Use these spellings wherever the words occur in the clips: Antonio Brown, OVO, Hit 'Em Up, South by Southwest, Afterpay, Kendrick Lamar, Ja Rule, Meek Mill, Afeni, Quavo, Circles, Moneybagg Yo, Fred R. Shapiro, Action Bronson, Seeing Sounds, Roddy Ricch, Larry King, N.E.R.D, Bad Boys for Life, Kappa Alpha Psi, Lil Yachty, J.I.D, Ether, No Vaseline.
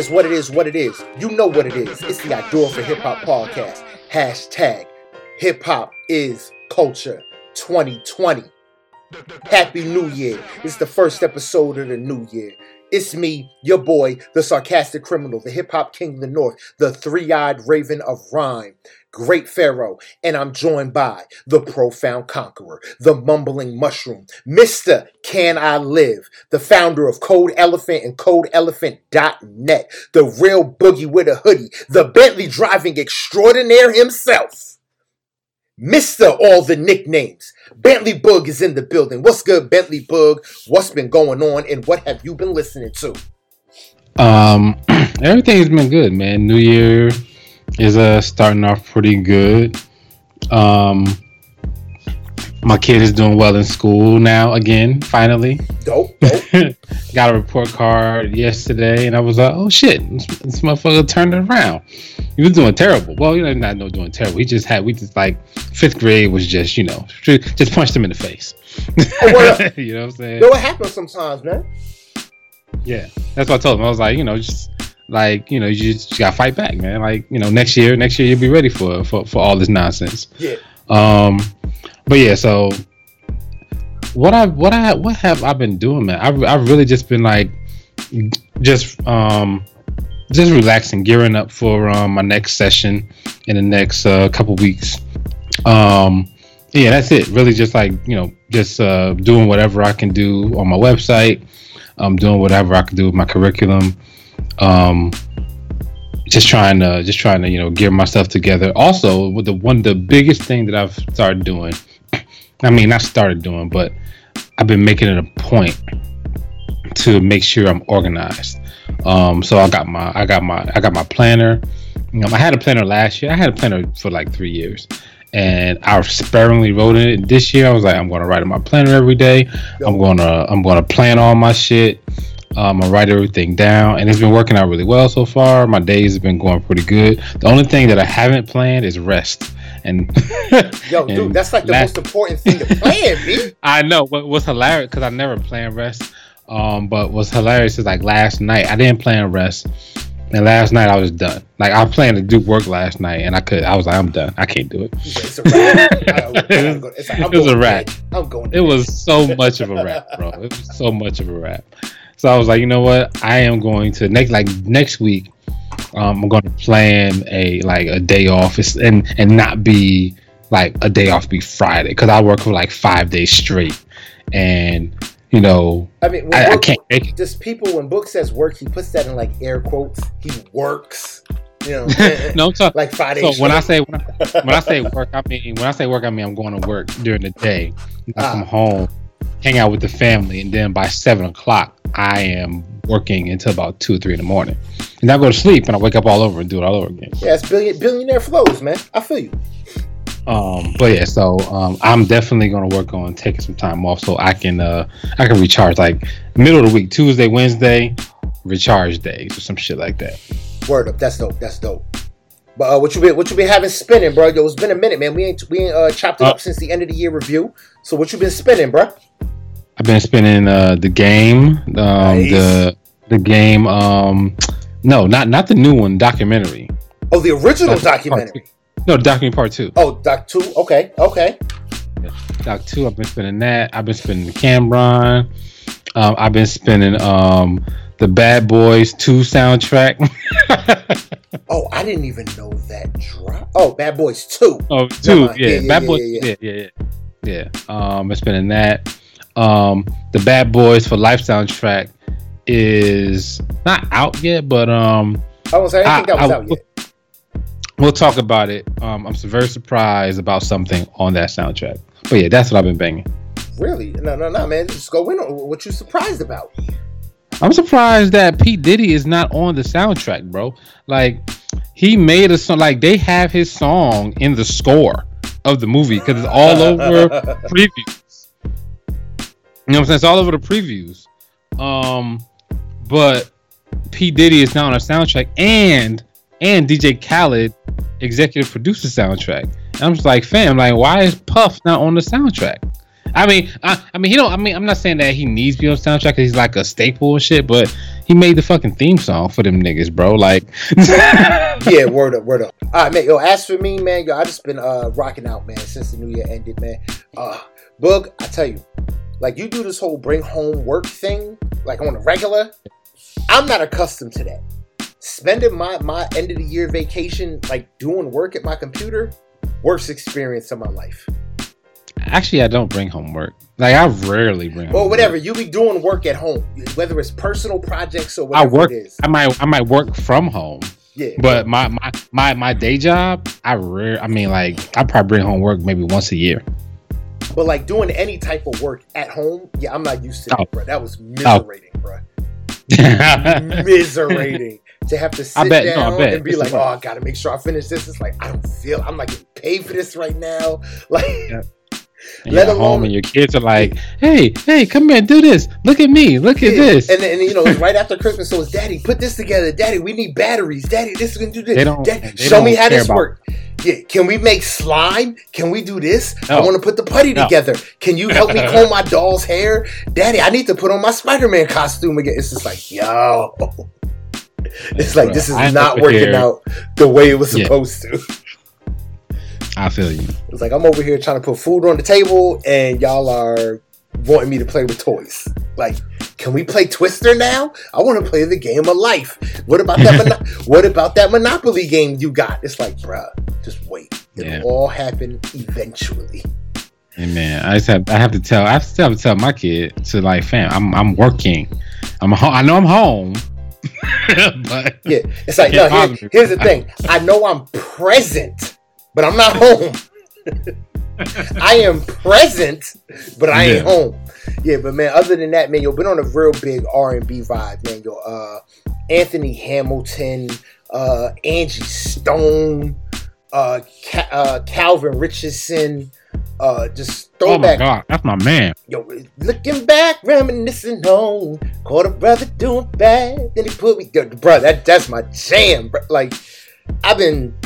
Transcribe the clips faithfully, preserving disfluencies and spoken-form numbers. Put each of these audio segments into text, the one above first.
is what it is, what it is. You know what it is. It's the I Do It For Hip Hop podcast. Hashtag Hip Hop Is Culture twenty twenty. Happy New Year. It's the first episode of the new year. It's me, your boy, the sarcastic criminal, the hip hop king of the north, the three-eyed raven of rhyme, Great Pharaoh, and I'm joined by the profound conqueror, the mumbling mushroom, Mister Can I Live, the founder of Code Elephant and Code Elephant dot net, the real boogie with a hoodie, the Bentley driving extraordinaire himself, Mister All the Nicknames. Bentley Bug is in the building. What's good, Bentley Bug? What's been going on, and what have you been listening to? Um, everything's been good, man. New Year is uh, starting off pretty good. Um, my kid is doing well in school now again, finally. Dope, dope. Got a report card yesterday, and I was like, oh, shit, this, this motherfucker turned it around. He was doing terrible. Well, you know, not no doing terrible. He just had, we just like, fifth grade was just, you know, just punched him in the face. Oh, well, you know what I'm saying? It happens sometimes, man. Yeah, that's what I told him. I was like, you know, just... Like, you know, you just gotta fight back, man. Like, you know, next year, next year you'll be ready for for, for all this nonsense. Yeah. Um, but yeah, so what I what I what have I been doing, man? I've I've really just been like, just um, just relaxing, gearing up for um, my next session in the next uh, couple weeks. Um, yeah, that's it. Really, just like you know, just uh, doing whatever I can do on my website. I'm um, doing whatever I can do with my curriculum. Um, just trying to, just trying to, you know, gear myself together. Also, with the one, the biggest thing that I've started doing, I mean, not started doing, but I've been making it a point to make sure I'm organized. Um, so I got my, I got my, I got my planner. You know, I had a planner last year. I had a planner for like three years, and I sparingly wrote in it. This year, I was like, I'm going to write in my planner every day. I'm going to, I'm going to plan all my shit. Um, I write everything down, and it's been working out really well so far. My days have been going pretty good. The only thing that I haven't planned is rest. And yo, and dude, that's like the last... most important thing to plan, dude. I know. What was hilarious because I never plan rest. Um, but what's hilarious is like last night I didn't plan rest, and last night I was done. Like I planned to do work last night, and I could. I was like, I'm done. I can't do it. It's a wrap. It was a wrap. I'm going. It was so much of a wrap, bro. It was so much of a wrap. So I was like, you know what? I am going to next, like next week, um, I'm going to plan a like a day off, and and not be like a day off be Friday, because I work for like five days straight, and you know, I mean, I, work, I can't make it. Just people when Book says work, he puts that in like air quotes. He works, you know, no, so, like five days. So straight. when I say when I, when I say work, I mean when I say work, I mean I'm going to work during the day. I ah. come home, hang out with the family, and then by seven o'clock. I am working until about two or three in the morning, and I go to sleep, and I wake up all over and do it all over again. Yeah, it's billion, billionaire flows, man. I feel you. Um, but yeah, so um, I'm definitely gonna work on taking some time off so I can uh, I can recharge. Like middle of the week, Tuesday, Wednesday, recharge days or some shit like that. Word up, that's dope. That's dope. But uh, what you been what you been having spinning, bro? Yo, it's been a minute, man. We ain't we ain't uh, chopped it uh, up since the end of the year review. So what you been spinning, bro? I've been spinning uh, the game, um, nice. the the game. Um, no, not not the new one. Documentary. Oh, the original doc- documentary. No, documentary part two. Oh, doc two. Okay, okay. Yeah. Doc two. I've been spinning that. I've been spinning the Cambron. Um, I've been spinning um, the Bad Boys Two soundtrack. Oh, I didn't even know that drop. Oh, Bad Boys Two. Oh, two. Yeah, yeah, yeah, yeah Bad yeah, Boys. Yeah, yeah, yeah. Yeah. yeah. Um, I've been spinning that. Um, the Bad Boys for Life soundtrack is not out yet, but um, I was I didn't I, think that was I, out we'll, yet. We'll talk about it. Um, I'm very surprised about something on that soundtrack, but yeah, that's what I've been banging. Really? No, no, no, man. Just go in on what you surprised about. I'm surprised that P. Diddy is not on the soundtrack, bro. Like he made a song. Like they have his song in the score of the movie because it's all over preview. You know what I'm saying? It's all over the previews. Um, but P. Diddy is now on our soundtrack, and and D J Khaled executive producer soundtrack. And I'm just like, fam, like, why is Puff not on the soundtrack? I mean, I, I mean, he don't. I mean, I'm not saying that he needs to be on the soundtrack because he's like a staple and shit. But He made the fucking theme song for them niggas, bro. Like, yeah, word up, word up. All right, man. Yo, as for me, man, yo, I just been uh rocking out, man, since the new year ended, man. Uh, Bug, I tell you, like, you do this whole bring home work thing, like on a regular. I'm not accustomed to that. Spending my my end of the year vacation like doing work at my computer, worst experience of my life. Actually, I don't bring homework. Like, I rarely bring homework. Well, whatever. You be doing work at home, whether it's personal projects or whatever I work, it is. I might I might work from home. Yeah. But my my, my, my day job, I rare I mean, like, I probably bring home work maybe once a year. But, like, doing any type of work at home, yeah, I'm not used to that, oh. bro. That was miserating, oh. bro. Miserating. To have to sit bet, down no, and be it's like, oh, I got to make sure I finish this. It's like, I don't feel, I'm not getting paid for this right now. Like, yeah. And let you're alone home and your kids are like, hey, hey, come here, do this. Look at me. Look yeah. at this. And then, and, you know, right after Christmas, so it's daddy, put this together. Daddy, we need batteries. Daddy, this is going to do this. They don't, daddy, they show don't me how this works. Yeah. Can we make slime? Can we do this? No. I want to put the putty no. together. Can you help me comb my doll's hair? Daddy, I need to put on my Spider-Man costume again. It's just like, yo. It's like, bro, this is I not working here. out the way it was yeah. supposed to. I feel you. It's like, I'm over here trying to put food on the table, and y'all are wanting me to play with toys. Like, can we play Twister now? I want to play the game of life. What about that? Mon- what about that Monopoly game you got? It's like, bruh, just wait. It'll yeah. all happen eventually. Hey man, I just have I have to tell I still have to tell my kid to, like, fam, I'm I'm working. I'm ho- I know I'm home. But yeah, it's like, no, here, here's the thing. I know I'm present, but I'm not home. I am present, but I yeah. ain't home. Yeah, but man, other than that, man, yo, been on a real big R and B vibe, man. Yo, uh, Anthony Hamilton, uh, Angie Stone, uh, Ca- uh, Calvin Richardson, uh, just throwback. Oh my God, that's my man. Yo, looking back, reminiscing on, caught a brother doing bad, then he put me, yo, bro, that, that's my jam, bro. Like, I've been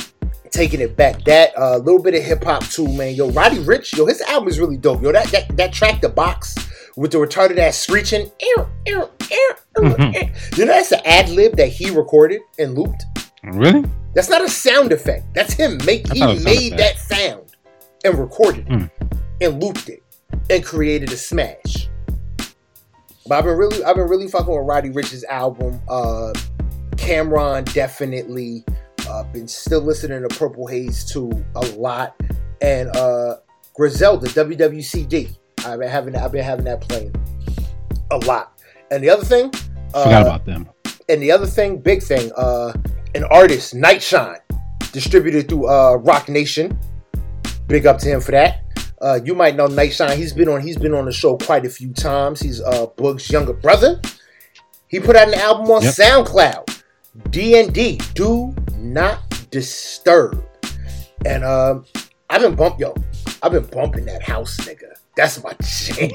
taking it back. That a uh, little bit of hip hop too, man. Yo, Roddy Ricch, yo, his album is really dope. Yo, that that, that track, The Box, with the retarded ass screeching, ew, ew, ew, ew, mm-hmm. you know, that's an ad lib that he recorded and looped. Really? That's not a sound effect. That's him. Make he made that sound and recorded mm. it and looped it and created a smash. But I've been really, I've been really fucking with Roddy Ricch's album. Uh, Cameron definitely. Uh, been still listening to Purple Haze too a lot, and uh, Griselda W W C D. I've been having I've been having that playing a lot. And the other thing, uh, forgot about them. And the other thing, big thing, uh, an artist Nightshine, distributed through uh, Roc Nation. Big up to him for that. Uh, you might know Nightshine. He's been on he's been on the show quite a few times. He's uh, Bug's younger brother. He put out an album on yep. SoundCloud. D and D, Do Not Disturb. And um, I've been bump yo, I've been bumping that house nigga. That's my jam.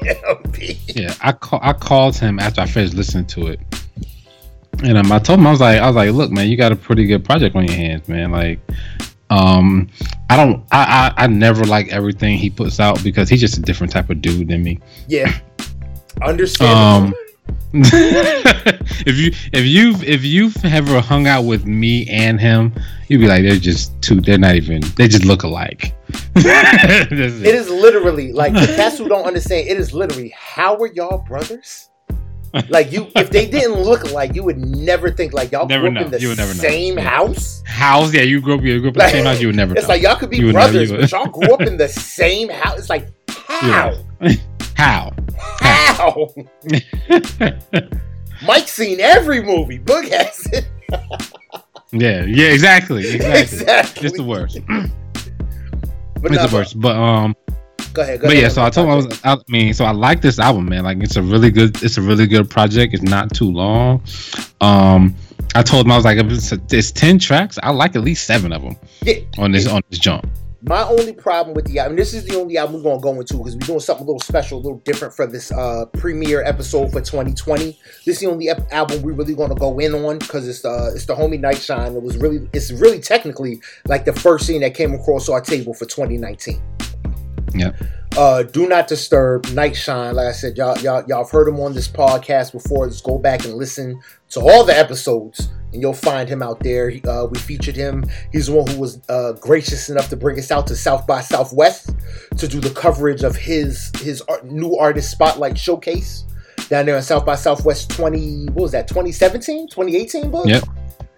Yeah, I call, I called him after I finished listening to it, and um, I told him I was like, I was like, look, man, you got a pretty good project on your hands, man. Like, um, I don't, I, I, I never like everything he puts out because he's just a different type of dude than me. Yeah, understandable. Um, if you if you if you've ever hung out with me and him, you'd be like, they're just two. They're not even. They just look alike. it. it is literally like the cats who don't understand. It is literally, how are y'all brothers? Like, you, if they didn't look alike, you would never think like y'all never grew up know. in the you would never same know. house. House, yeah, you grew up, you grew up in the like, same house. You would never. It's know. like y'all could be you brothers, never, but y'all grew up in the same house. It's like, how? Yeah. How? How? Mike's seen every movie. Book has it. yeah, yeah, exactly, exactly. exactly. It's the worst. But it's no, the worst. But um, go ahead. Go but ahead, yeah, so I told him I was. I mean, so I like this album, man. Like, it's a really good. It's a really good project. It's not too long. Um, I told him I was like, it's, it's ten tracks. I like at least seven of them. Yeah. On this, yeah. on this jump. My only problem with the album, and this is the only album we're going to go into because we're doing something a little special, a little different for this uh, premiere episode for twenty twenty. This is the only ep- album we're really going to go in on because it's, uh, it's the homie Nightshine. It was really, it's really technically like the first thing that came across our table for twenty nineteen. Yeah. Uh, Do Not Disturb, Nightshine. Like I said, y'all, y'all, y'all have heard him on this podcast before. Just go back and listen to all the episodes, and you'll find him out there. Uh, we featured him. He's the one who was uh, gracious enough to bring us out to South by Southwest to do the coverage of his his art, new artist spotlight showcase down there in South by Southwest twenty. What was that? twenty seventeen, twenty eighteen, Bug? Yep.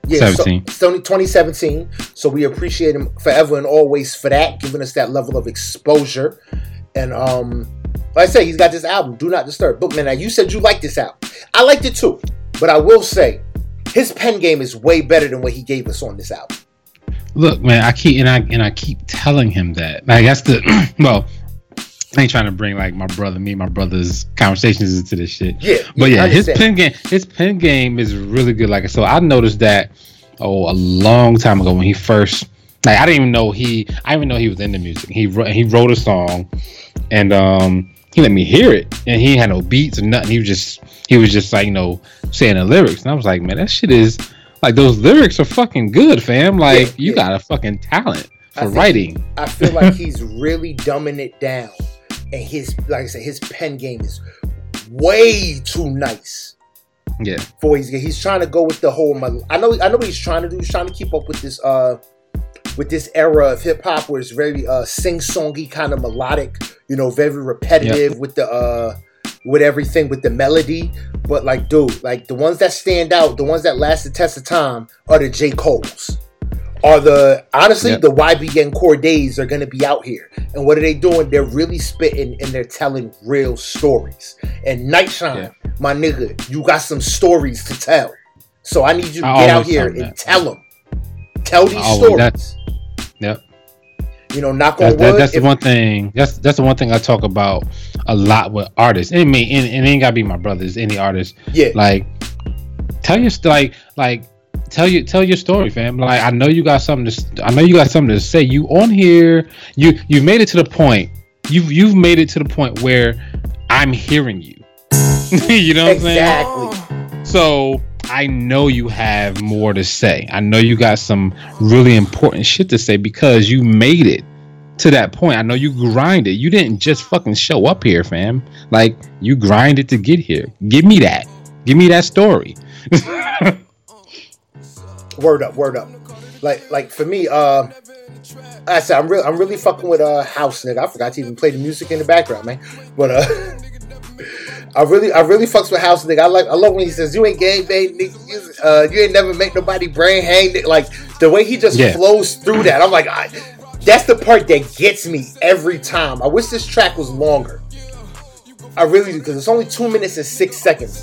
Yeah, seventeen. So, so twenty seventeen. So we appreciate him forever and always for that, giving us that level of exposure. And um, like I say, he's got this album, Do Not Disturb. Bookman, now you said you liked this album. I liked it too, but I will say his pen game is way better than what he gave us on this album. Look, man, I keep and I and I keep telling him that. Like that's the well, I ain't trying to bring like my brother, me and my brother's conversations into this shit. Yeah, but yeah, his pen game, his pen game is really good. Like so, I noticed that oh a long time ago when he first. Like I didn't even know he, I didn't even know he was into music. He wrote, he wrote a song, and um, he let me hear it. And he had no beats or nothing. He was just, he was just like you know saying the lyrics. And I was like, man, that shit is like those lyrics are fucking good, fam. Like yeah, you yeah. got a fucking talent for I writing. Think, I feel like he's really dumbing it down, and his like I said, his pen game is way too nice. Yeah. For he's he's trying to go with the whole. My, I know I know what he's trying to do. He's trying to keep up with this. Uh. With this era of hip hop, where it's very uh, sing-songy, kind of melodic, you know, very repetitive yep. with the uh, with everything, with the melody. But like, dude, like the ones that stand out, the ones that last the test of time, are the J. Cole's, are the honestly yep. the Y B N Cordays are gonna be out here. And what are they doing? They're really spitting and they're telling real stories. And Nightshine, yeah. my nigga, you got some stories to tell. So I need you to I get out here and that. tell them, tell these oh, stories. That's- Yep. You know, knock on wood. That, that's if, the one thing. That's that's the one thing I talk about a lot with artists. I mean, and, and it ain't gotta be my brothers. Any artist. Yeah. Like, tell your like like tell you tell your story, fam. Like, I know you got something to. I know you got something to say. You on here. You you made it to the point. You've you've made it to the point where I'm hearing you. You know what exactly. I'm saying? Exactly. So. I know you have more to say. I know you got some really important shit to say because you made it to that point. I know you grinded. You didn't just fucking show up here, fam. Like, you grinded to get here. Give me that. Give me that story. Word up, word up. Like, like for me, uh, I said I'm really, I'm really fucking with uh house, nigga. I forgot to even play the music in the background, man. But uh. I really, I really fucks with house, nigga. I like, I love when he says, "You ain't gang bang, nigga. You, uh, you ain't never make nobody brain hang." Nigga. Like the way he just yeah. flows through that, I'm like, I, that's the part that gets me every time. I wish this track was longer. I really do because it's only two minutes and six seconds.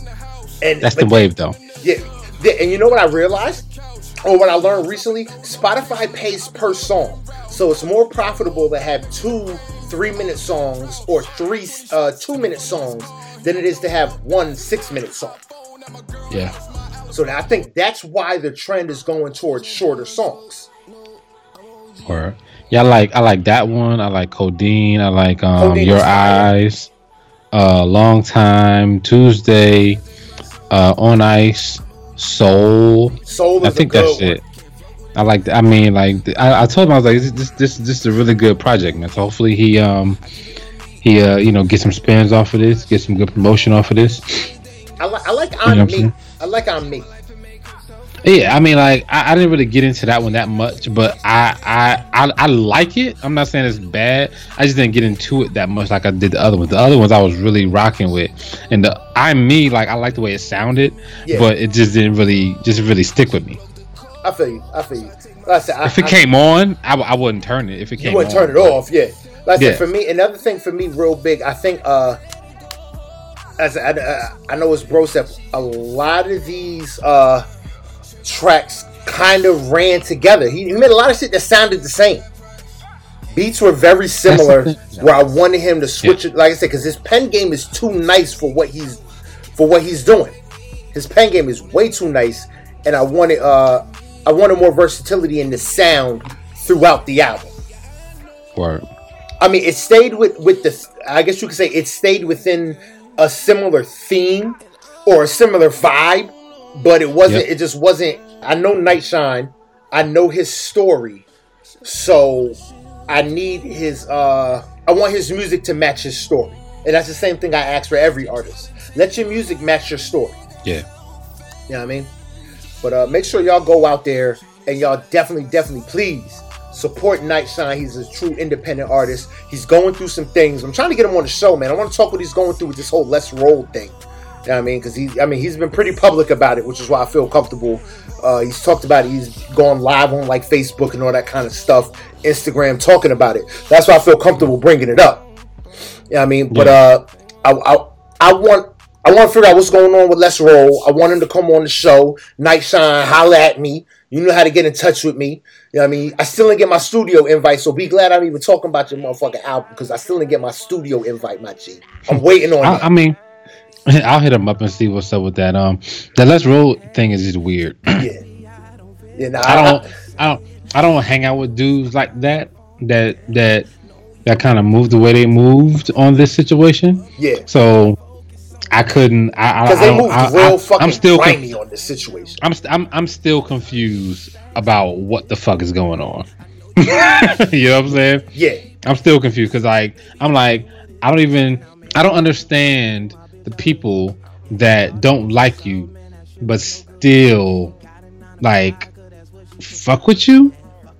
And that's the wave, though. Yeah, yeah, and you know what I realized, or what I learned recently, Spotify pays per song, so it's more profitable to have two three-minute songs or three uh, two-minute songs than it is to have one six-minute song. Yeah. So I think that's why the trend is going towards shorter songs. Or yeah, I like I like that one. I like Codeine. I like um, Codeine Your Eyes. Uh, Long Time Tuesday. Uh, On Ice. Soul. Soul. Is I think a good that's one. It. I like. I mean, like I, I told him, I was like, this, this, this, this is a really good project, man. So hopefully he, um, he, uh, you know, get some spins off of this, get some good promotion off of this. I like, I like on you know me. I like on me. Yeah, I mean, like I, I didn't really get into that one that much, but I, I, I, I like it. I'm not saying it's bad. I just didn't get into it that much like I did the other ones. The other ones I was really rocking with, and the I me like I like the way it sounded, yeah. but it just didn't really, just really stick with me. I feel you. I feel you. Like I said, I, if it I, came on, I, I wouldn't turn it. If it came, you wouldn't on, turn it off. Yeah. Like I yeah. said, for me, another thing for me, real big. I think. Uh, as I, I, I know it's bro step. A lot of these uh, tracks kind of ran together. He, he made a lot of shit that sounded the same. Beats were very similar. Where I wanted him to switch yeah. it. Like I said, because his pen game is too nice for what he's for what he's doing. His pen game is way too nice, and I wanted. Uh, I wanted more versatility in the sound throughout the album. Word. I mean, it stayed with, with the... I guess you could say it stayed within a similar theme or a similar vibe, but it wasn't... Yep. It just wasn't... I know Nightshine. I know his story. So I need his... Uh, I want his music to match his story. And that's the same thing I ask for every artist. Let your music match your story. Yeah. You know what I mean? But uh, make sure y'all go out there and y'all definitely, definitely, please support Nightshine. He's a true independent artist. He's going through some things. I'm trying to get him on the show, man. I want to talk what he's going through with this whole Let's Roll thing. You know what I mean? Because he, I mean, he's been pretty public about it, which is why I feel comfortable. Uh, he's talked about it. He's gone live on like Facebook and all that kind of stuff, Instagram, talking about it. That's why I feel comfortable bringing it up. You know what I mean? Yeah. But uh, I, I, I want. I want to figure out what's going on with Let's Roll. I want him to come on the show. Nightshine, holla at me. You know how to get in touch with me. You know what I mean? I still didn't get my studio invite, so be glad I'm even talking about your motherfucking album, because I still didn't get my studio invite, my G. I'm waiting on I, that. I mean, I'll hit him up and see what's up with that. Um, the Let's Roll thing is just weird. Yeah. yeah nah, I don't. I, I don't. I don't hang out with dudes like that. That that that kind of moved the way they moved on this situation. Yeah. So. I couldn't. I, I, they I, moved I, real I, fucking I'm still grimy conf- on this situation. I'm, st- I'm I'm still confused about what the fuck is going on. You know what I'm saying? Yeah. I'm still confused because like I'm like I don't even I don't understand the people that don't like you but still like fuck with you. You know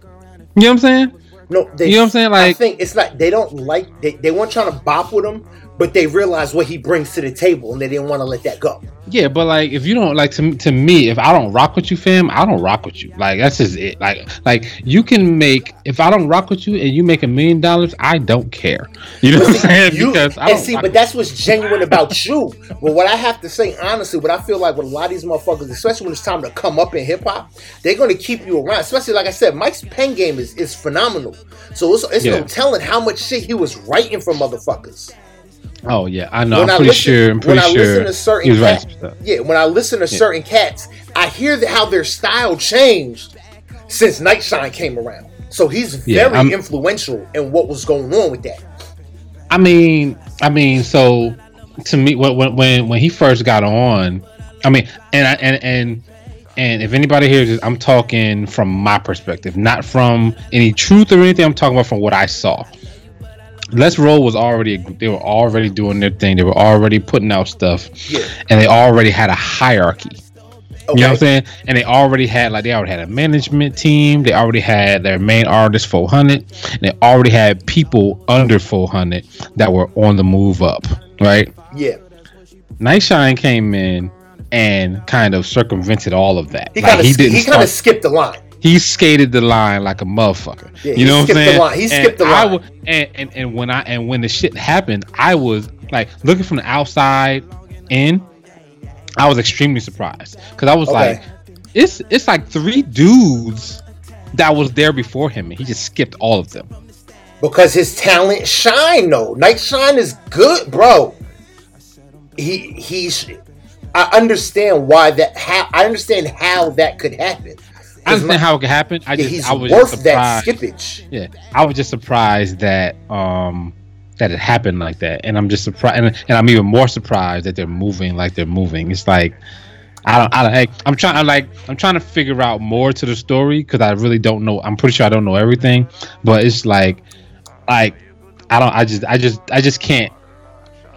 what I'm saying? No, they, you know what I'm saying? Like I think it's like they don't like they they weren't trying to bop with him. But they realize what he brings to the table, and they didn't want to let that go. Yeah, but like, if you don't like to to me, if I don't rock with you, fam, I don't rock with you. Like that's just it. Like like you can make if I don't rock with you, and you make a million dollars, I don't care. You know what I'm saying? You, because I and don't see, but that's what's genuine about you. But what I have to say honestly, what I feel like with a lot of these motherfuckers, especially when it's time to come up in hip hop, they're gonna keep you around. Especially like I said, Mike's pen game is is phenomenal. So it's it's yeah. no telling how much shit he was writing for motherfuckers. Oh yeah, I know. When I'm pretty I listen, sure. I'm pretty when I sure listen to certain he's cat, right. Yeah, when I listen to yeah. certain cats, I hear the, how their style changed since Nightshine came around. So he's very yeah, influential in what was going on with that. I mean, I mean, so to me, when when when he first got on, I mean, and I, and and and if anybody hears this, I'm talking from my perspective, not from any truth or anything. I'm talking about from what I saw. Let's Roll was already, they were already doing their thing. They were already putting out stuff. Yeah. And they already had a hierarchy. Okay. You know what I'm saying? And they already had, like, they already had a management team. They already had their main artist, four hundred. And they already had people under four hundred that were on the move up, right? Yeah. Nightshine came in and kind of circumvented all of that. He like, kind of he didn't he start, skipped the line. He skated the line like a motherfucker. Yeah, you know what I'm saying? The line. He skipped and the line. I w- and, and, and when I and when the shit happened, I was like looking from the outside in. I was extremely surprised because I was okay. like, it's it's like three dudes that was there before him, and he just skipped all of them. Because his talent shine though. Nightshine is good, bro. He he's. I understand why that. How I understand how that could happen. I understand how it could happen. I yeah, just, he's I was worth just that skippage. Yeah, I was just surprised that um that it happened like that, and I'm just surprised, and, and I'm even more surprised that they're moving like they're moving. It's like I don't, I don't. Hey, I'm trying. I'm like, I'm trying to figure out more to the story because I really don't know. I'm pretty sure I don't know everything, but it's like, like I don't. I just, I just, I just can't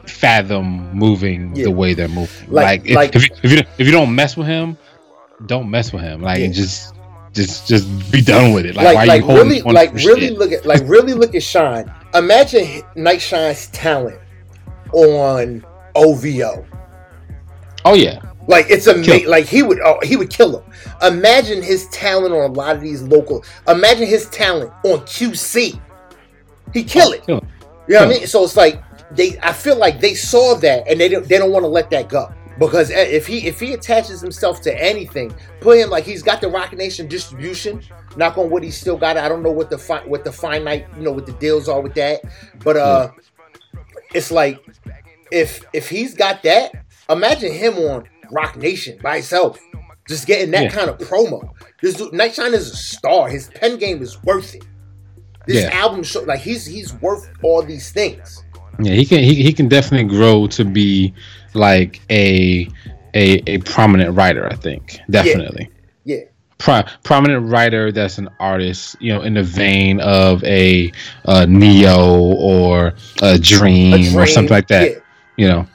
fathom moving yeah. the way they're moving. Like, like, if, like if, you, if you if you don't mess with him, don't mess with him. Like, yeah. just. Just, just be done with it. Like, like why like you holding really, on like really shit? Look at, like really look at Shine. Imagine Nightshine's talent on O V O. Oh yeah, like it's a ama- like he would oh, he would kill him. Imagine his talent on a lot of these local. Imagine his talent on Q C. He kill it. Oh, kill you know kill what I mean? So it's like they. I feel like they saw that and they don't, they don't want to let that go. Because if he if he attaches himself to anything, put him like he's got the Roc Nation distribution. Knock on wood, he's still got it. I don't know what the fi- what the finite you know what the deals are with that, but uh, yeah. it's like if if he's got that, imagine him on Roc Nation by himself, just getting that yeah. kind of promo. This dude, Nightshine is a star. His pen game is worth it. This yeah. album show like he's he's worth all these things. Yeah, he can he he can definitely grow to be like a a a prominent writer, I think. Definitely. Yeah. yeah. pro- prominent writer that's an artist, you know, in the vein of a, a Neo or a Dream, a Dream or something like that. Yeah. You know,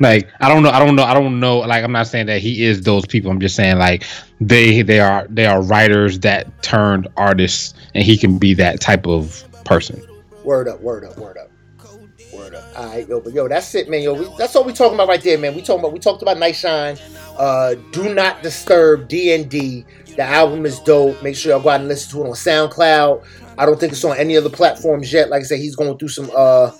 like I don't know, I don't know, I don't know. Like I'm not saying that he is those people. I'm just saying like they they are they are writers that turned artists, and he can be that type of person. Word up! Word up! Word up! Word up! All right, yo, but yo, that's it, man. Yo, we, that's all we talking about right there, man. We talking about we talked about Nightshine, uh, Do Not Disturb, D and D. The album is dope. Make sure y'all go out and listen to it on SoundCloud. I don't think it's on any other platforms yet. Like I said, he's going through some uh,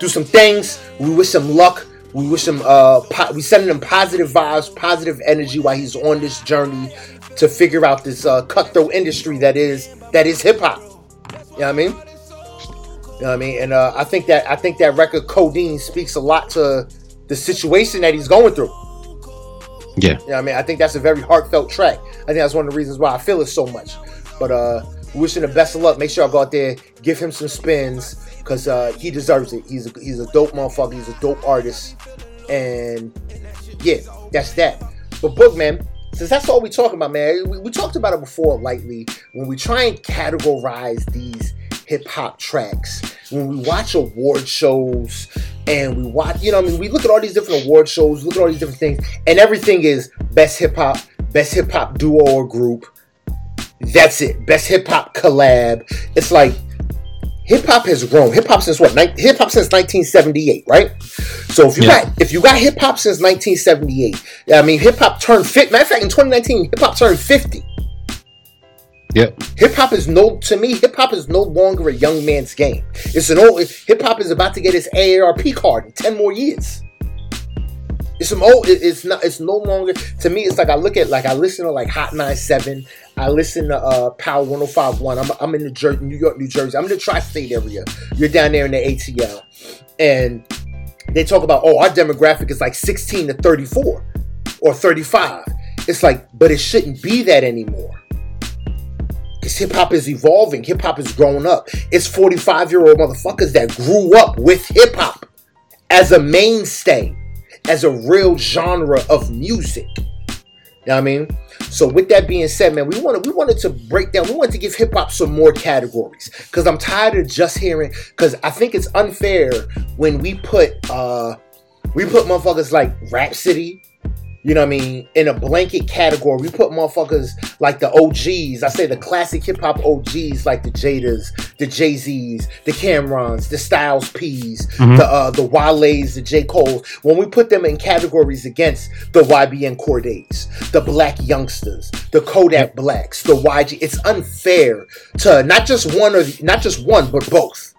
through some things. We wish him luck. We wish him uh, po- we sending him positive vibes, positive energy while he's on this journey to figure out this uh, cutthroat industry that is that is hip hop. You know what I mean? You know what I mean? And uh, I think that I think that record Codeine speaks a lot to the situation that he's going through. Yeah. You know what I mean? I think that's a very heartfelt track. I think that's one of the reasons why I feel it so much. But uh, wishing the best of luck. Make sure I go out there, give him some spins, because uh, he deserves it. He's a, he's a dope motherfucker. He's a dope artist. And yeah, that's that. But Bookman, since that's all we talking about, man, we, we talked about it before lightly. When we try and categorize these hip-hop tracks, when we watch award shows and we watch, you know what I mean, we look at all these different award shows, look at all these different things, and everything is best hip-hop, best hip-hop duo or group, that's it, best hip-hop collab. It's like, hip-hop has grown. Hip-hop since what? Ni- hip-hop since nineteen seventy-eight, right? So if you yeah. got if you got hip-hop since nineteen seventy-eight, I mean, hip-hop turned fifty. Matter of fact, in twenty nineteen, hip-hop turned fifty. Yep. Hip hop is no to me. Hip hop is no longer a young man's game. It's an old. Hip hop is about to get its A A R P card in ten more years. It's some old. It, it's not. It's no longer to me. It's like I look at like I listen to like Hot ninety-seven. I listen to uh, Power one oh five point one. I'm I'm in the Jer- New York, New Jersey. I'm in the tri-state area. You're down there in the A T L, and they talk about oh our demographic is like sixteen to thirty-four or thirty-five. It's like, but it shouldn't be that anymore. Hip-hop is evolving. Hip-hop is growing up. It's forty-five-year-old motherfuckers that grew up with hip-hop as a mainstay, as a real genre of music. You know what I mean? So with that being said, man, we wanted, we wanted to break down, we wanted to give hip-hop some more categories, because I'm tired of just hearing, because I think it's unfair when we put, uh, we put motherfuckers like Rapsody, you know what I mean, in a blanket category. We put motherfuckers like the O Gs. I say the classic hip-hop O Gs like the Jadas, the Jay-Z's, the Cam'rons, the Styles P's, mm-hmm. the uh, the Wale's, the J. Cole's. When we put them in categories against the Y B N Cordays, the Black Youngsters, the Kodak Blacks, the Y G, it's unfair to not just one or the, not just one, but both.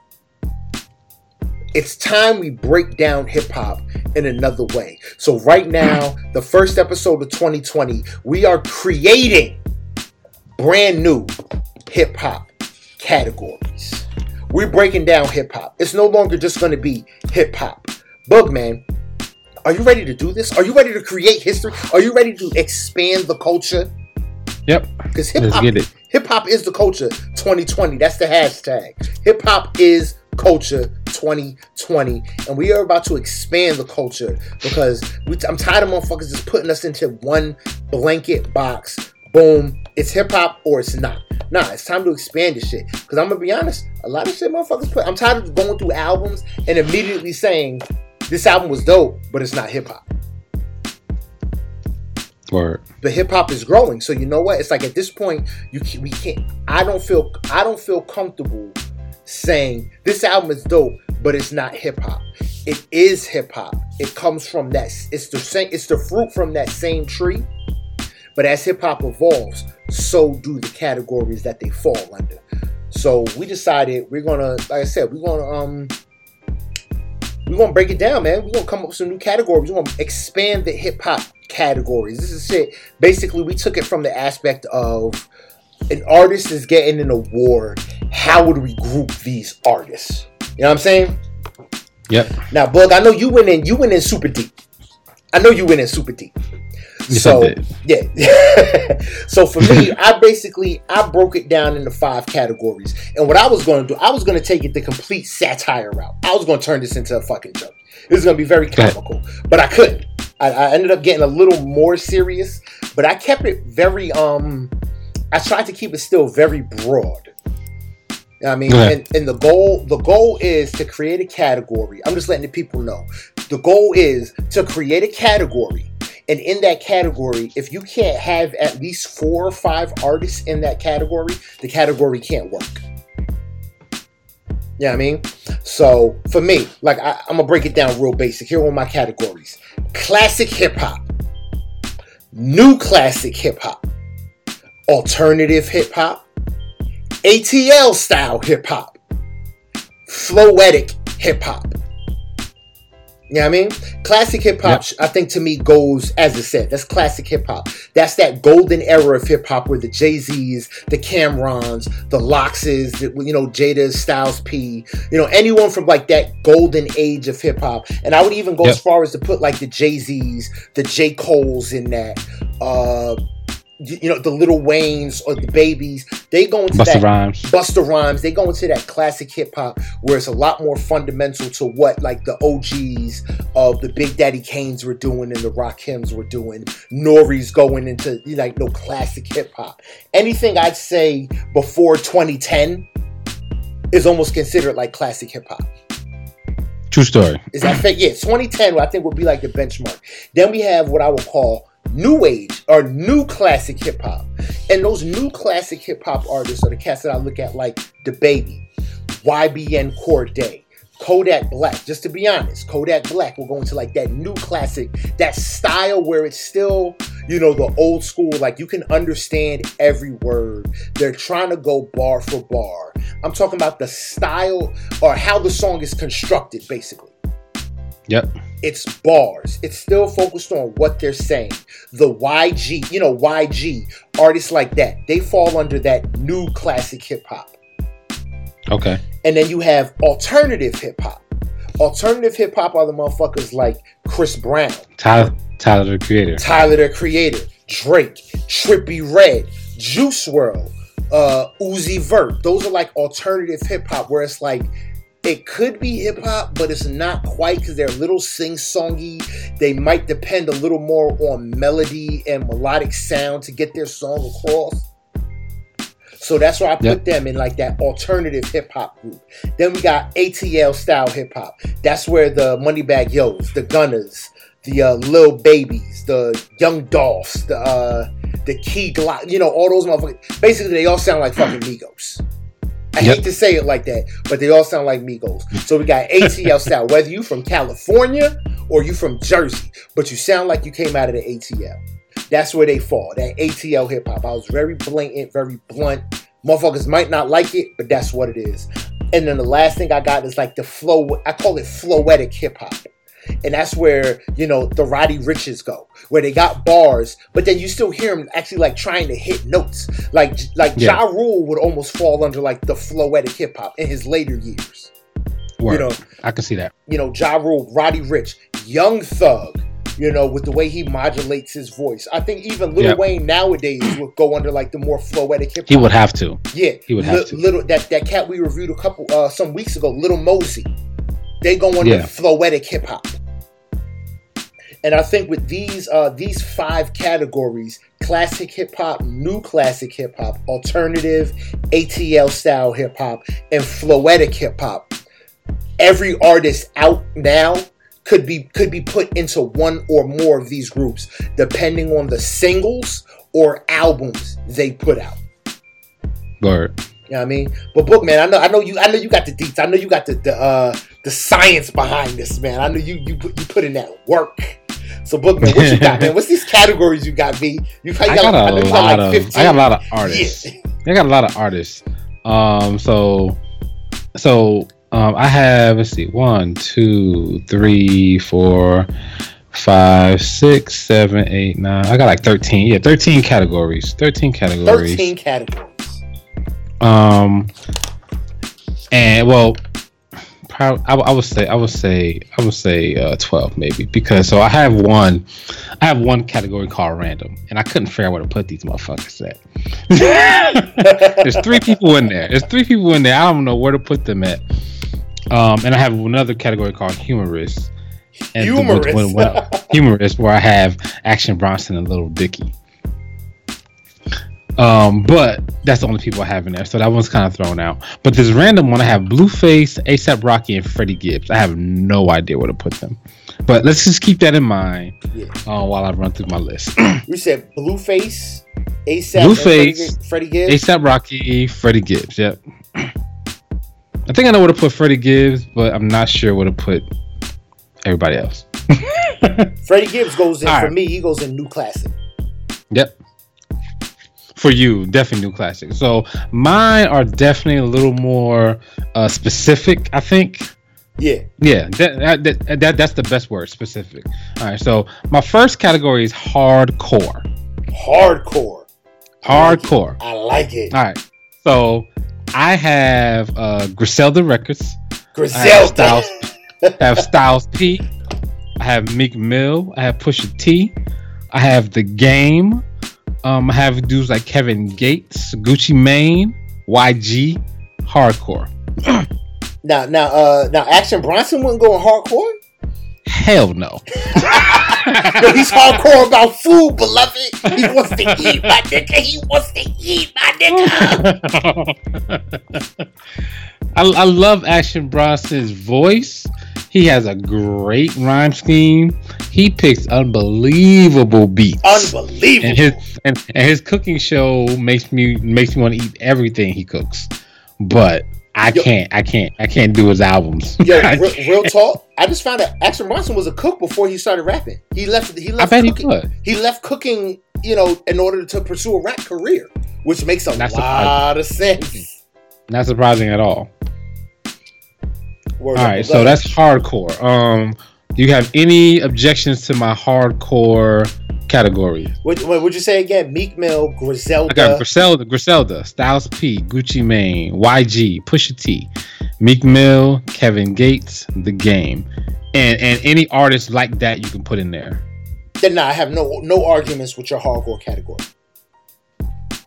It's time we break down hip-hop in another way. So right now, the first episode of twenty twenty, we are creating brand new hip-hop categories. We're breaking down hip-hop. It's no longer just going to be hip-hop. Bugman, are you ready to do this? Are you ready to create history? Are you ready to expand the culture? Yep. Because hip-hop, hip-hop is the culture twenty twenty. That's the hashtag. Hip-hop is culture twenty twenty, and we are about to expand the culture, because we t- I'm tired of motherfuckers just putting us into one blanket box. Boom, it's hip hop or it's not. Nah, it's time to expand this shit, because I'm gonna be honest, a lot of shit motherfuckers put. I'm tired of going through albums and immediately saying this album was dope, but it's not hip hop. Word. But hip hop is growing, so you know what? It's like at this point, you can, we can't. I don't feel. I don't feel comfortable saying this album is dope, but it's not hip hop. It is hip hop. It comes from that. It's the same. It's the fruit from that same tree. But as hip hop evolves, so do the categories that they fall under. So we decided we're gonna, like I said, we're gonna um, we're gonna break it down, man. We're gonna come up with some new categories. We're gonna expand the hip hop categories. This is it. Basically, we took it from the aspect of an artist is getting an award. How would we group these artists? You know what I'm saying? Yep. Now, Bug, I know you went in. You went in super deep. I know you went in super deep. Yes, so I did. Yeah. So for me, I basically I broke it down into five categories. And what I was going to do, I was going to take it the complete satire route. I was going to turn this into a fucking joke. This is going to be very comical, but I couldn't. I, I ended up getting a little more serious, but I kept it very um. I tried to keep it still very broad. You know what I mean, yeah. and, and the goal the goal is to create a category. I'm just letting the people know. The goal is to create a category, and in that category, if you can't have at least four or five artists in that category, the category can't work. Yeah, you know what I mean? So for me, like I, I'm gonna break it down real basic. Here are my categories: classic hip hop, new classic hip hop, alternative hip hop, A T L style hip hop, floetic hip hop. You know what I mean? Classic hip-hop, yep. I think, to me, goes, as I said, that's classic hip-hop. That's that golden era of hip-hop where the Jay-Z's, the Cam'rons, the Lox's, the, you know, Jada, Styles P, you know, anyone from, like, that golden age of hip-hop. And I would even go yep. as far as to put, like, the Jay-Z's, the J. Cole's in that, uh... you know, the Lil Wayne's or the Babies, they go into Busta that Rhymes. Busta Rhymes, they go into that classic hip hop where it's a lot more fundamental to what like the O G's of the Big Daddy Kane's were doing and the Rakims were doing. Nori's going into like no classic hip hop. Anything I'd say before twenty ten is almost considered like classic hip hop. True story. Is that fair? Yeah, twenty ten I think would be like the benchmark. Then we have what I would call new age or new classic hip hop, and those new classic hip hop artists are the cats that I look at, like DaBaby, Y B N Cordae, Kodak Black. Just to be honest, Kodak Black will go into like that new classic, that style where it's still, you know, the old school. Like you can understand every word. They're trying to go bar for bar. I'm talking about the style or how the song is constructed, basically. Yep. It's bars. It's still focused on what they're saying. The Y G, you know, Y G, artists like that, they fall under that new classic hip-hop. Okay. And then you have alternative hip-hop. Alternative hip-hop are the motherfuckers like Chris Brown. Tyler, Tyler the Creator. Tyler the Creator. Drake. Trippie Redd. Juice world. Uh, Uzi Vert. Those are like alternative hip-hop where it's like, it could be hip-hop, but it's not quite because they're a little sing-songy. They might depend a little more on melody and melodic sound to get their song across. So that's why I put yep. them in like that alternative hip-hop group. Then we got A T L-style hip-hop. That's where the Moneybagg Yo's, the Gunners, the uh, Lil Babies, the Young Dolphs, the, uh, the Key Glock, you know, all those motherfuckers. Basically, they all sound like fucking Migos. I yep. hate to say it like that, but they all sound like Migos. So we got A T L style, whether you from California or you from Jersey, but you sound like you came out of the A T L. That's where they fall, that A T L hip-hop. I was very blatant, very blunt. Motherfuckers might not like it, but that's what it is. And then the last thing I got is like the flow, I call it floetic hip-hop. And that's where, you know, the Roddy Ricch's go, where they got bars, but then you still hear them actually like trying to hit notes. Like like yeah. Ja Rule would almost fall under like the floetic hip hop in his later years. Word. You know, I can see that. You know, Ja Rule, Roddy Ricch, Young Thug, you know, with the way he modulates his voice. I think even Lil yep. Wayne nowadays would go under like the more floetic hip hop. He would have to. Yeah. He would have L- to. Little that, that cat we reviewed a couple uh, some weeks ago, Lil Mosey. They go under yeah. floetic hip hop. And I think with these uh, these five categories, classic hip-hop, new classic hip-hop, alternative, A T L-style hip-hop, and floetic hip-hop, every artist out now could be could be put into one or more of these groups, depending on the singles or albums they put out. Word. You know what I mean? But Book, man, I know I know you I know you got the deets. I know you got the the, uh, the science behind this, man. I know you you put you put in that work. So, Bookman, what you got, man? What's these categories you got, B? You probably got, I got a I lot got like of. I got a lot of artists. Yeah. I got a lot of artists. Um, so, so um, I have. Let's see, one, two, three, four, five, six, seven, eight, nine. I got like thirteen. Yeah, thirteen categories. Thirteen categories. Thirteen categories. Um, and well. I, I would say I would say I would say uh, twelve maybe, because so I have one I have one category called random, and I couldn't figure out where to put these motherfuckers at. There's three people in there. There's three people in there. I don't know where to put them at. Um, and I have another category called humorous. And humorous. The, when, when, when, humorous, where I have Action Bronson and Little Dicky. Um, but that's the only people I have in there, so that one's kind of thrown out. But this random one, I have Blueface, ASAP Rocky, and Freddie Gibbs. I have no idea where to put them, but let's just keep that in mind yeah. uh, while I run through my list. We said Blueface, ASAP, Blueface, Freddie, Freddie Gibbs, ASAP Rocky, Freddie Gibbs. Yep. I think I know where to put Freddie Gibbs, but I'm not sure where to put everybody else. Freddie Gibbs goes in All for right. me. He goes in New Classic. Yep. For you, definitely New Classic. So mine are definitely a little more uh, specific, I think. Yeah. Yeah. That, that, that that's the best word, specific. All right. So my first category is hardcore. Hardcore. Hardcore. I like it. I like it. All right. So I have uh, Griselda Records. Griselda. I have Styles, I have Styles P. I have Meek Mill. I have Pusha T. I have The Game. Um, I have dudes like Kevin Gates, Gucci Mane, Y G, hardcore. now, now, uh, now, Action Bronson wouldn't go hardcore? Hell no. No, he's hardcore about food, beloved. He wants to eat, my nigga. He wants to eat, my nigga. I, I love Action Bronson's voice. He has a great rhyme scheme. He picks unbelievable beats. Unbelievable. And his, and, and his cooking show makes me makes me want to eat everything he cooks. But I yo, can't, I can't, I can't do his albums. Yo, real, real talk. I just found out Action Bronson was a cook before he started rapping. He left. He left. I bet cooking, he could. He left cooking, you know, in order to pursue a rap career, which makes a Not lot surprising. of sense. Not surprising at all. Word all right, so that's hardcore. Um, do you have any objections to my hardcore category? What would you say again? Meek Mill, Griselda. I got Griselda, Griselda, Styles P, Gucci Mane, Y G, Pusha T, Meek Mill, Kevin Gates, The Game, and and any artist like that you can put in there. Then nah, I have no no arguments with your hardcore category. All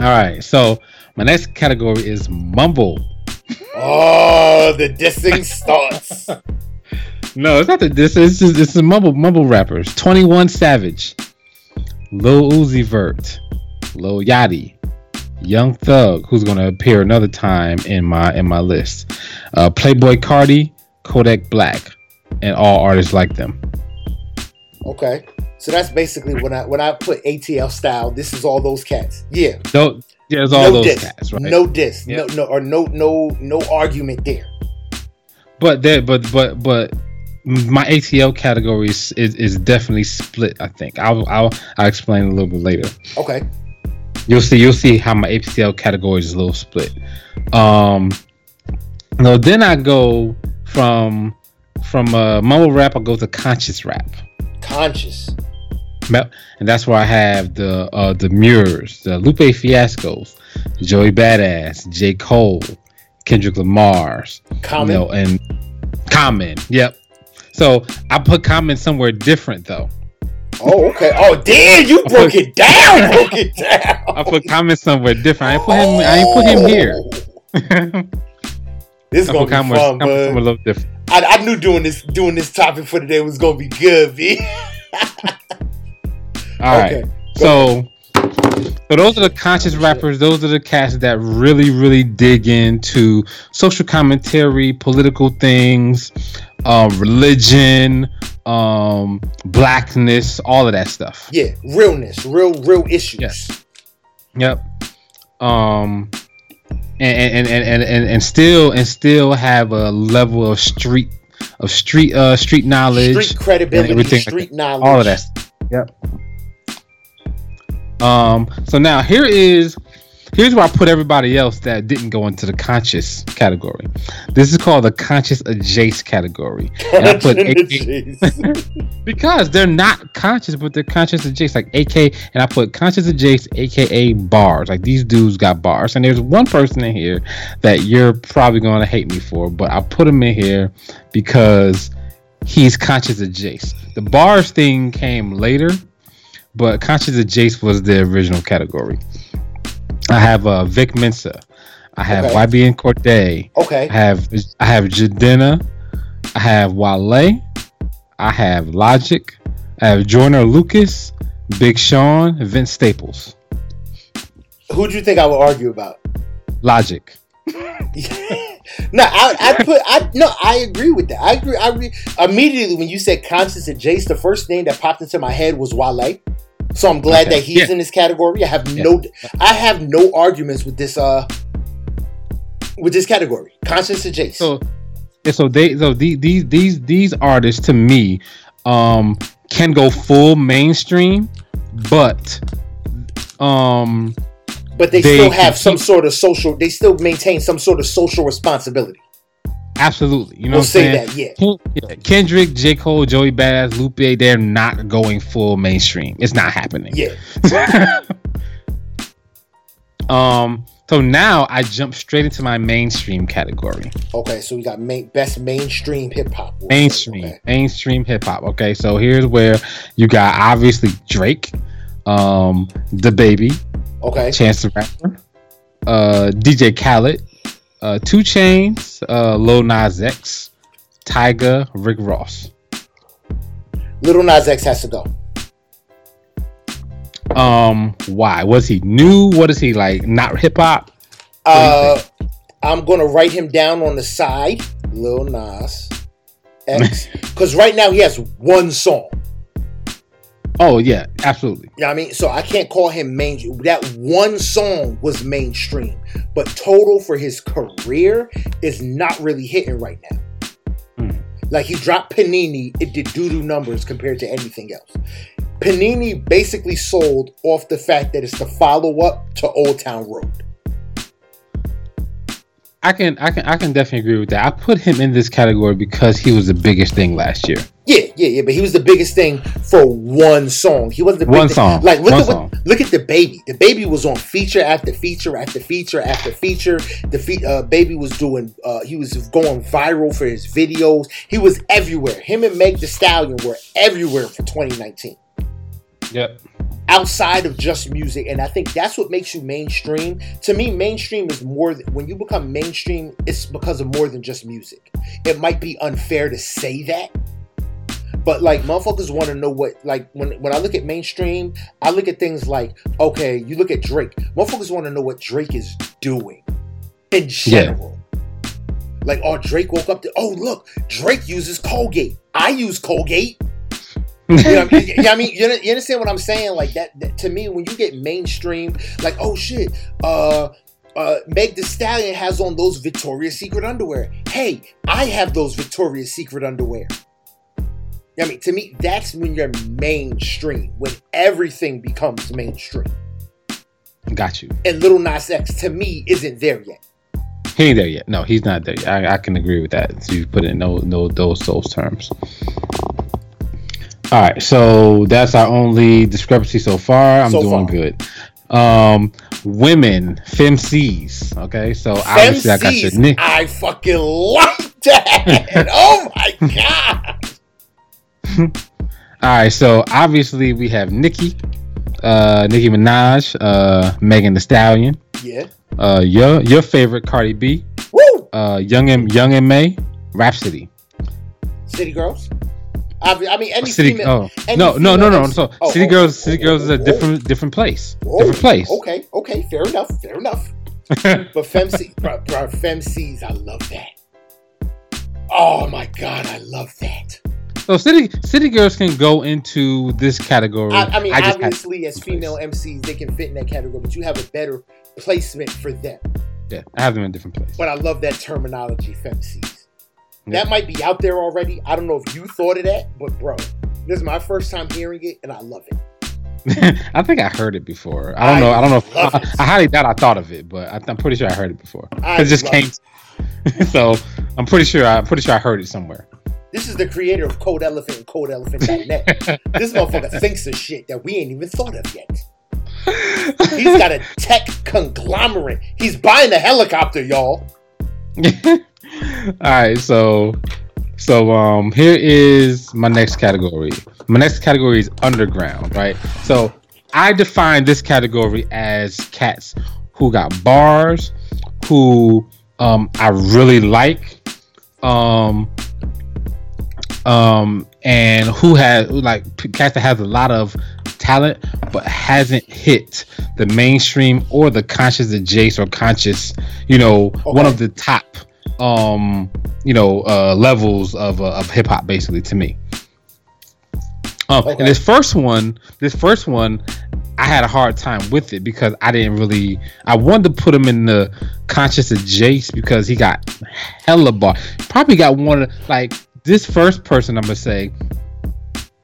right, so my next category is mumble. Oh, the dissing starts. No, it's not the dissing. It's just it's the mumble mumble rappers. twenty-one Savage, Lil Uzi Vert, Lil Yachty, Young Thug, who's going to appear another time in my in my list. Uh, Playboi Carti, Kodak Black, and all artists like them. Okay, so that's basically when I when I put A T L Style. This is all those cats. Yeah. Don't. Yeah, there's all no those diss. cats, right? No diss, yep. no, no, or no, no, no argument there. But there, but but but my A T L category is, is, is definitely split. I think I'll I'll I'll explain a little bit later. Okay. You'll see you'll see how my A T L category is a little split. Um, no, then I go from from uh, mumble rap. I go to conscious rap. Conscious. And that's where I have the uh, the Murs, the Lupe Fiascos, Joey Badass, J. Cole, Kendrick Lamar, Common, you know, and Common. Yep. So I put Common somewhere different though. Oh, okay. Oh, damn! You I broke put, it down. Broke it down. I put Common somewhere different. I ain't put him. Oh. I ain't put him here. This is I gonna put be Common, fun, Common somewhere a little different. I, I knew doing this doing this topic for today was gonna be good, B. All okay, right, so so those are the conscious rappers. Those are the cats that really, really dig into social commentary, political things, uh, religion, um, blackness, all of that stuff. Yeah, realness, real, real issues. Yes. Yep. Um, and and and and and, and still and still have a level of street of street uh, street knowledge, street credibility, street knowledge, all of that. Yep. Um, so now here is here's where I put everybody else that didn't go into the conscious category. This is called the conscious adjacent category. And I put A K, because they're not conscious, but they're conscious adjacent, like A K. And I put conscious adjacent, A K A bars. Like these dudes got bars. And there's one person in here that you're probably going to hate me for, but I put him in here because he's conscious adjacent. The bars thing came later. But conscious adjacent was the original category. I have uh, Vic Mensa. I have okay. Y B N Cordae. Okay. I have I have Jadena. I have Wale. I have Logic. I have Joyner Lucas, Big Sean, Vince Staples. Who do you think I would argue about? Logic. No, I, I put. I no, I agree with that. I agree. I re, immediately when you said conscious and Jace, the first name that popped into my head was Wale. So I'm glad okay. that he's yeah. in this category. I have yeah. no. I have no arguments with this. Uh, with this category, conscious and Jace. So, yeah, so they, so the, these these these artists to me, um, can go full mainstream, but, um. But they, they still have some sort of social... They still maintain some sort of social responsibility. Absolutely. You know we'll what I'm saying? Say that, yeah. Kendrick, J. Cole, Joey Badass, Lupe, they're not going full mainstream. It's not happening. Yeah. um. So now I jump straight into my mainstream category. Okay, so we got main, best mainstream hip-hop. Mainstream. Okay. Mainstream hip-hop. Okay, so here's where you got, obviously, Drake, um, DaBaby, okay, Chance the Rapper, uh, D J Khaled, uh, Two Chainz, uh, Lil Nas X, Tyga, Rick Ross. Lil Nas X has to go. Um, why? Was he new? What is he like? Not hip hop? Uh, I'm gonna write him down on the side, Lil Nas X, because right now he has one song. Oh, yeah, absolutely. Yeah, you know I mean, so I can't call him mainstream. That one song was mainstream, but total for his career is not really hitting right now. Mm. Like, he dropped Panini, it did doo-doo numbers compared to anything else. Panini basically sold off the fact that it's the follow-up to Old Town Road. I can, I can, I can definitely agree with that. I put him in this category because he was the biggest thing last year. Yeah, yeah, yeah. But he was the biggest thing for one song. He wasn't the one song. Thing. Like look one at song. What, look at DaBaby. DaBaby was on feature after feature after feature after feature. The fe- uh, Baby was doing. Uh, he was going viral for his videos. He was everywhere. Him and Meg Thee Stallion were everywhere for twenty nineteen. Yep. Outside of just music, and I think that's what makes you mainstream. To me, mainstream is more than, when you become mainstream, it's because of more than just music. It might be unfair to say that, but like motherfuckers want to know what, like when, when I look at mainstream, I look at things like, okay, you look at Drake, motherfuckers want to know what Drake is doing in general. Yeah. Like, oh, Drake woke up to, oh look, Drake uses Colgate. I use Colgate. You know what I mean? Yeah, I mean, you understand what I'm saying? Like that, that to me, when you get mainstream, like, oh shit, uh, uh, Meg Thee Stallion has on those Victoria's Secret underwear. Hey, I have those Victoria's Secret underwear. I mean, to me, that's when you're mainstream, when everything becomes mainstream. Got you. And Lil Nas X, to me, isn't there yet. He ain't there yet. No, he's not there yet. I, I can agree with that. So you put it in no, no, those, those terms. All right, so that's our only discrepancy so far. I'm so doing far. Good. Um, women, femcees. Okay, so femcees, obviously I got your Nick. I fucking like that. Oh my god. All right, so obviously we have Nicki, uh, Nicki Minaj, uh, Megan Thee Stallion. Yeah. Uh, your your favorite Cardi B. Woo. Uh, Young and Young and May, Rapsody. City Girls. I mean, any city, female. Oh. Any no, female no, no, no. So, oh, City oh, Girls, oh, City oh, Girls oh, is a different, oh. different place. Oh, different place. Okay, okay, fair enough, fair enough. But femce, bro, bro, femcees, I love that. Oh my god, I love that. So City City Girls can go into this category. I, I mean, I obviously, as female place. M Cs, they can fit in that category, but you have a better placement for them. Yeah, I have them in a different place. But I love that terminology, femcees. That might be out there already. I don't know if you thought of that, but bro, this is my first time hearing it, and I love it. I think I heard it before. I don't I know. I don't know. If, I, I highly doubt I thought of it, but I, I'm pretty sure I heard it before. I it just came. It. So I'm pretty sure. I'm pretty sure I heard it somewhere. This is the creator of Code Elephant and Code Elephant dot net. This motherfucker thinks of shit that we ain't even thought of yet. He's got a tech conglomerate. He's buying a helicopter, y'all. All right, so so um, here is my next category. My next category is underground, right? So I define this category as cats who got bars, who um, I really like, um, um, and who has like cats that have a lot of talent but hasn't hit the mainstream or the conscious adjacent or conscious, you know, okay. one of the top, um, you know, uh, levels of uh, of hip hop, basically, to me. Um, okay. And this first one, this first one, I had a hard time with it because I didn't really. I wanted to put him in the conscious adjacent because he got hella bar. Probably got one of like this first person. I'm gonna say,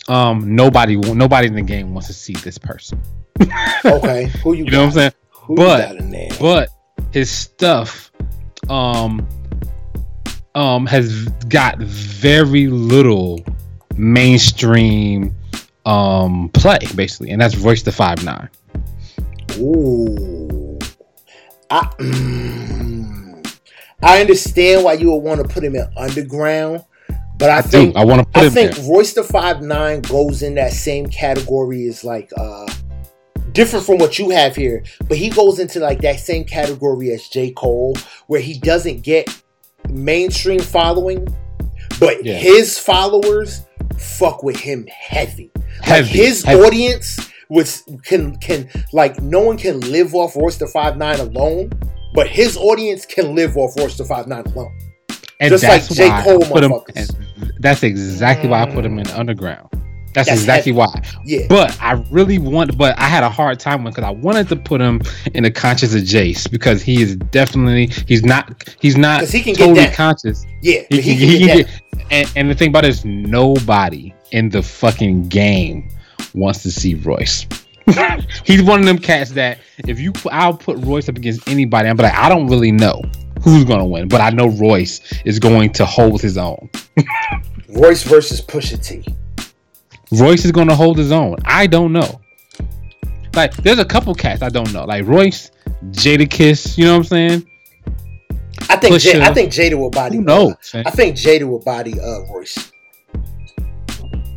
um, nobody, nobody in the game wants to see this person. Okay, who you? You got? Know what I'm saying? Who but, you got in there? But his stuff, um, um, has got very little mainstream um play, basically, and that's Royce the five nine. Ooh, I mm, I understand why you would want to put him in underground, but I, I think do. I want to. I him think there. Royce the five nine goes in that same category as like uh different from what you have here, but he goes into like that same category as J. Cole, where he doesn't get mainstream following, but yeah. his followers fuck with him heavy. Heavy, like his heavy. Audience was can can like no one can live off Royce the five nine alone, but his audience can live off Royce the five nine alone. And just that's like J. Cole motherfuckers. Him, that's exactly mm. why I put him in the underground. That's, that's exactly heavy. Why. Yeah. But I really want but I had a hard time with because I wanted to put him in the conscious adjacent because he is definitely he's not he's not he can totally get conscious. Yeah. He, he can, he can get, get and, and the thing about it is nobody in the fucking game wants to see Royce. He's one of them cats that if you I'll put Royce up against anybody, I'm like, I don't really know who's gonna win, but I know Royce is going to hold his own. Royce versus Pusha T. Royce is going to hold his own. I don't know. Like, there's a couple cats I don't know. Like, Royce, Jadakiss, you know what I'm saying? I think J- I think Jada will body. No, uh, I think Jada will body uh, Royce.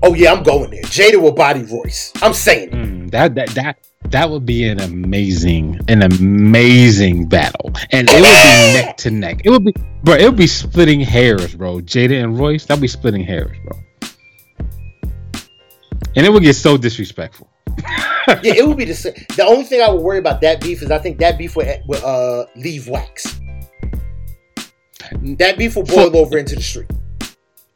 Oh, yeah, I'm going there. Jada will body Royce. I'm saying mm, that, that that that would be an amazing, an amazing battle. And it would be neck to neck. It would be, bro, it would be splitting hairs, bro. Jada and Royce, that would be splitting hairs, bro. And it would get so disrespectful. Yeah, it would be the same. The only thing I would worry about that beef is I think that beef would, would uh, leave wax. That beef will boil so, over into the street.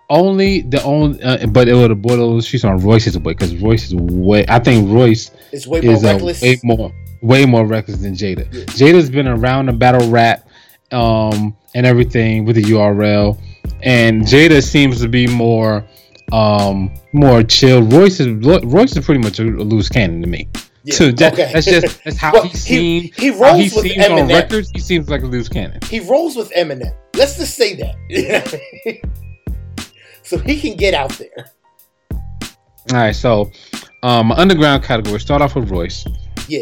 Only the only, uh, but it would boil over the streets on Royce's way because Royce is way. I think Royce it's way more is reckless. Uh, way more, way more reckless than Jada. Yeah. Jada's been around the battle rap, um, and everything with the U R L, and Jada seems to be more. Um, more chill. Royce is Royce is pretty much a loose cannon to me. Yeah, so that, okay. that's just that's how well, he seems. He, he rolls how he with seems Eminem. On records. He seems like a loose cannon. He rolls with Eminem. Let's just say that, so he can get out there. All right. So, um, underground category. Start off with Royce. Yeah.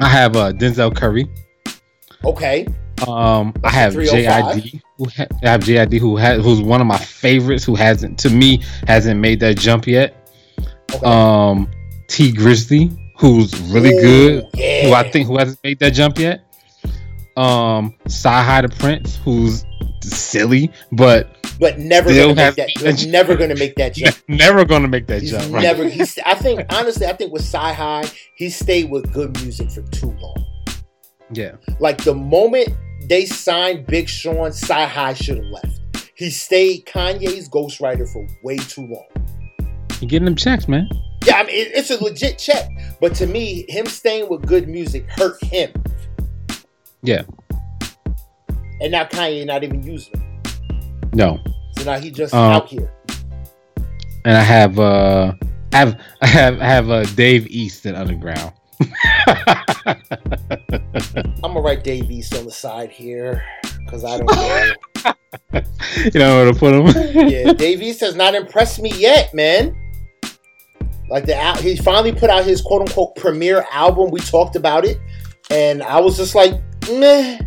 I have uh, Denzel Curry. Okay. Um, I have J I D. Who ha- I have J I D who has who's one of my favorites who hasn't to me hasn't made that jump yet. Okay. Um, T Grizzly who's really Ooh, good yeah. who I think who hasn't made that jump yet. Um, Sci-Hi the Prince who's silly but but never gonna make that, that j- never gonna make that jump never gonna make that he's jump right? Never he's I think honestly I think with Sci-Hi he stayed with good music for too long. Yeah, like the moment they signed Big Sean, Sci-Hi should have left. He stayed Kanye's ghostwriter for way too long. You getting them checks, man? Yeah, I mean it, it's a legit check, but to me, him staying with good music hurt him. Yeah, and now Kanye not even using him. No, so now he just um, out here. And I have, uh, I have, I have, I have uh, Dave East in underground. I'm gonna write Dave East on the side here because I don't know. You know where to put him. Yeah, Dave East has not impressed me yet, man. Like the al- he finally put out his quote unquote premiere album. We talked about it, and I was just like, meh.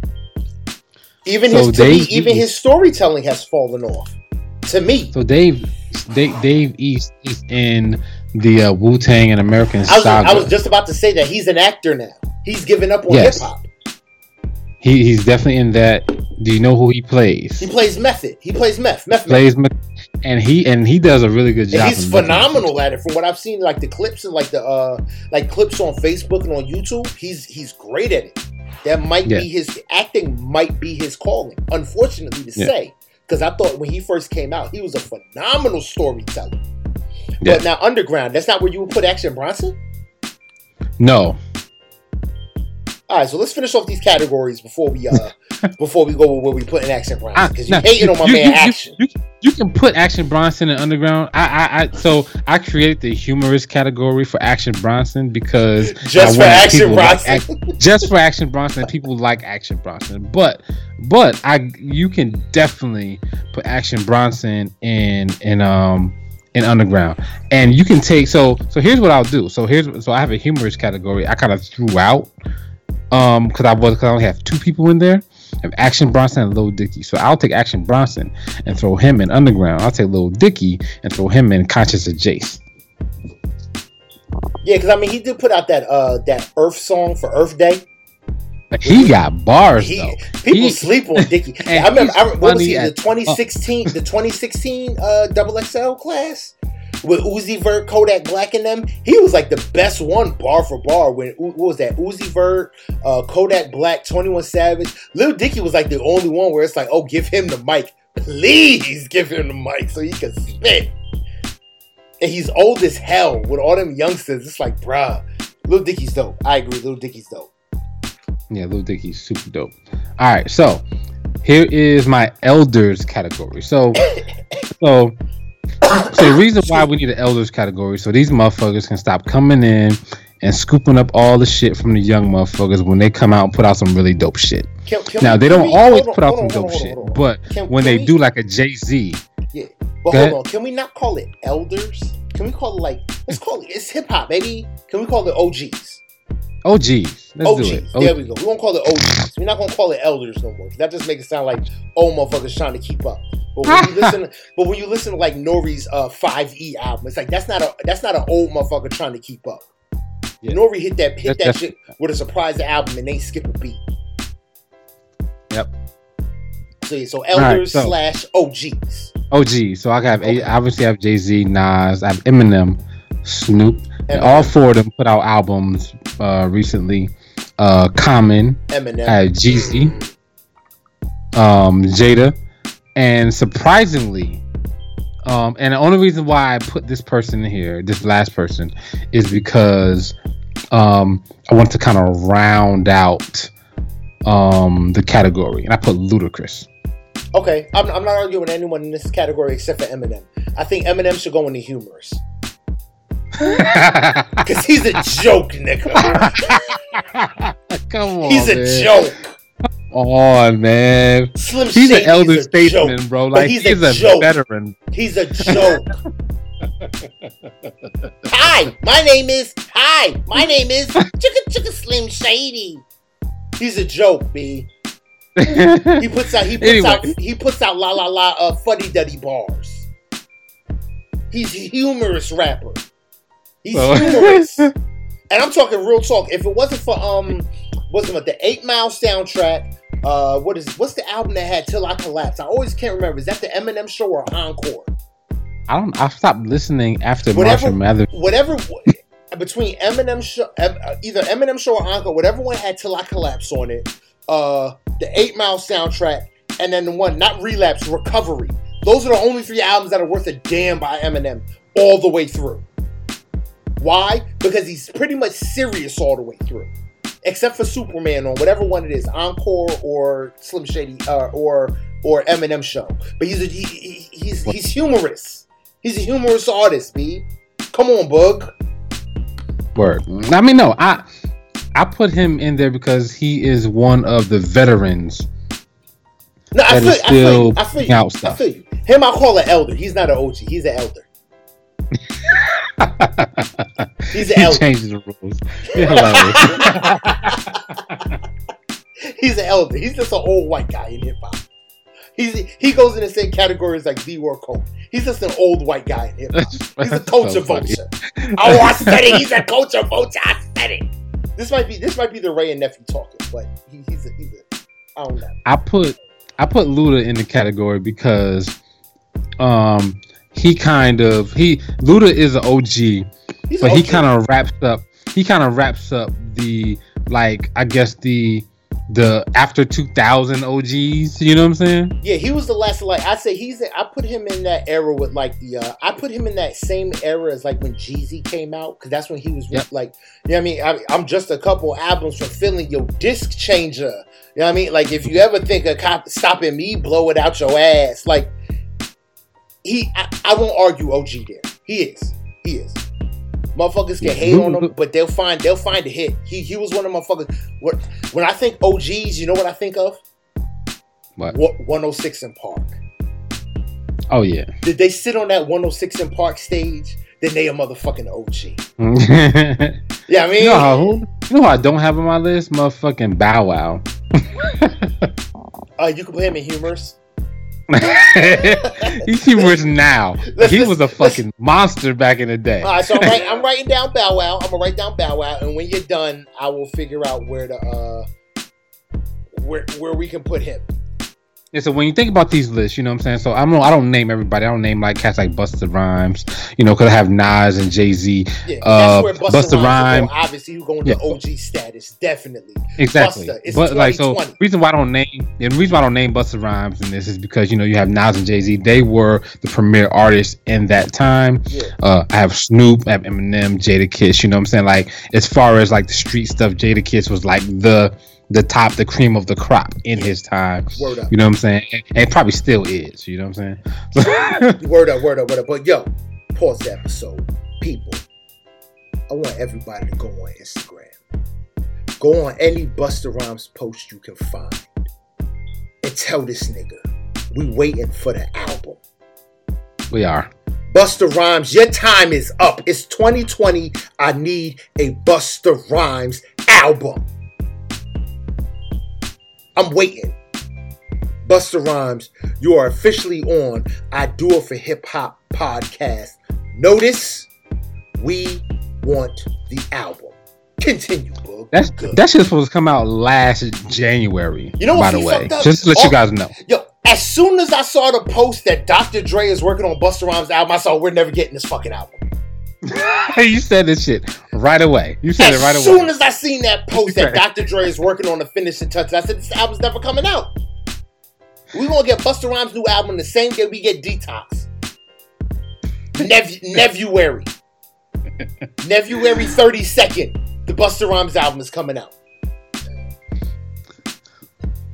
Even so his to me, even his storytelling has fallen off to me. So Dave, Dave, Dave East is in. The uh, Wu-Tang and American I was, Saga. I was just about to say that he's an actor now. He's given up on yes. hip hop. He he's definitely in that. Do you know who he plays? He plays Method. He plays Meth. Meth plays Meth. And he and he does a really good job. And he's phenomenal Method. At it. From what I've seen, like the clips and like the uh, like clips on Facebook and on YouTube, he's he's great at it. That might yeah. be his acting. Might be his calling. Unfortunately, to yeah. say, because I thought when he first came out, he was a phenomenal storyteller. Yeah. But now underground, that's not where you would put Action Bronson? No. All right, so let's finish off these categories before we uh before we go with where we put in Action Bronson, because you're hating you, on my you, man you, Action. You, you, you can put Action Bronson in underground. I, I, I so I created the humorous category for Action Bronson because just for Action Bronson, like, just for Action Bronson, people like Action Bronson. But but I you can definitely put Action Bronson in in um. in underground, and you can take so so here's what I'll do so here's so I have a humorous category I kind of threw out um because I was because I only have two people in there. I have Action Bronson and Lil Dicky, so I'll take Action Bronson and throw him in underground. I'll take Lil Dicky and throw him in Conscious of Jace. Yeah, because I mean he did put out that uh that Earth song for Earth Day. He got bars he, though. People he, sleep on Dicky. I remember. I, what was he? The twenty sixteen, uh, the twenty sixteen uh, Double X L class with Uzi Vert, Kodak Black, and them. He was like the best one, bar for bar. When what was that? Uzi Vert, uh, Kodak Black, twenty-one Savage. Lil Dicky was like the only one where it's like, oh, give him the mic, please give him the mic so he can spit. And he's old as hell with all them youngsters. It's like, bruh, Lil Dicky's dope. I agree, Lil Dicky's dope. Yeah, Lil Dicky's super dope. All right, so here is my elders category. So, so, so the reason why we need an elders category, so these motherfuckers can stop coming in and scooping up all the shit from the young motherfuckers when they come out and put out some really dope shit. Can, can now, we, they don't we, always on, put out on, some dope on, shit, on, but can, when can they we, do like a Jay-Z. Yeah, but hold on. Can we not call it elders? Can we call it like, let's call it, it's hip-hop, baby. Can we call it O Gs? O Gs. Let's O Gs. Do it. O Gs. There we go. We're going to call it O Gs. We're not going to call it elders no more. That just makes it sound like old motherfuckers trying to keep up. But when you listen, to, but when you listen to like Nori's uh, five E album, it's like that's not a that's not an old motherfucker trying to keep up. Yeah. Nori hit that hit that shit with a surprise album and they skip a beat. Yep. So yeah, so elders right, so, slash O Gs. O Gs. So I have okay. obviously I have Jay-Z, Nas, I have Eminem, Snoop. And all four of them put out albums uh, recently. Uh, Common, Eminem, uh, Jeezy, um, Jada, and surprisingly, um, and the only reason why I put this person in here, this last person, is because um, I wanted to kind of round out um, the category, and I put Ludacris. Okay, I'm, I'm not arguing with anyone in this category except for Eminem. I think Eminem should go into humorous. Cause he's a joke, nigga. Come on, he's a man. joke. Come on, man. Slim he's Shady, an elder he's statesman, joke, bro. Like he's, he's a, a veteran. He's a joke. Hi, my name is. Hi, my name is. Chicka Chicka Slim Shady. He's a joke, B. He puts out. He puts anyway. out. He puts out la la la uh, fuddy duddy bars. He's a humorous rapper. He's so. humorous. And I'm talking real talk. If it wasn't for um wasn't for the Eight Mile soundtrack, uh what is what's the album that had Till I Collapse? I always can't remember. Is that the Eminem show or Encore? I don't I stopped listening after whatever, Marshall Mathers. Whatever between Eminem show either Eminem show or Encore, whatever one had Till I Collapse on it, uh the Eight Mile soundtrack, and then the one not Relapse, Recovery. Those are the only three albums that are worth a damn by Eminem all the way through. Why? Because he's pretty much serious all the way through, except for Superman on whatever one it is, Encore or Slim Shady uh, or or Eminem show. But he's a, he, he, he's he's humorous. He's a humorous artist, B. Come on, Bug. Word. I mean, no, I I put him in there because he is one of the veterans. No, I feel, still I feel you. I feel you. Out stuff. I feel you. Him, I call an elder. He's not an O G. He's an elder. He's an elder. He changes the rules. He's, He's an elder. He's just an old white guy in hip hop. He's he goes in the same category as like D-War Cole. He's just an old white guy in hip hop. He's a culture vulture. Oh, I said it. He's a culture vulture. I said it. This might be this might be the Ray and nephew talking, but he, he's a he's a I don't know. I put I put Luda in the category because um he kind of he Luda is an O G, He's but an O G. he kind of wraps up he kind of wraps up the like I guess the the after two thousand O Gs, you know what I'm saying? Yeah, he was the last, like, I say he's, I put him in that era with, like, the, uh, I put him in that same era as, like, when Jeezy came out, because that's when he was, yep. with, like, you know what I mean? I, I'm just a couple albums from feeling your disc changer, you know what I mean? Like, if you ever think of cop, stopping me, blow it out your ass, like, he, I, I won't argue O G there. He is, he is. Motherfuckers can hate on him, but they'll find they'll find a hit. He he was one of the motherfuckers. When I think O Gs, you know what I think of? What? one oh six and Park. Oh yeah. Did they sit on that one oh six and Park stage? Then they a motherfucking O G. Yeah, I mean, you know, how, you know, how I don't have on my list, motherfucking Bow Wow. uh, you can put him in humorous. He's humorous now. Let's, he was a fucking monster back in the day. All right, so I'm, write, I'm writing down Bow Wow. I'm gonna write down Bow Wow, and when you're done, I will figure out where to uh, where where we can put him. Yeah, so when you think about these lists, you know what I'm saying. So I don't I don't name everybody. I don't name like cats like Busta Rhymes, you know, because I have Nas and Jay Z. Yeah, uh, that's where Busta, Busta Rhymes, obviously, you going to yeah. O G status, definitely. Exactly. Busta, it's but like so, reason why I don't name the reason why I don't name Busta Rhymes in this is because you know you have Nas and Jay Z. They were the premier artists in that time. Yeah. Uh, I have Snoop, I have Eminem, Jadakiss. You know what I'm saying? Like as far as like the street stuff, Jadakiss was like the. the top, the cream of the crop in his time. Word up. You know what I'm saying? And, and probably still is. You know what I'm saying? word up, word up, word up. But yo, pause the episode. People, I want everybody to go on Instagram. Go on any Busta Rhymes post you can find. And tell this nigga, we waiting for the album. We are. Busta Rhymes, your time is up. It's twenty twenty. I need a Busta Rhymes album. I'm waiting. Busta Rhymes, you are officially on I Do It For Hip Hop podcast. Notice, we want the album. Continue, bro. That's, that shit's supposed to come out last January, you know what, by the way. Just to let oh, you guys know. Yo, as soon as I saw the post that Doctor Dre is working on Busta Rhymes' album, I saw we're never getting this fucking album. You said this shit right away. You said as it right away. As soon as I seen that post that Doctor Dre is working on the finishing touches, I said this album's never coming out. We gonna get Busta Rhymes' new album the same day we get Detox. Nev- Nevuary, Nevuary thirty second, the Busta Rhymes album is coming out.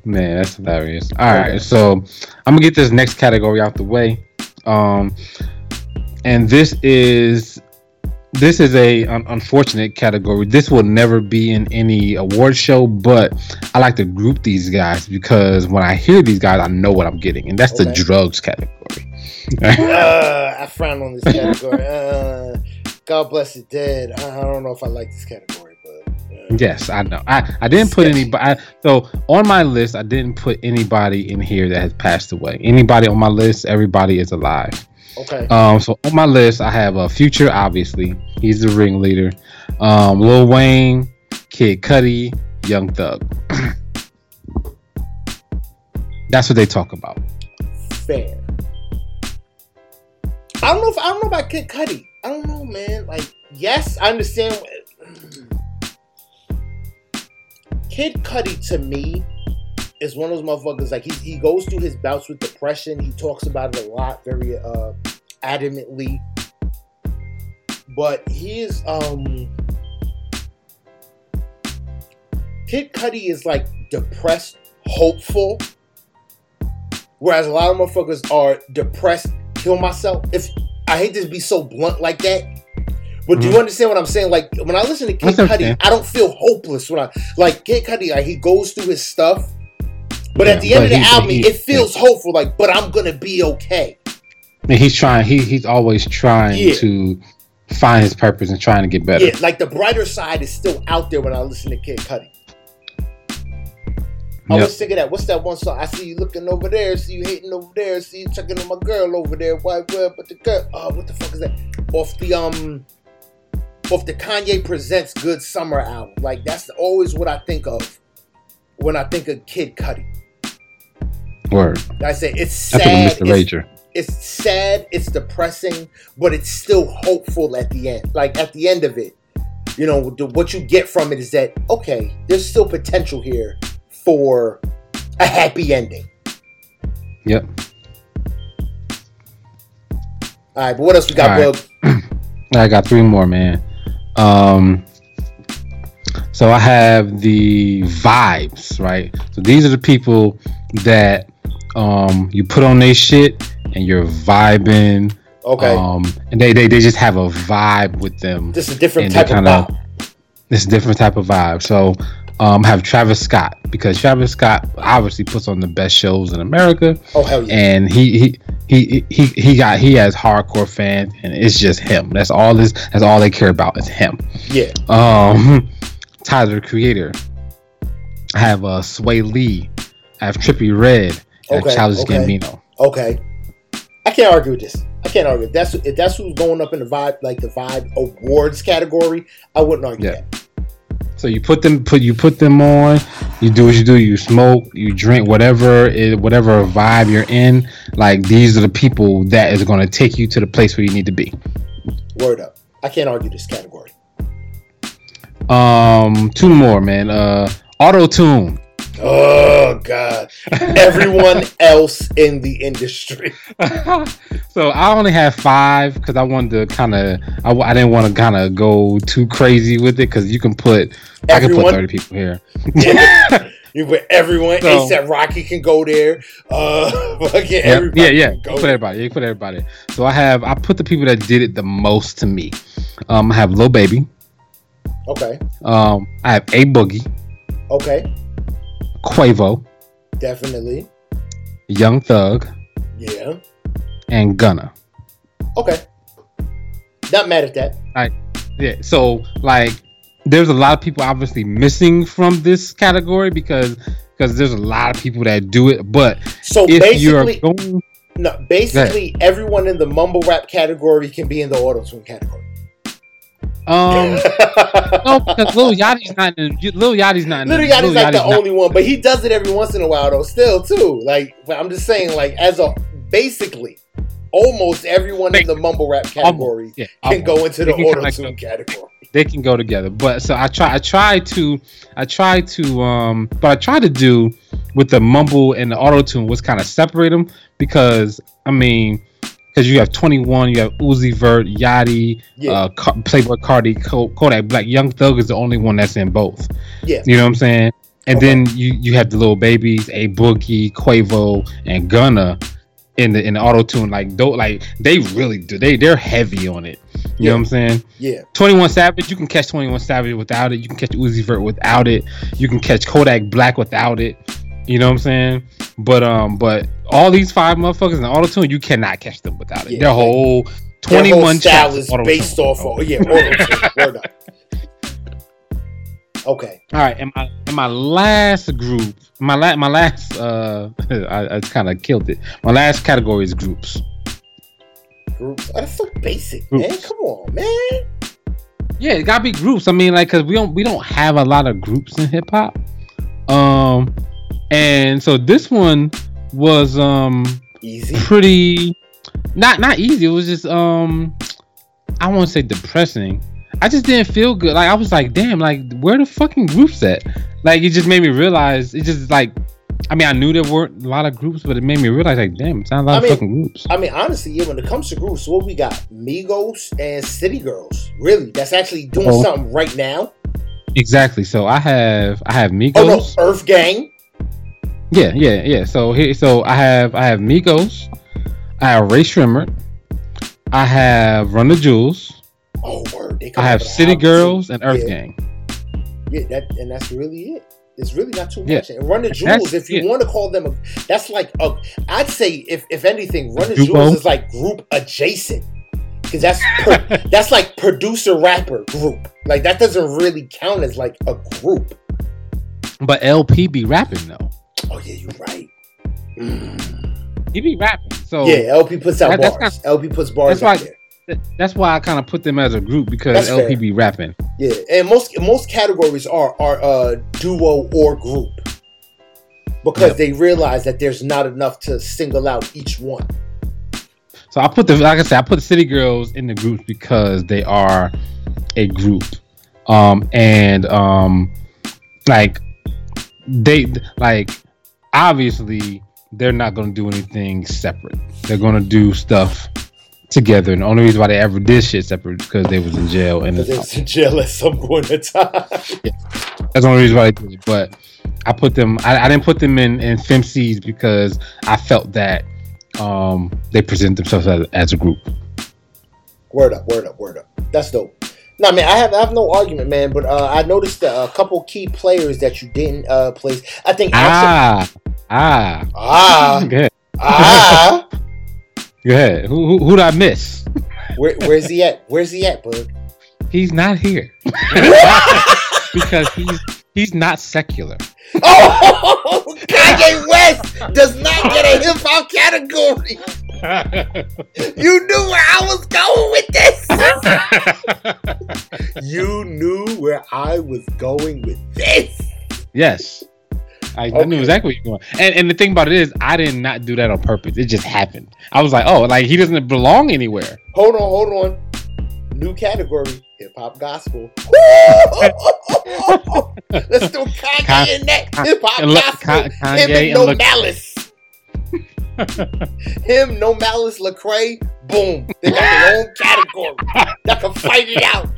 Man, that's hilarious. All okay. right, so I'm gonna get this next category out the way, um, and this is. This is a un- unfortunate category. This will never be in any award show, but I like to group these guys because when I hear these guys, I know what I'm getting, and that's okay. The drugs category. uh, I frown on this category. Uh, God bless the dead. I-, I don't know if I like this category, but uh, yes, I know. I, I didn't put anybody. I, so on my list, I didn't put anybody in here that has passed away. Anybody on my list, everybody is alive. Okay. Um, so on my list, I have uh, Future, obviously. He's the ringleader. Um, Lil Wayne, Kid Cudi, Young Thug. That's what they talk about. Fair. I don't know if I don't know about Kid Cudi. I don't know, man. Like, yes, I understand. Kid Cudi to me is one of those motherfuckers, like, he, he goes through his bouts with depression. He talks about it a lot, very uh, adamantly. But he is, um... Kid Cudi is, like, depressed, hopeful. Whereas a lot of motherfuckers are depressed, kill myself. If I hate to be so blunt like that. But mm-hmm. do you understand what I'm saying? Like, when I listen to Kid That's Cudi, okay. I don't feel hopeless. When I Like, Kid Cudi, like, he goes through his stuff. But yeah, at the end of the he, album, he, it feels yeah. hopeful. Like, but I'm gonna be okay. And he's trying. He he's always trying yeah. to find his purpose and trying to get better. Yeah, like the brighter side is still out there when I listen to Kid Cudi. Yep. I was thinking that. What's that one song? I see you looking over there. See you hating over there. See you checking on my girl over there. Why? Where? But the girl. Oh, what the fuck is that? Off the um, off the Kanye Presents Good Summer album. Like that's always what I think of. when I think of Kid Cudi. Word. I say it's sad. Mister Major. It's, it's sad. It's depressing, but it's still hopeful at the end. Like at the end of it, you know, the, what you get from it is that okay, there's still potential here for a happy ending. Yep. All right, but what else we got, Bub? Right. I got three more, man. Um, so I have the vibes, right? So these are the people that um you put on their shit and you're vibing. Okay. Um, and they, they, they just have a vibe with them. This is a different type of vibe. This is a different type of vibe. So um, have Travis Scott, because Travis Scott obviously puts on the best shows in America. Oh hell yeah! And he he he he, he got he has hardcore fans, and it's just him. That's all this. That's all they care about is him. Yeah. Um, Tyler the Creator. I have uh, Sway Lee. I have Trippie Redd. I have okay, Childish okay. Gambino. Okay. I can't argue with this. I can't argue. If that's if that's who's going up in the vibe, like the vibe awards category, I wouldn't argue yeah. that. So you put them, put you put them on. You do what you do. You smoke, you drink, whatever is whatever vibe you're in. Like these are the people that is going to take you to the place where you need to be. Word up! I can't argue this category. Um, two more, man. Uh, auto tune. Oh God! Everyone else in the industry. So I only have five because I wanted to kind of. I, I didn't want to kind of go too crazy with it because you can put. Everyone, I can put thirty people here. Yeah, you put everyone. So, ASAP Rocky can go there. Uh, yeah, everybody yeah, yeah. Can go. You put everybody. You put everybody. So I have. I put the people that did it the most to me. Um, I have Lil Baby. Okay. Um, I have A Boogie. Okay. Quavo, definitely. Young Thug, yeah, and Gunna. Okay, not mad at that. Like, yeah. So, like, there's a lot of people obviously missing from this category because because there's a lot of people that do it. But so if basically, you're going, no, basically everyone in the mumble rap category can be in the autotune category. Um, no, because Lil Yachty's not in. Lil Yachty's not in. Lil Yachty's, Lil Yachty's like Yachty's the only one, but he does it every once in a while, though. Still, too. Like, I'm just saying, like, as a basically, almost everyone in the mumble rap category almost, yeah, can almost. go into the autotune category. They can go together, but so I try. I try to. I try to. Um, but I try to do with the mumble and the autotune was kind of separate them because I mean. Because you have twenty-one, you have Uzi Vert, Yachty, yeah. uh, Car- Playboy Cardi, Kodak Black. Young Thug is the only one that's in both. Yeah. You know what I'm saying? And okay. then you, you have the Lil Babies, A Boogie, Quavo, and Gunna in the in the auto-tune. Like, do, like they really do. They, they're heavy on it. You yeah. know what I'm saying? Yeah. twenty-one Savage, you can catch twenty-one Savage without it. You can catch Uzi Vert without it. You can catch Kodak Black without it. You know what I'm saying? But um, but all these five motherfuckers in autotune, you cannot catch them without it. Yeah, their whole twenty-one their whole style is based off of oh, yeah, auto-tune. Okay. All right, and my and my last group, my la- my last uh, I, I kind of killed it. My last category is groups. Groups. Oh, that's so basic, groups. Man. Come on, man. Yeah, it gotta be groups. I mean, like, cause we don't we don't have a lot of groups in hip hop. Um. And so this one was um easy. pretty not not easy. It was just um I won't say depressing. I just didn't feel good. Like I was like, damn, like where the fucking groups at? Like it just made me realize it just like I mean I knew there weren't a lot of groups, but it made me realize like damn, it's not a lot I of mean, fucking groups. I mean honestly, yeah, when it comes to groups, what we got? Migos and City Girls. Really? That's actually doing oh. something right now. Exactly. So I have I have Migos. Oh no, Earth Gang. Yeah, yeah, yeah. So here, so I have, I have Migos, I have Ray Shrimmer, I have Run the Jewels, oh, word. They I have City Girls and Earth yeah. Gang. Yeah, that and that's really it. It's really not too much. Yeah. And Run the Jewels, that's, if you yeah. want to call them, a, that's like a. I'd say if if anything, Run the Jewels is like group adjacent because that's per, that's like producer rapper group. Like that doesn't really count as like a group. But L P be rapping though. Oh yeah, you're right. Mm. He be rapping, so yeah. L P puts out that, bars. Kinda, L P puts bars. That's why. Out there. That's why I kind of put them as a group because that's L P fair. Be rapping. Yeah, and most most categories are are uh, duo or group. because yep. they realize that there's not enough to single out each one. So I put the, like I said, I put the City Girls in the groups because they are a group. Um, and um, like they, like obviously they're not going to do anything separate. They're going to do stuff together. And the only reason why they ever did shit separate is because they was in jail. And they was in jail at some point in time. Yeah. That's the only reason why they did it. But I put them, I, I didn't put them in, in FemCs because I felt that um, they present themselves as, as a group. Word up, word up, word up. That's dope. No, man, I have I have no argument, man. But uh, I noticed uh, a couple key players that you didn't uh, place. I think ah ah ah Go ahead. ah. Go ahead. Who who who'd I miss? Where where's he at? Where's he at, bud? He's not here because he's he's not secular. Oh, Kanye West does not get a hip hop category. You knew where I was going with this. You knew where I was going with this. Yes, I, okay. I knew exactly where you were going. And and the thing about it is, I did not do that on purpose. It just happened. I was like, oh, like he doesn't belong anywhere. Hold on, hold on. New category: hip hop gospel. Let's do Kanye Con- in that hip hop Con- gospel. Con- Him and No Con- Malice. Him, No Malice, Lecrae, boom. They got their own category that can fight it out.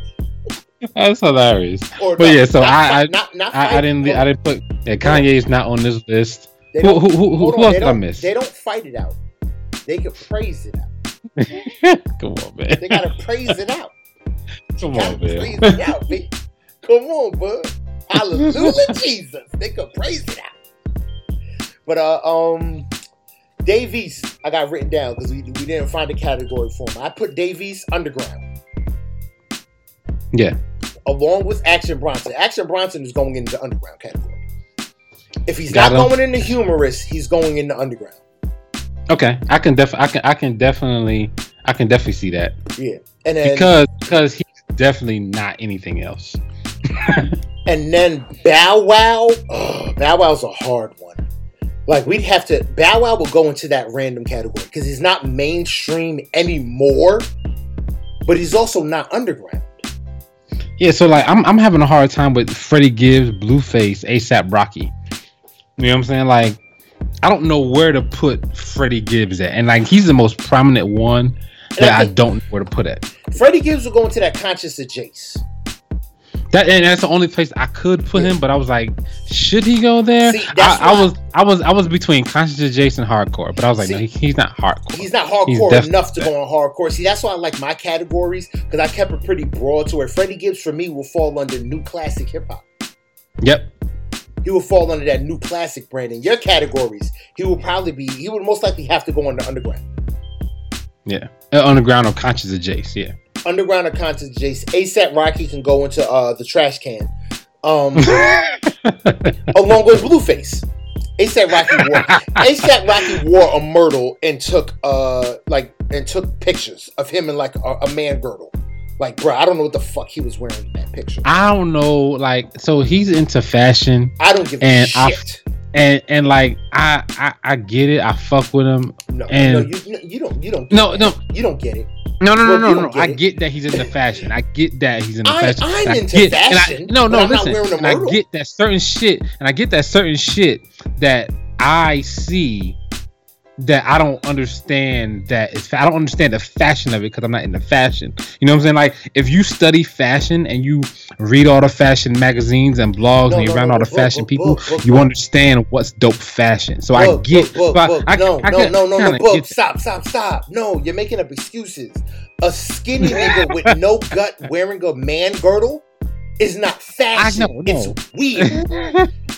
That's hilarious. Or but not, yeah, so not, I, I, not, not I, I didn't, I didn't put. Yeah, Kanye's not on this list. Who, who, who, who on, else did I miss? They don't fight it out. They can praise it out. Come on, man. They gotta praise it out. Come they on, man. Praise it out, man. Come on, bud. Hallelujah, Jesus. They can praise it out. But uh, um. Davies, I got written down because we, we didn't find a category for him. I put Davies underground. Yeah. Along with Action Bronson. Action Bronson is going into the underground category. If he's got not him. Going into humorous, he's going into underground. Okay, I can def, I can, I can definitely, I can definitely see that. Yeah, and then, because because he's definitely not anything else. And then Bow Wow. Ugh, Bow Wow's a hard one. Like, we'd have to... Bow Wow will go into that random category because he's not mainstream anymore, but he's also not underground. Yeah, so, like, I'm I'm having a hard time with Freddie Gibbs, Blueface, ASAP Rocky. You know what I'm saying? Like, I don't know where to put Freddie Gibbs at. And, like, he's the most prominent one that I, I don't know where to put at. Freddie Gibbs will go into that conscious of Jace. That, and that's the only place I could put him, but I was like, should he go there? See, I, I was, I was, I was between Conscious of Jace and hardcore, but I was like, see, no, he, he's not hardcore. He's not hardcore he's enough to go on hardcore. See, that's why I like my categories because I kept it pretty broad to where Freddie Gibbs for me will fall under new classic hip hop. Yep, he will fall under that new classic brand. In your categories, he will probably be, he would most likely have to go under underground. Yeah, uh, underground or Conscious of Jace. Yeah. Underground or Conscious Jace. ASAP Rocky can go into uh, the trash can. Um, along with Blueface. ASAP Rocky wore ASAP Rocky wore a myrtle and took uh like and took pictures of him in like a, a man girdle. Like, bro, I don't know what the fuck he was wearing in that picture. I don't know, like, so he's into fashion. I don't give a shit. I, and and like I, I I get it. I fuck with him. No, and no, you, no, you don't you don't no that. no you don't get it. No, no, no, well, no, no. Get I it. get that he's into fashion. I get that he's into I, fashion. I'm I into get, fashion. I, no, no, listen. And I get that certain shit, and I get that certain shit that I see that I don't understand. That it's, I don't understand the fashion of it because I'm not into fashion. You know what I'm saying? Like, if you study fashion and you read all the fashion magazines and blogs no, and you no, around no, all the bro, fashion bro, people, bro, bro, you understand what's dope fashion. So bro, I get. Bro, bro, bro, I, no, I, I, no, I, no, no, no, no. Stop, stop, stop. No, you're making up excuses. A skinny nigga with no gut wearing a man girdle is not fashion. I know, no. It's weird.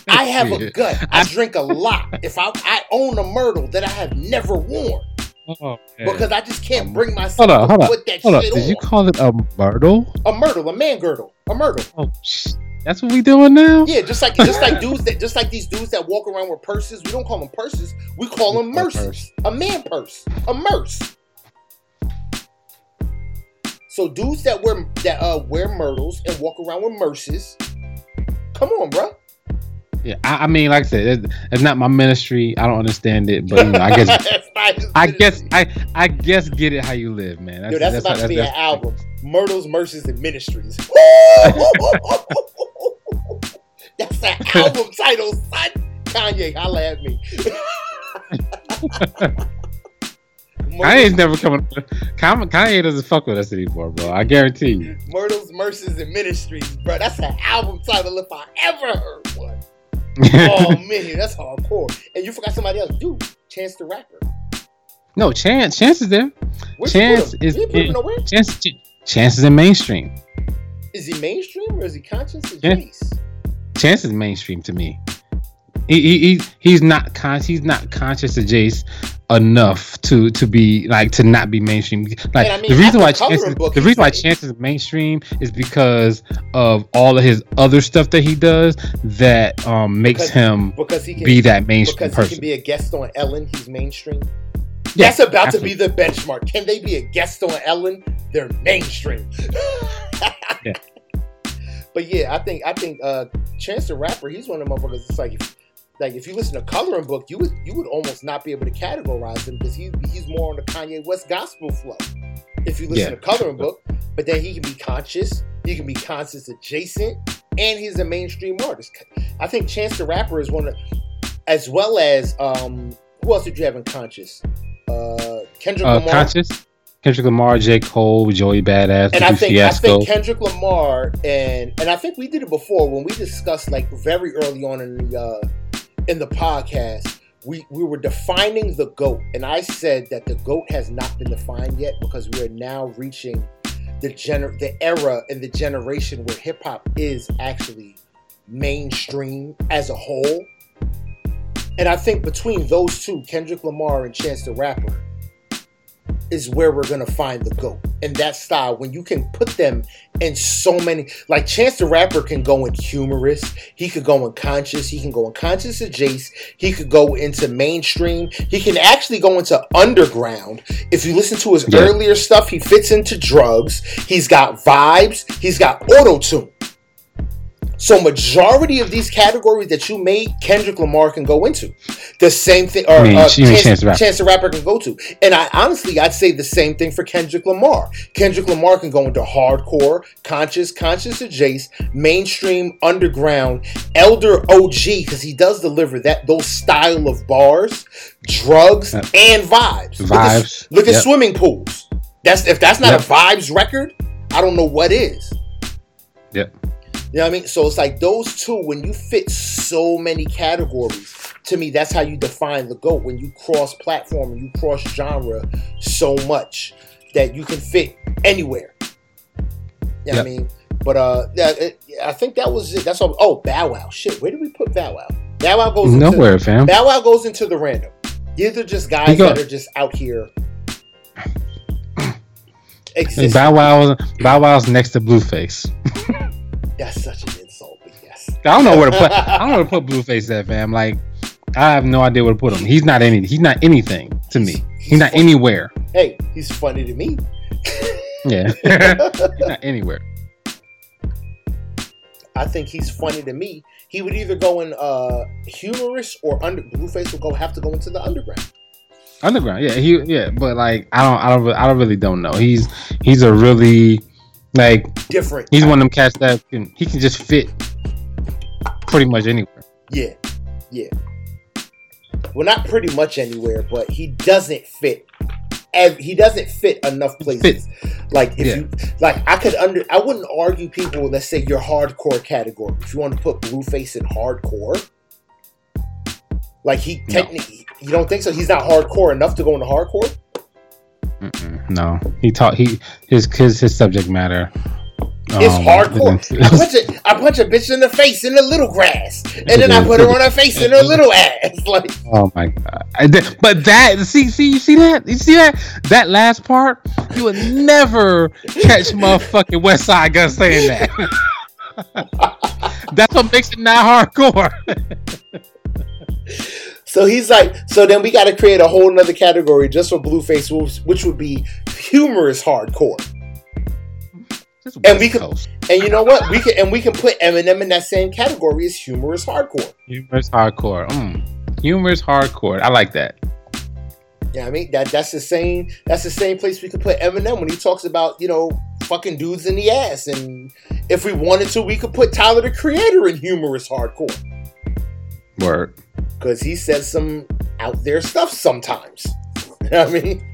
I have a gut. I drink a lot. If I I own a myrtle that I have never worn. Oh, because I just can't bring myself hold to on, put that hold shit on. Did on. You call it a myrtle? A myrtle, a man girdle. A myrtle. Oh shit. That's what we doing now? Yeah, just like just like dudes that just like these dudes that walk around with purses. We don't call them purses. We call them merces. A man purse. A merce. So dudes that wear that uh, wear myrtles and walk around with merces, come on, bro. Yeah, I, I mean, like I said, it's, it's not my ministry. I don't understand it, but you know, I guess, I guess, I, I guess, get it how you live, man. That's, Yo, that's, that's about how, to that's, be that's, an album: Myrtle's Merchants and Ministries. That's an album title, son. Kanye, holla at me. Kanye's never coming. Kanye doesn't fuck with us anymore, bro. I guarantee you. Myrtle's Merchants and Ministries, bro. That's an album title if I ever heard one. Oh man, that's hardcore. And you forgot somebody else, dude. Chance the Rapper. No, Chance. Chance is there. Where's Chance is. In, Chance, Chance is in mainstream. Is he mainstream or is he conscious? Or Chance, Chance is mainstream to me. He, he, he he's not con- he's not conscious of Jace enough to, to be like to not be mainstream. Like I mean, the reason why Chance is, the reason why Chance is mainstream is because of all of his other stuff that he does that um, makes because, him because he can, be that mainstream because person. Because he can be a guest on Ellen, he's mainstream. Yeah, that's about absolutely. to be the benchmark. Can they be a guest on Ellen? They're mainstream. Yeah. But yeah, I think I think uh, Chance the Rapper, he's one of the motherfuckers. It's like. Like if you listen to Coloring Book, you would you would almost not be able to categorize him because he he's more on the Kanye West gospel flow. If you listen yeah. to Coloring Book, but then he can be conscious, he can be conscious adjacent, and he's a mainstream artist. I think Chance the Rapper is one of, as well as um, who else did you have in conscious? Uh, Kendrick uh, Lamar, conscious, Kendrick Lamar, J. Cole, Joey Badass, and I think Fiasco. I think Kendrick Lamar and and I think we did it before when we discussed like very early on in the. Uh, In the podcast, we, we were defining the GOAT, and I said that the GOAT has not been defined yet because we are now reaching the gener- the era and the generation where hip hop is actually mainstream as a whole. And I think between those two, Kendrick Lamar and Chance the Rapper, is where we're gonna find the GOAT. And that style, when you can put them in so many, like Chance the Rapper can go in humorous, he could go in conscious, he can go in conscious adjacent, he could go into mainstream, he can actually go into underground. If you listen to his yeah. earlier stuff, he fits into drugs, he's got vibes, he's got auto-tune. So majority of these categories that you made, Kendrick Lamar can go into. The same thing, or I mean, uh, Chance, Chance, the Rapper. Chance the Rapper can go to. And I honestly, I'd say the same thing for Kendrick Lamar. Kendrick Lamar can go into hardcore, conscious, conscious adjacent, mainstream, underground, elder O G, because he does deliver that those style of bars, drugs, uh, and vibes. Vibes. Look at, look yep. at Swimming Pools. That's if that's not yep. a vibes record, I don't know what is. Yep. You know what I mean? So it's like those two, when you fit so many categories, to me, that's how you define the GOAT. When you cross platform and you cross genre so much that you can fit anywhere. You know yep. what I mean? But uh, it, I think that was it. That's all. Oh, Bow Wow. Shit, where did we put Bow Wow? Bow Wow goes into nowhere, fam. Bow Wow goes into the random. These are just guys that are just out here. Existing. Bow Wow, Bow Wow's next to Blueface. That's such an insult, but yes. I don't know where to put. I don't know where to put Blueface at, fam. Like, I have no idea where to put him. He's not any. He's not anything to me. He's, he's not funny. anywhere. Hey, he's funny to me. Yeah, he's not anywhere. I think he's funny to me. He would either go in uh, humorous or under. Blueface will go have to go into the underground. Underground, yeah, he, yeah, but like, I don't, I don't, I don't really don't know. He's, he's a really. Like different. He's one of them cats that can, he can just fit pretty much anywhere. Yeah, yeah. Well, not pretty much anywhere, but he doesn't fit. He doesn't fit enough places. Fit. Like if yeah. you, like I could under, I wouldn't argue people. Let's say your hardcore category. If you want to put Blueface in hardcore, like he technically, no. you don't think so? He's not hardcore enough to go into hardcore. Mm-mm, no, he taught he his his, his subject matter. Um, it's hardcore. I punch a, I punch a bitch in the face in the little grass, and then I put her on her face in her little ass. Like, oh my god! I did, but that see see you see that you see that that last part you would never catch motherfucking West Side Gun saying that. That's what makes it not hardcore. So he's like, so then we got to create a whole nother category just for Blueface, which would be humorous hardcore. And we can, and you know what, we can, and we can put Eminem in that same category as humorous hardcore. Humorous hardcore, mm. humorous hardcore. I like that. Yeah, I mean that. That's the same. That's the same place we can put Eminem when he talks about, you know, fucking dudes in the ass. And if we wanted to, we could put Tyler the Creator in humorous hardcore. Word. Because he says some out there stuff sometimes. You know what I mean?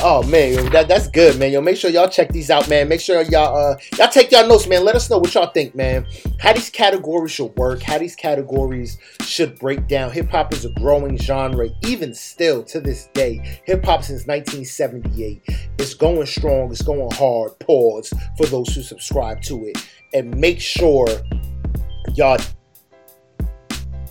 Oh man, that, that's good, man. Yo, make sure y'all check these out, man. Make sure y'all uh, y'all take y'all notes, man. Let us know what y'all think, man. How these categories should work, how these categories should break down. Hip hop is a growing genre, even still to this day. Hip hop since nineteen seventy-eight. It's going strong, it's going hard. Pause for those who subscribe to it. And make sure y'all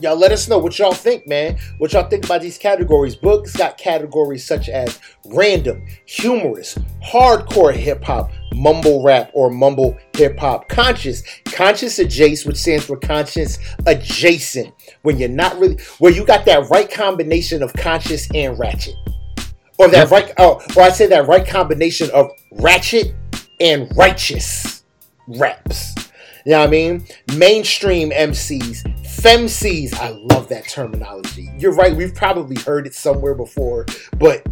Y'all let us know what y'all think, man. What y'all think about these categories. Book's got categories such as random, humorous, hardcore hip-hop, mumble rap or mumble hip-hop, conscious, conscious adjacent, which stands for conscious adjacent. When you're not really, where you got that right combination of conscious and ratchet. Or that right, or, or I say that right combination of ratchet and righteous raps. You know what I mean? Mainstream M Cs, femcs. I love that terminology. You're right. We've probably heard it somewhere before, but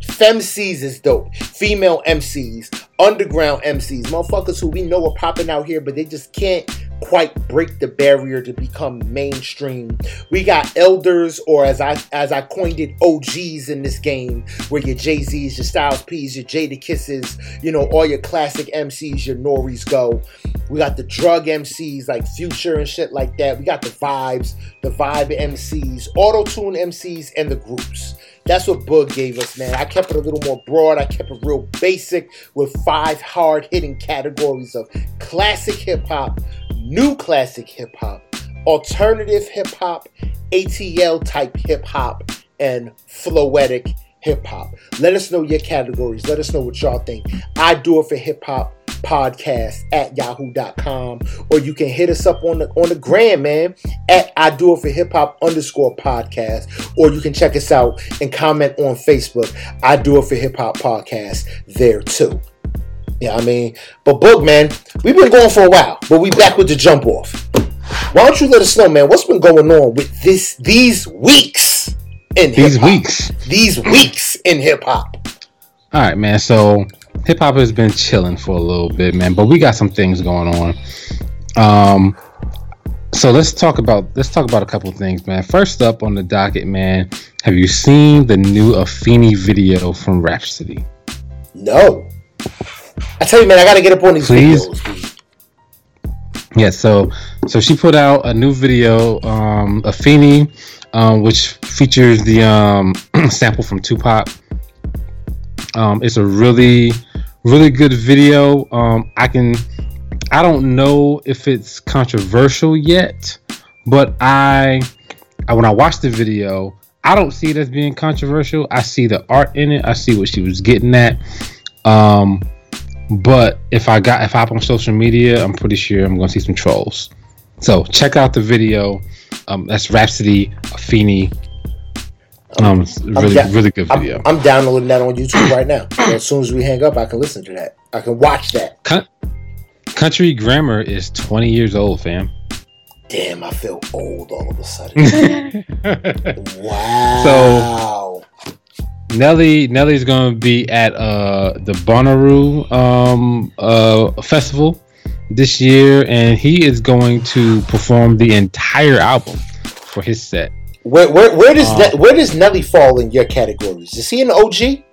femcs is dope. Female M Cs, underground M Cs, motherfuckers who we know are popping out here, but they just can't quite break the barrier to become mainstream. We got elders, or as I as I coined it, O Gs in this game, where your Jay-Z's, your Styles P's, your Jada Kisses, you know, all your classic M Cs, your Norries go. We got the drug M Cs like Future and shit like that. We got the vibes, the vibe M Cs, auto-tune M Cs, and the groups. That's what Bug gave us, man. I kept it a little more broad. I kept it real basic with five hard-hitting categories of classic hip-hop, new classic hip-hop, alternative hip-hop, A T L-type hip-hop, and floetic hip-hop. Let us know your categories. Let us know what y'all think. I do it for hip-hop podcast at yahoo dot com, or you can hit us up on the on the gram, man, at I do it for hip hop underscore podcast, or you can check us out and comment on Facebook. I do it for hip hop podcast there too. Yeah, I mean, but Book, man, we've been going for a while, but we back with the jump off. Why don't you let us know, man, what's been going on with this these weeks in these hip-hop. weeks these weeks in hip hop? All right, man. So hip hop has been chilling for a little bit, man, but we got some things going on. Um, so let's talk about let's talk about a couple of things, man. First up on the docket, man, have you seen the new Afeni video from Rhapsody? No. I tell you, man, I gotta get up on these Please. videos. Yeah, so so she put out a new video, um, Afeni, um, which features the um, sample from Tupac. Um, it's a really, really good video. Um, I can, I don't know if it's controversial yet, but I, I, when I watch the video, I don't see it as being controversial. I see the art in it. I see what she was getting at. Um, but if I got, if I hop on social media, I'm pretty sure I'm going to see some trolls. So check out the video. Um, that's Rhapsody, Afeni. Um, it's really, da- really good video. I'm, I'm downloading that on YouTube right now. So as soon as we hang up, I can listen to that. I can watch that. Con- Country Grammar is twenty years old, fam. Damn, I feel old all of a sudden. Wow. So Nelly, Nelly's gonna be at uh, the Bonnaroo um, uh, festival this year, and he is going to perform the entire album for his set. Where where where does um, ne- where does Nelly fall in your categories? Is he an O G?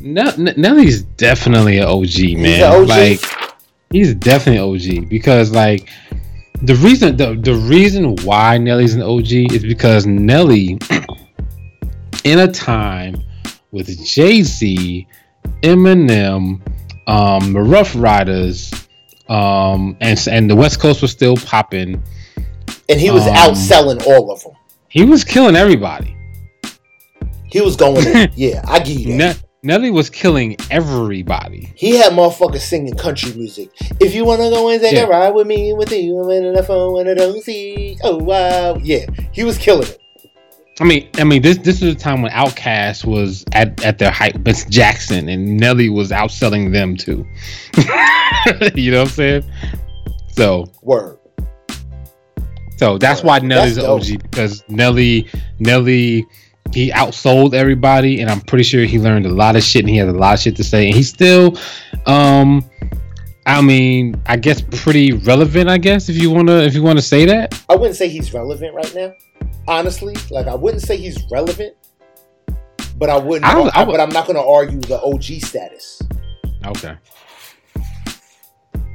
No, N- Nelly's definitely an O G, man. He's an O G? Like, he's definitely an O G because like the reason the, the reason why Nelly's an O G is because Nelly, in a time with Jay-Z, Eminem, um, the Rough Riders, um, and and the West Coast was still popping, and he was um, outselling all of them. He was killing everybody. He was going in. Yeah, I give you that. Ne- Nelly was killing everybody. He had motherfuckers singing country music. If you want to go and take yeah. a ride with me, with you, I'm in the phone, and I don't see. Oh, wow. Yeah, he was killing it. I mean, I mean, this this is a time when Outkast was at, at their height. Miss Jackson and Nelly was outselling them too. You know what I'm saying? So word. So that's word. Why Nelly's an O G, because Nelly Nelly he outsold everybody, and I'm pretty sure he learned a lot of shit, and he has a lot of shit to say, and he's still, um, I mean, I guess pretty relevant. I guess if you wanna if you wanna say that, I wouldn't say he's relevant right now. Honestly, like I wouldn't say he's relevant, but I wouldn't. I don't, I, I, but I'm not going to argue the O G status. Okay.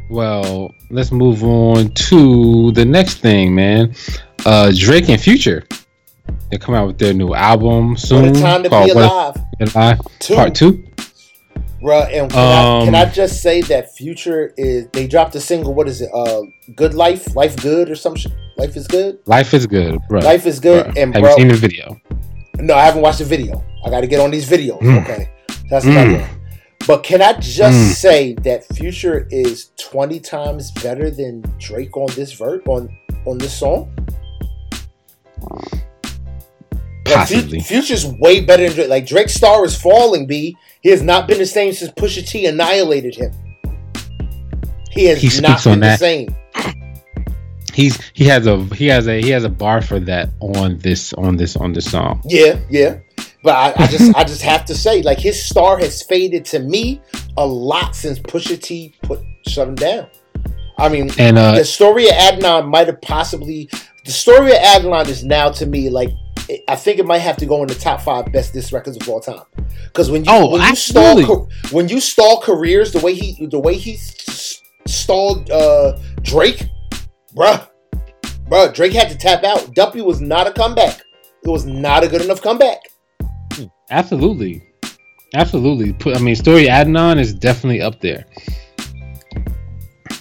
Well, let's move on to the next thing, man. Uh, Drake and Future, they're coming out with their new album soon. What a time to be alive. Alive. Two. Part two. Bruh, and can, um, I, can I just say that Future is? They dropped a single. What is it? Uh, Good Life, Life Good, or some shit. Life is Good. Life is Good, bro. Life is Good, bro. And bro, have you seen the video? No, I haven't watched the video. I got to get on these videos. Mm. Okay, that's mm. another one. But can I just mm. say that Future is twenty times better than Drake on this verb on on this song? Possibly. Like, Future's way better than Drake. Like Drake's star is falling. B. He has not been the same since Pusha T annihilated him. He has he not been the same. He's he has a he has a he has a bar for that on this on this on this song. Yeah, yeah. But I, I just I just have to say, like his star has faded to me a lot since Pusha T put shut him down. I mean, and, uh, the story of Adnan might have possibly the story of Adnan is now to me like I think it might have to go in the top five best diss records of all time. Because when you oh, when absolutely. you stall when you stall careers the way he the way he stalled uh, Drake, bruh, bruh, Drake had to tap out. Duppy was not a comeback. It was not a good enough comeback. Absolutely, absolutely. I mean, Story Adnan is definitely up there.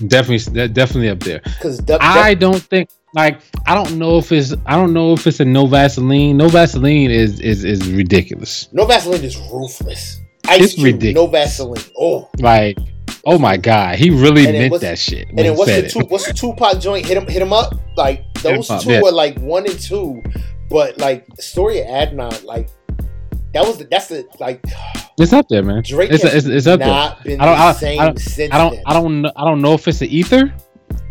Definitely, definitely up there. Because du- I don't think. Like I don't know if it's I don't know if it's a No Vaseline. No Vaseline is is, is ridiculous. No Vaseline is ruthless. Ice it's Cube, ridiculous. No Vaseline. Oh, like oh my god, he really and meant that shit. And then what's the two, what's the Tupac joint? Hit him, hit him up. Like those up, two yeah. are like one and two, but like Story of Adnan, like that was the, that's the like. It's up there, man. Drake it's, has it's, it's up not there. been I don't, the same I don't, since I don't, then. I don't I don't I don't know if it's an Ether.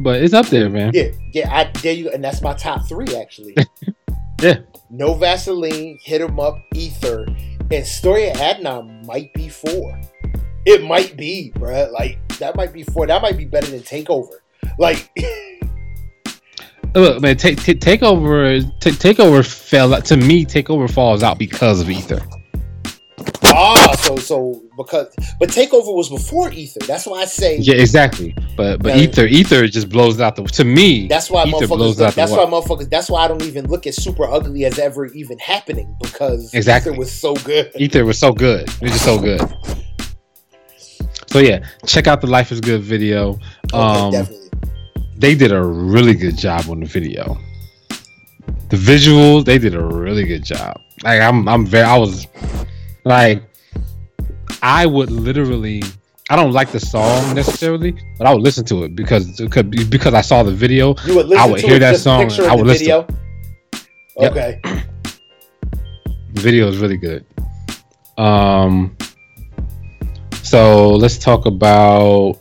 But it's up there, man. Yeah, yeah. I there you, and that's my top three actually. Yeah. No Vaseline, Hit 'Em Up, Ether, and Story of Adnan might be four. It might be, bruh. Like that might be four. That might be better than Takeover. Like, look, man. Take t- Takeover. T- takeover fell out. To me. Takeover falls out because of Ether. Ah, so so because but Takeover was before Ether. That's why I say yeah, exactly. But but now, Ether Ether just blows out the to me. That's why Ether motherfuckers. That's, that's why motherfuckers. That's why I don't even look at Super Ugly as ever even happening because exactly. Ether was so good. Ether was so good. It was just so good. So yeah, check out the Life is Good video. Okay, um, definitely. They did a really good job on the video. The visuals, they did a really good job. Like I'm I'm very I was. Like, I would literally, I don't like the song necessarily, but I would listen to it because it could be, because I saw the video. You would listen I would to hear it, that song. And I would listen. Video? Yep. Okay. The video is really good. Um. So let's talk about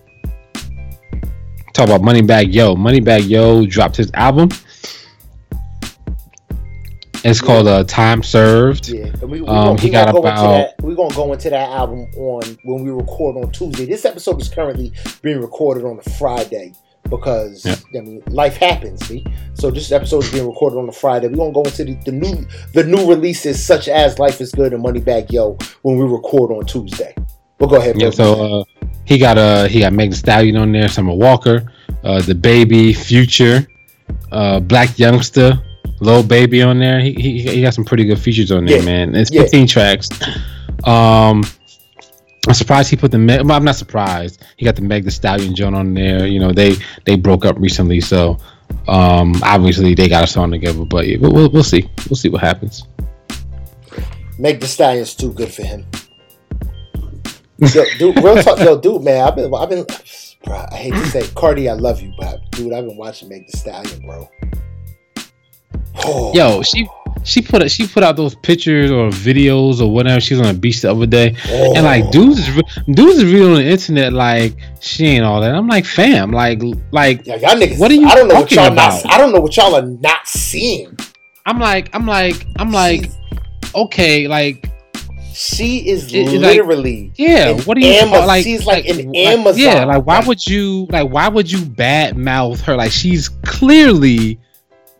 talk about Moneybagg Yo. Moneybagg Yo dropped his album. It's called uh, Time Served. Yeah, and we, we, um, we, he we got gonna go about. That, we're gonna go into that album on when we record on Tuesday. This episode is currently being recorded on a Friday because yeah. I mean life happens. See, so this episode is being recorded on a Friday. We're gonna go into the, the new the new releases such as Life is Good and Moneybagg Yo when we record on Tuesday. We'll go ahead. Yeah, so uh, he got uh he got Megan Thee Stallion on there, Summer Walker, uh, the Baby, Future, uh, Black Youngsta. Lil Baby on there. He, he he got some pretty good features on there, yeah. man. It's yeah. fifteen tracks. Um, I'm surprised he put the. Meg- well, I'm not surprised. He got the Meg Thee Stallion joint on there. You know they they broke up recently, so um, obviously they got a song together. But yeah, we'll we'll see we'll see what happens. Meg Thee Stallion's too good for him. Yo, dude, real talk, yo, dude, man. I've been I've been. Bro, I hate to say, Cardi, I love you, but dude, I've been watching Meg Thee Stallion, bro. Oh. Yo, she she put she put out those pictures or videos or whatever. She's on the beach the other day, oh. and like dudes is re- dudes is real on the internet like she ain't all that. I'm like, fam, like like yeah, y'all niggas, what are you I don't know talking what y'all about? Not, I don't know what y'all are not seeing. I'm like, I'm like, I'm like, She's, okay, like. She is it, literally like, yeah. What do you Ama- like? She's like, like an Amazon. Like, yeah, like why like, would you like why would you badmouth her? Like she's clearly,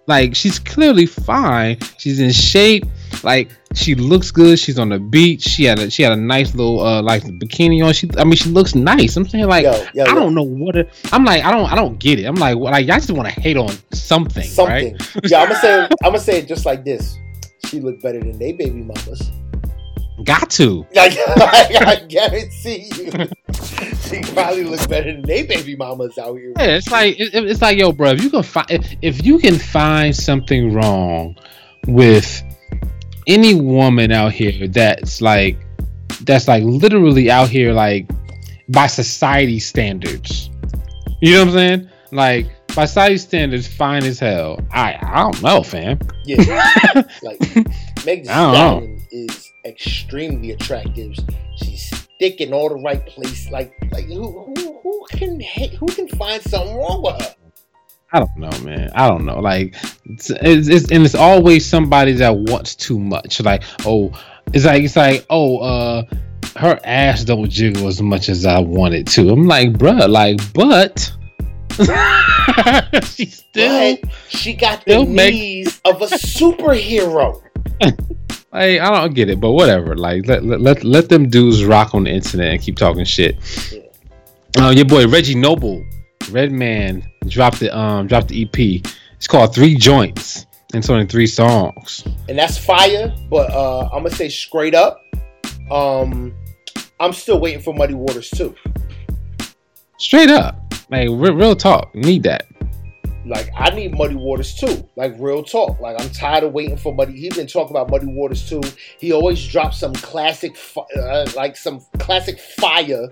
like she's clearly fine. She's in shape. Like she looks good. She's on the beach. She had a, she had a nice little uh, like bikini on. She I mean she looks nice. I'm saying like yo, yo, I yo. don't know what it, I'm like I don't I don't get it. I'm like well, like I just want to hate on something. Something. Right? Yeah, I'm gonna say I'm gonna say it just like this. She looked better than they baby mamas. Got to. I guarantee you, she probably looks better than they baby mamas out here. Yeah, it's like it, it's like yo, bro. If you can find if, if you can find something wrong with any woman out here that's like that's like literally out here like by society standards, you know what I'm saying? Like by society standards, fine as hell. I I don't know, fam. Yeah, like Meg Thee Stallion is. Extremely attractive. She's thick in all the right places. Like, like who, who, who can hate, who can find something wrong with her? I don't know, man. I don't know. Like, it's, it's, it's and it's always somebody that wants too much. Like, oh, it's like it's like oh, uh, her ass don't jiggle as much as I want it to. I'm like, bruh, like, but she still but she got the make- knees of a superhero. Like, I don't get it, but whatever. Like, let let let them dudes rock on the internet and keep talking shit. Yeah. Uh, your boy Reggie Noble, Redman, dropped the um dropped the E P. It's called Three Joints, and it's only three songs. And that's fire. But uh, I'm gonna say straight up, um, I'm still waiting for Muddy Waters too. Straight up, like re- real talk, need that. Like, I need Muddy Waters too. Like, real talk. Like, I'm tired of waiting for Muddy. He's been talking about Muddy Waters too. He always drops some classic, uh, like, some classic fire.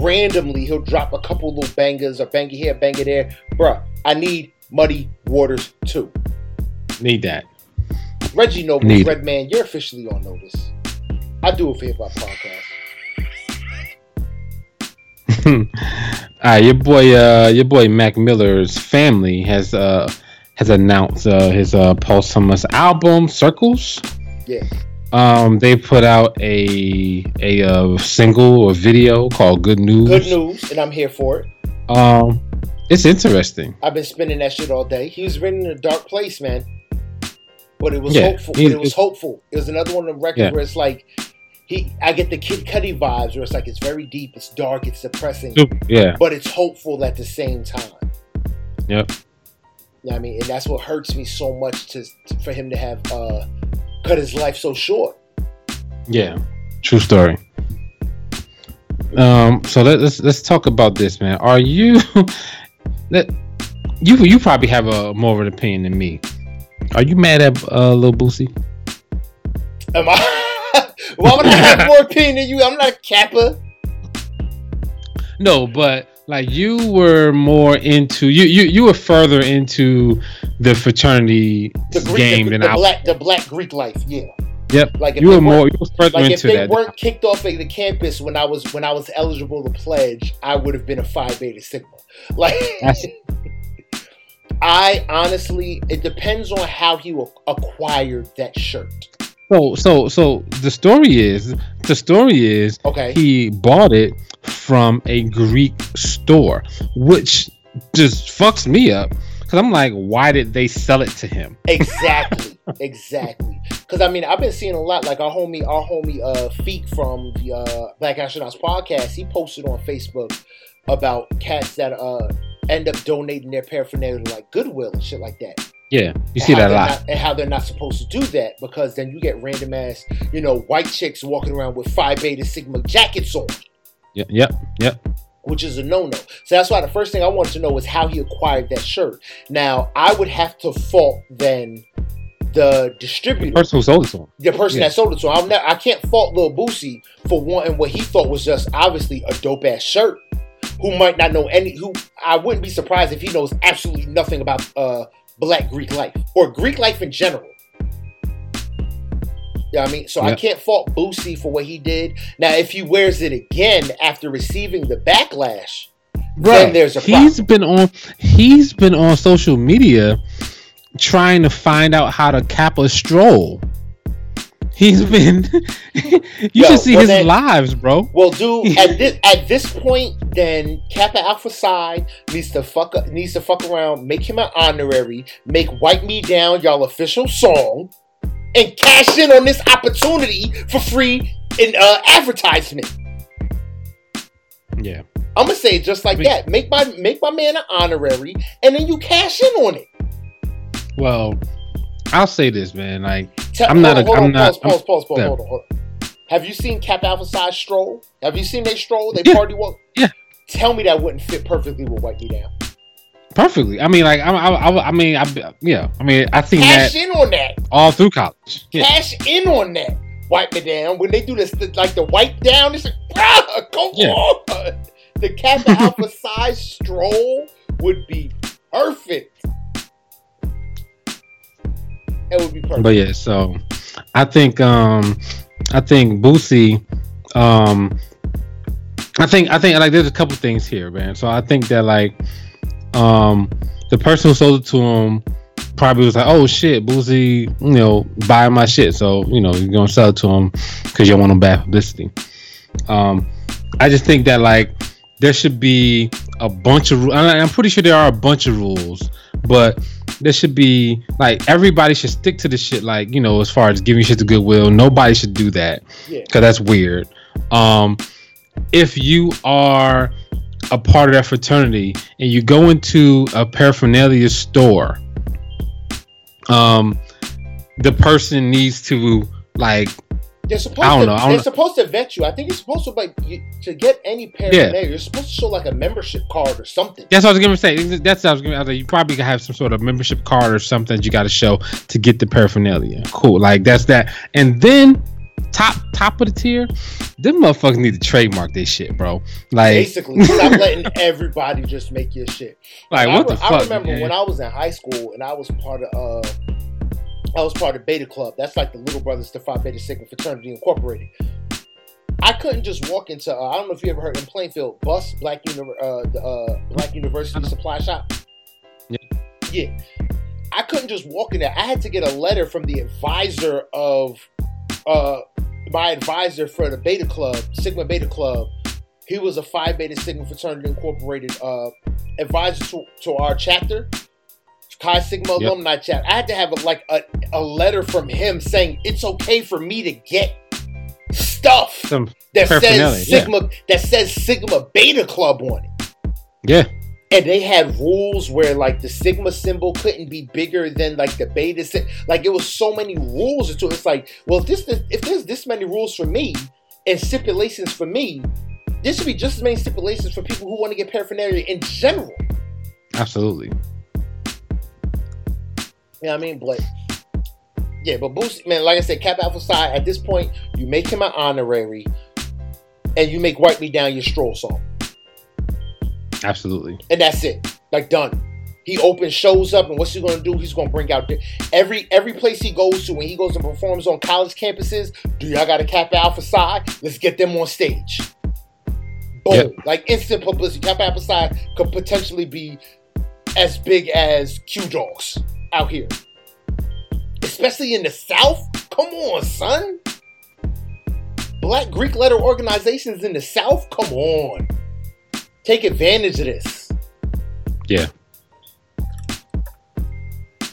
Randomly, he'll drop a couple little bangers or banger here, banger there. Bruh, I need Muddy Waters too. Need that. Reggie Noble, Redman, you're officially on notice. I do it for Hip Hop Podcast. Alright, your boy, uh, your boy Mac Miller's family has uh, has announced uh, his uh, posthumous album Circles. Yeah. Um, they put out a a uh, single or video called Good News. Good News, and I'm here for it. Um, it's interesting. I've been spinning that shit all day. He was written in a dark place, man. But it was yeah, hopeful. He, it was hopeful. It was another one of the records yeah. where it's like. He, I get the Kid Cudi vibes where it's like it's very deep, it's dark, it's depressing, yeah. but it's hopeful at the same time. Yep. You know what I mean? And that's what hurts me so much to, to for him to have uh, cut his life so short. Yeah, true story. Um, so let, let's let's talk about this, man. Are you that you you probably have a more of an opinion than me? Are you mad at uh, Lil Boosie? Am I? Why would I have more opinion than you? I'm not a Kappa. No, but like you were more into you you, you were further into the fraternity the Greek, game the, than the I black the black Greek life, yeah. Yep. Like if you were more you were further like into if they that. weren't kicked off of the campus when I was when I was eligible to pledge, I would have been a Phi Beta Sigma. Like I honestly, it depends on how you acquired that shirt. So, so, so the story is, the story is, okay. He bought it from a Greek store, which just fucks me up because I'm like, why did they sell it to him? Exactly, exactly. Because I mean, I've been seeing a lot. Like our homie, our homie, uh, Feek from the uh, Black Astronauts podcast, he posted on Facebook about cats that uh end up donating their paraphernalia to like Goodwill and shit like that. Yeah, you see that a lot. Not, and how they're not supposed to do that because then you get random ass, you know, white chicks walking around with Phi Beta Sigma jackets on. Yep, yep, yep. Which is a no-no. So that's why the first thing I wanted to know was how he acquired that shirt. Now, I would have to fault then the distributor. The person who sold it to him. The person yeah. that sold it to him. I'm not, I can't fault Lil Boosie for wanting what he thought was just obviously a dope-ass shirt. Who might not know any, who I wouldn't be surprised if he knows absolutely nothing about, uh, Black Greek life or Greek life in general. You know what I mean? So yep. I can't fault Boosie for what he did. Now, if he wears it again after receiving the backlash, bro, then there's a problem. He's been on, he's been on social media trying to find out how to cap a stroll. He's been... you Yo, should see well his then, lives, bro. Well, dude, at this at this point, then Kappa Alpha Psi needs to fuck up, needs to fuck around, make him an honorary, make Wipe Me Down y'all official song, and cash in on this opportunity for free in uh, advertisement. Yeah, I'm gonna say it just like I mean, that. Make my make my man an honorary, and then you cash in on it. Well, I'll say this, man, like. Tell, I'm not hold, a, hold I'm on, not, pause, I'm, pause, pause, pause, yeah. hold on, hold on. Have you seen Kappa Alpha Psi stroll? Have you seen they stroll? They yeah. party walk? Yeah. Tell me that wouldn't fit perfectly with Wipe Me Down. Perfectly. I mean, like, I, I, I, I mean, I, yeah. I mean, I think Cash that in on that. All through college. Yeah. Cash in on that. Wipe Me Down. When they do this, like, the wipe down, it's like, bruh, go yeah. on. The Kappa Alpha Psi stroll would be perfect. It would be perfect. But yeah, so I think um, I think Boosie, um, I think I think like there's a couple things here, man. So I think that like um, the person who sold it to him probably was like, oh shit, Boosie, you know, buy my shit, so you know you're gonna sell it to him because you don't want him bad publicity. Um, I just think that like there should be a bunch of rules. I'm pretty sure there are a bunch of rules, but there should be like everybody should stick to the shit, like, you know, as far as giving shit to Goodwill. Nobody should do that because yeah. that's weird. Um, if you are a part of that fraternity and you go into a paraphernalia store, um, the person needs to like they're supposed I don't to know, I don't they're know. supposed to vet you. I think it's supposed to like you, to get any paraphernalia. Yeah. You're supposed to show like a membership card or something. That's what I was gonna say. That's what I was gonna say. You probably gotta have some sort of membership card or something that you gotta show to get the paraphernalia. Cool. Like that's that. And then top top of the tier, them motherfuckers need to trademark this shit, bro. Like basically, stop letting everybody just make your shit. Like what I, the I fuck? I remember man? when I was in high school and I was part of. Uh, I was part of Beta Club. That's like the little brothers to Phi Beta Sigma Fraternity Incorporated. I couldn't just walk into, uh, I don't know if you ever heard in Plainfield, Bus, Black, Uni- uh, the, uh, Black University Supply Shop. Yeah. yeah. I couldn't just walk in there. I had to get a letter from the advisor of, uh, my advisor for the Beta Club, Sigma Beta Club. He was a Phi Beta Sigma Fraternity Incorporated uh, advisor to, to our chapter. Chi Sigma yep. alumni chat. I had to have a, like a, a letter from him saying it's okay for me to get stuff Some that says Sigma yeah. that says Sigma Beta Club on it. Yeah. And they had rules where like the Sigma symbol couldn't be bigger than like the Beta. Like it was so many rules into it. It's like, well, if this if there's this many rules for me and stipulations for me, there should be just as many stipulations for people who want to get paraphernalia in general. Absolutely. You know what I mean? But, yeah, but Boosie, man, like I said, Kappa Alpha Psi, at this point, you make him an honorary, and you make Wipe Me Down your stroll song. Absolutely. And that's it. Like, done. He opens, shows up, and what's he going to do? He's going to bring out the, every every place he goes to when he goes and performs on college campuses, do y'all got a Kappa Alpha Psi? Let's get them on stage. Boom. Yep. Like, instant publicity. Kappa Alpha Psi could potentially be as big as Q-Dogs. Out here, especially in the South. Come on, son. Black Greek letter organizations in the South. Come on, take advantage of this. Yeah.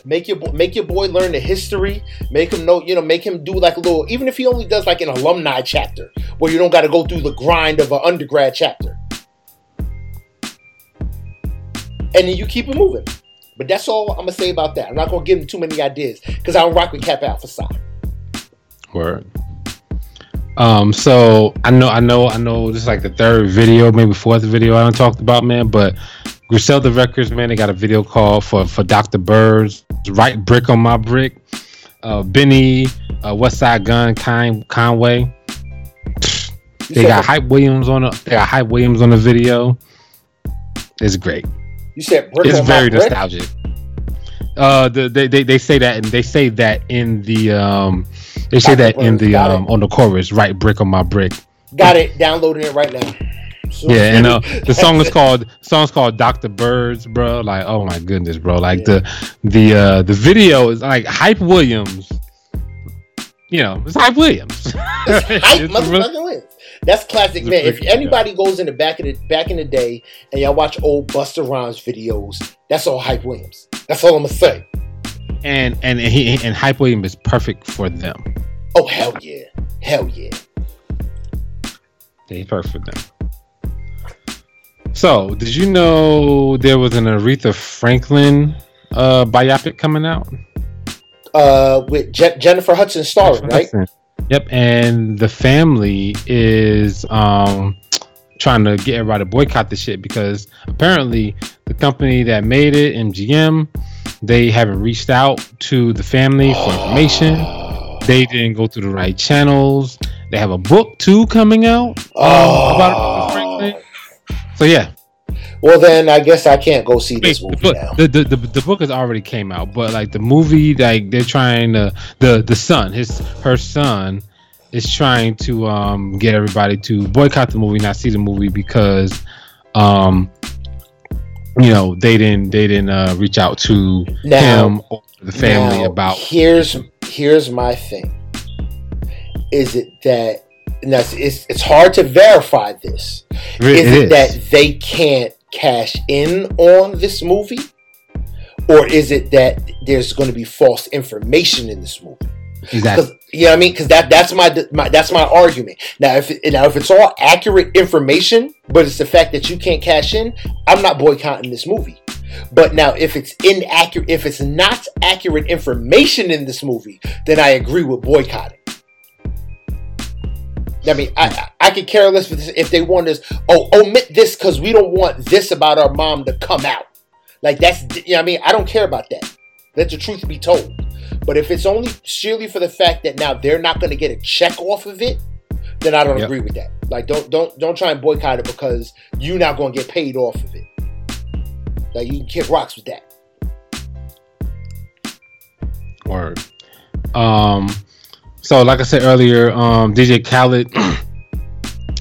Make your make your boy learn the history. Make him know, you know. Make him do like a little, even if he only does like an alumni chapter, where you don't got to go through the grind of an undergrad chapter. And then you keep it moving. But that's all I'm going to say about that. I'm not going to give him too many ideas because I don't rock with Kappa Alpha Psi. Word. Um, so I know, I know, I know this is like the third video, maybe fourth video I done talked about, man. But Griselda Records, man, they got a video call for, for Doctor Bird's Right Brick on My Brick. Uh, Benny, uh, Westside Gun, Con- Conway. They got Hype Williams on the, they got Hype Williams on the video. It's great. You said brick it's on very my nostalgic. Brick? Uh, the, they they they say that, and they say that in the um, they say that in the um on the chorus, right brick on my brick. Got it. Downloading it right now. So yeah, and uh, the song is called song's called Doctor Birds, bro. Like, oh my goodness, bro. Like yeah. the the uh, the video is like Hype Williams. You know, it's Hype Williams. It's Hype it's motherfucking real- Williams. That's classic, man. If anybody goes in the back of the back in the day and y'all watch old Buster Rhymes videos, that's all Hype Williams. That's all I'm gonna say. And and he and Hype Williams is perfect for them. Oh hell yeah, hell yeah. He's perfect for them. So, did you know there was an Aretha Franklin uh, biopic coming out? Uh, with Je- Jennifer Hudson starring, Jennifer right? Hudson. Yep, and the family is um, trying to get everybody to boycott the shit because apparently the company that made it, M G M, they haven't reached out to the family for information. They didn't go through the right channels. They have a book too coming out um, oh. about Franklin. So yeah. Well then, I guess I can't go see this movie the book, now. The, the, the, the book has already came out, but like the movie, like they're trying to the the son, his her son, is trying to um, get everybody to boycott the movie, not see the movie because, um, you know, they didn't they didn't uh, reach out to now, him or the family now, about. Here's here's my thing. Is it that? And that's, it's it's hard to verify this. It is it is. That they can't cash in on this movie, or is it that there's going to be false information in this movie? Exactly. You know what I mean? Because that that's my, my that's my argument. Now, if it, now if it's all accurate information, but it's the fact that you can't cash in, I'm not boycotting this movie. But now, if it's inaccurate, if it's not accurate information in this movie, then I agree with boycotting. I mean, I I could care less if they want this. Oh, omit this because we don't want this about our mom to come out. Like that's, you know what I mean? I don't care about that. Let the truth be told. But if it's only surely for the fact that now they're not going to get a check off of it, then I don't yep. agree with that. Like don't don't don't try and boycott it because you're not going to get paid off of it. Like you can kick rocks with that. Word. Um. So, like I said earlier, um, D J Khaled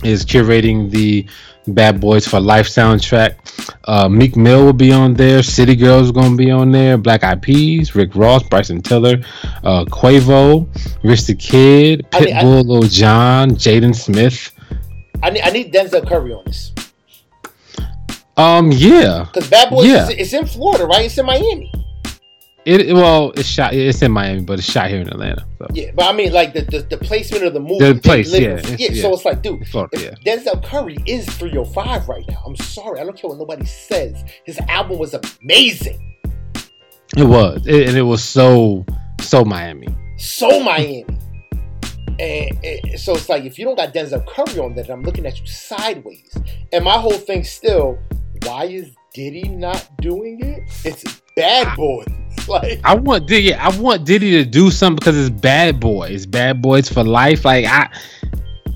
is curating the Bad Boys for Life soundtrack. Uh, Meek Mill will be on there. City Girls is going to be on there. Black Eyed Peas, Rick Ross, Bryson Tiller, uh, Quavo, Rich the Kid, Pitbull, I need, I, Lil Jon, Jaden Smith. I need, I need Denzel Curry on this. Um, yeah. Because Bad Boys, yeah. is, it's in Florida, right? It's in Miami. It well, it's shot. It's in Miami, but it's shot here in Atlanta. So. Yeah, but I mean, like the, the, the placement of the movie. The place, yeah, it's, yeah. So it's like, dude, Florida, yeah. Denzel Curry is three oh five right now. I'm sorry, I don't care what nobody says. His album was amazing. It was, it, and it was so so Miami. So Miami, and, and so it's like if you don't got Denzel Curry on that, I'm looking at you sideways. And my whole thing still, why is Diddy not doing it? It's Bad Boy. Like, I want Diddy. I want Diddy to do something because it's Bad Boys, Bad Boys for Life. Like I,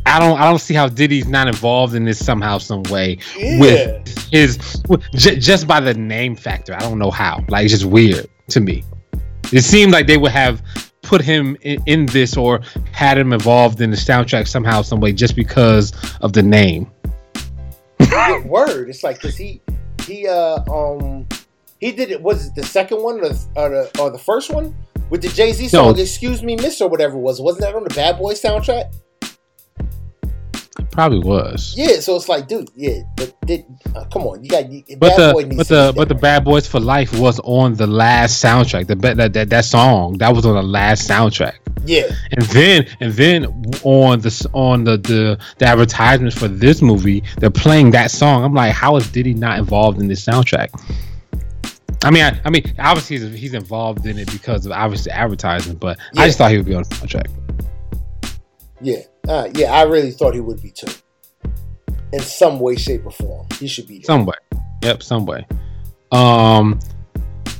I don't, I don't see how Diddy's not involved in this somehow, some way. Yeah. With his, with, j- just by the name factor, I don't know how. Like it's just weird to me. It seemed like they would have put him in, in this or had him involved in the soundtrack somehow, some way, just because of the name. Good word. It's like because he, he, uh, um. He did it. Was it the second one or the, or the, or the first one with the Jay-Z song? No. Excuse me, Miss or whatever it was. Wasn't that on the Bad Boy soundtrack? It probably was. Yeah. So it's like, dude. Yeah. But did uh, come on, you got. You, but Bad the Boy needs but the but right? the Bad Boys for Life was on the last soundtrack. The that that that song that was on the last soundtrack. Yeah. And then and then on the on the the, the advertisements for this movie, they're playing that song. I'm like, how is Diddy not involved in this soundtrack? I mean, I, I mean, obviously he's, he's involved in it because of obviously advertising, but yeah. I just thought he would be on the soundtrack. Yeah, uh, yeah, I really thought he would be too. In some way, shape, or form, he should be. Some way, yep, some way. Um,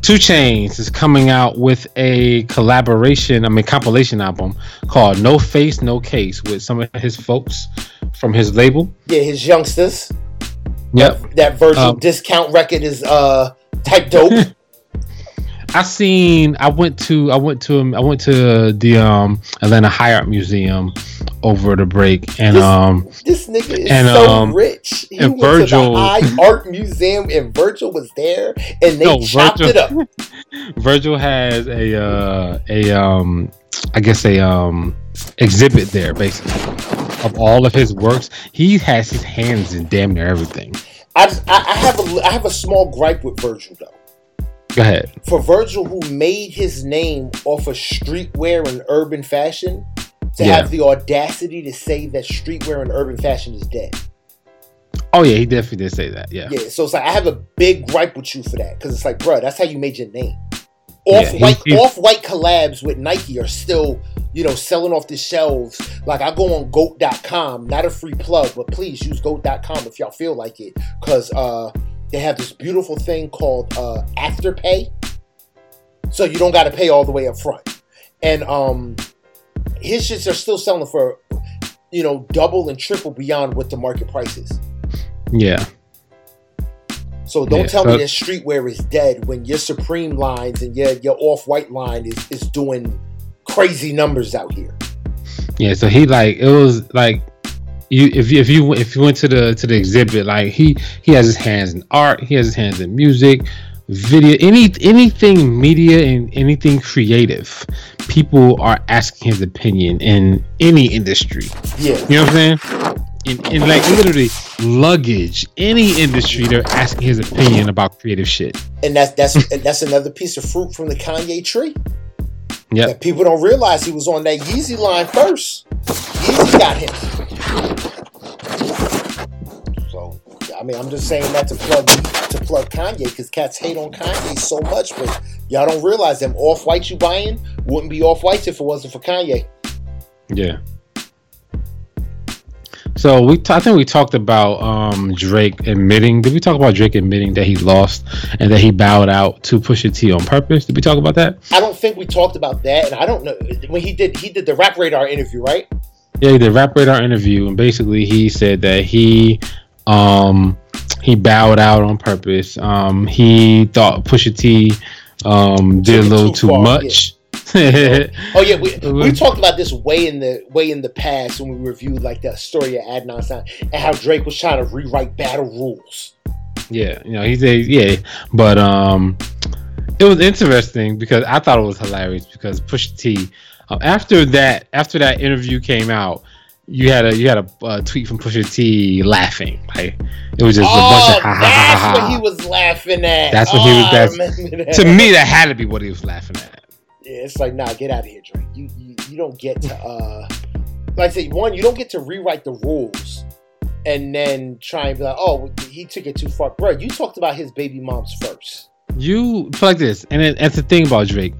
Two Chainz is coming out with a collaboration, I mean, compilation album called "No Face, No Case" with some of his folks from his label. Yeah, his youngsters. Yep, that, that Virgil um, discount record is uh. Type dope. I seen. I went to. I went to. I went to the um, Atlanta High Art Museum over the break, and this, um, this nigga is and, so um, rich. He and went Virgil to the High Art Museum, and Virgil was there, and they no, chopped Virgil, it up. Virgil has a uh, a um, I guess a um, exhibit there, basically, of all of his works. He has his hands in damn near everything. I just, I, I have a I have a small gripe with Virgil though. Go ahead. For Virgil, who made his name off of streetwear and urban fashion, to yeah. have the audacity to say that streetwear and urban fashion is dead. Oh, yeah, he definitely did say that, yeah. Yeah, so it's like, I have a big gripe with you for that, because it's like, bro, that's how you made your name. Off-white yeah, off-white collabs with Nike are still, you know, selling off the shelves. Like, I go on goat dot com, not a free plug, but please use goat dot com if y'all feel like it, because, uh... they have this beautiful thing called uh, Afterpay, so you don't got to pay all the way up front. And um, his shits are still selling for, you know, double and triple beyond what the market price is. Yeah. So don't yeah, tell so- me that streetwear is dead when your Supreme lines and your your Off-White line is is doing crazy numbers out here. Yeah. So he like it was like. You, if you if you if you went to the to the exhibit, like he he has his hands in art, he has his hands in music, video, any anything media and anything creative. People are asking his opinion in any industry. Yeah, you know what I'm saying? In, in like literally luggage, any industry, they're asking his opinion about creative shit. And that's that's and that's another piece of fruit from the Kanye tree. Yeah, people don't realize he was on that Yeezy line first. Yeezy got him. So I mean, I'm just saying that to plug to plug Kanye, because cats hate on Kanye so much, but y'all don't realize them Off-Whites you buying wouldn't be Off-Whites if it wasn't for Kanye. Yeah. So we, t- I think we talked about um, Drake admitting. Did we talk about Drake admitting that he lost and that he bowed out to Pusha T on purpose? Did we talk about that? I don't think we talked about that, and I don't know when he did. He did the Rap Radar interview, right? Yeah, he did Rap Radar interview, and basically he said that he um, he bowed out on purpose. Um, he thought Pusha T um, did a little too, too far, much. Yeah. oh yeah, we, we talked about this way in the way in the past when we reviewed like the Story of Adnan sound and how Drake was trying to rewrite battle rules. Yeah, you know he said yeah, but um, it was interesting because I thought it was hilarious because Pusha T. Um, after that, after that interview came out, you had a you had a uh, tweet from Pusha T laughing. Like it was just oh, a bunch of ha ha ha ha. That's what he was laughing at. That's what oh, he was. That's, that. To me, that had to be what he was laughing at. Yeah, it's like nah, get out of here, Drake. You you, you don't get to uh, like I say one, you don't get to rewrite the rules and then try and be like, oh, he took it too far, bro. You talked about his baby moms first. You like this, and it, that's the thing about Drake.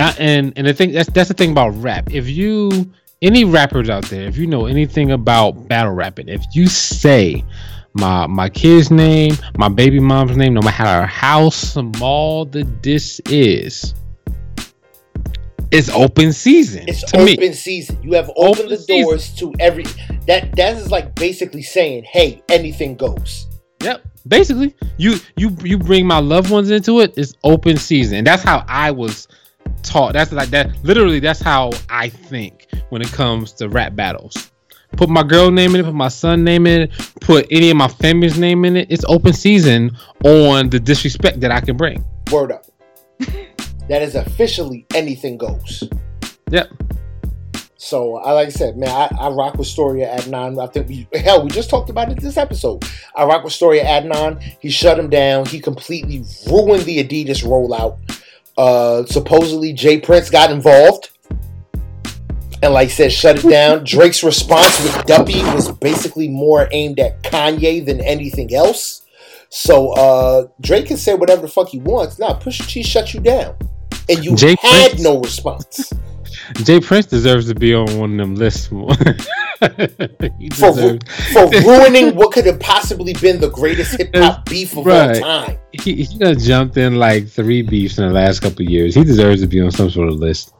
I, and and the thing that's that's the thing about rap. If you any rappers out there, if you know anything about battle rapping, if you say my my kid's name, my baby mom's name, no matter how small the diss is, it's open season. It's to open me. season. You have opened open the doors season. to every that that is like basically saying, hey, anything goes. Yep. Basically, you you you bring my loved ones into it. It's open season, and that's how I was. Taught that's like that literally that's how I think when it comes to rap battles. Put my girl name in it, put my son name in it, put any of my family's name in it. It's open season on the disrespect that I can bring. Word up. That is officially anything goes. Yep. So I like I said, man, I, I rock with Story of Adnan. I think we hell we just talked about it this episode. I rock with Story of Adnan. He shut him down. He completely ruined the Adidas rollout. Uh, supposedly Jay Prince got involved and like said shut it down. Drake's response with Duppy was basically more aimed at Kanye than anything else. So uh, Drake can say whatever the fuck he wants. Nah, Pusha T shut you down. And you Jay had Prince. no response. Jay Prince deserves to be on one of them lists. for, ru- for ruining what could have possibly been the greatest hip hop beef of right. all time. He, he done jumped in like three beefs in the last couple of years. He deserves to be on some sort of list.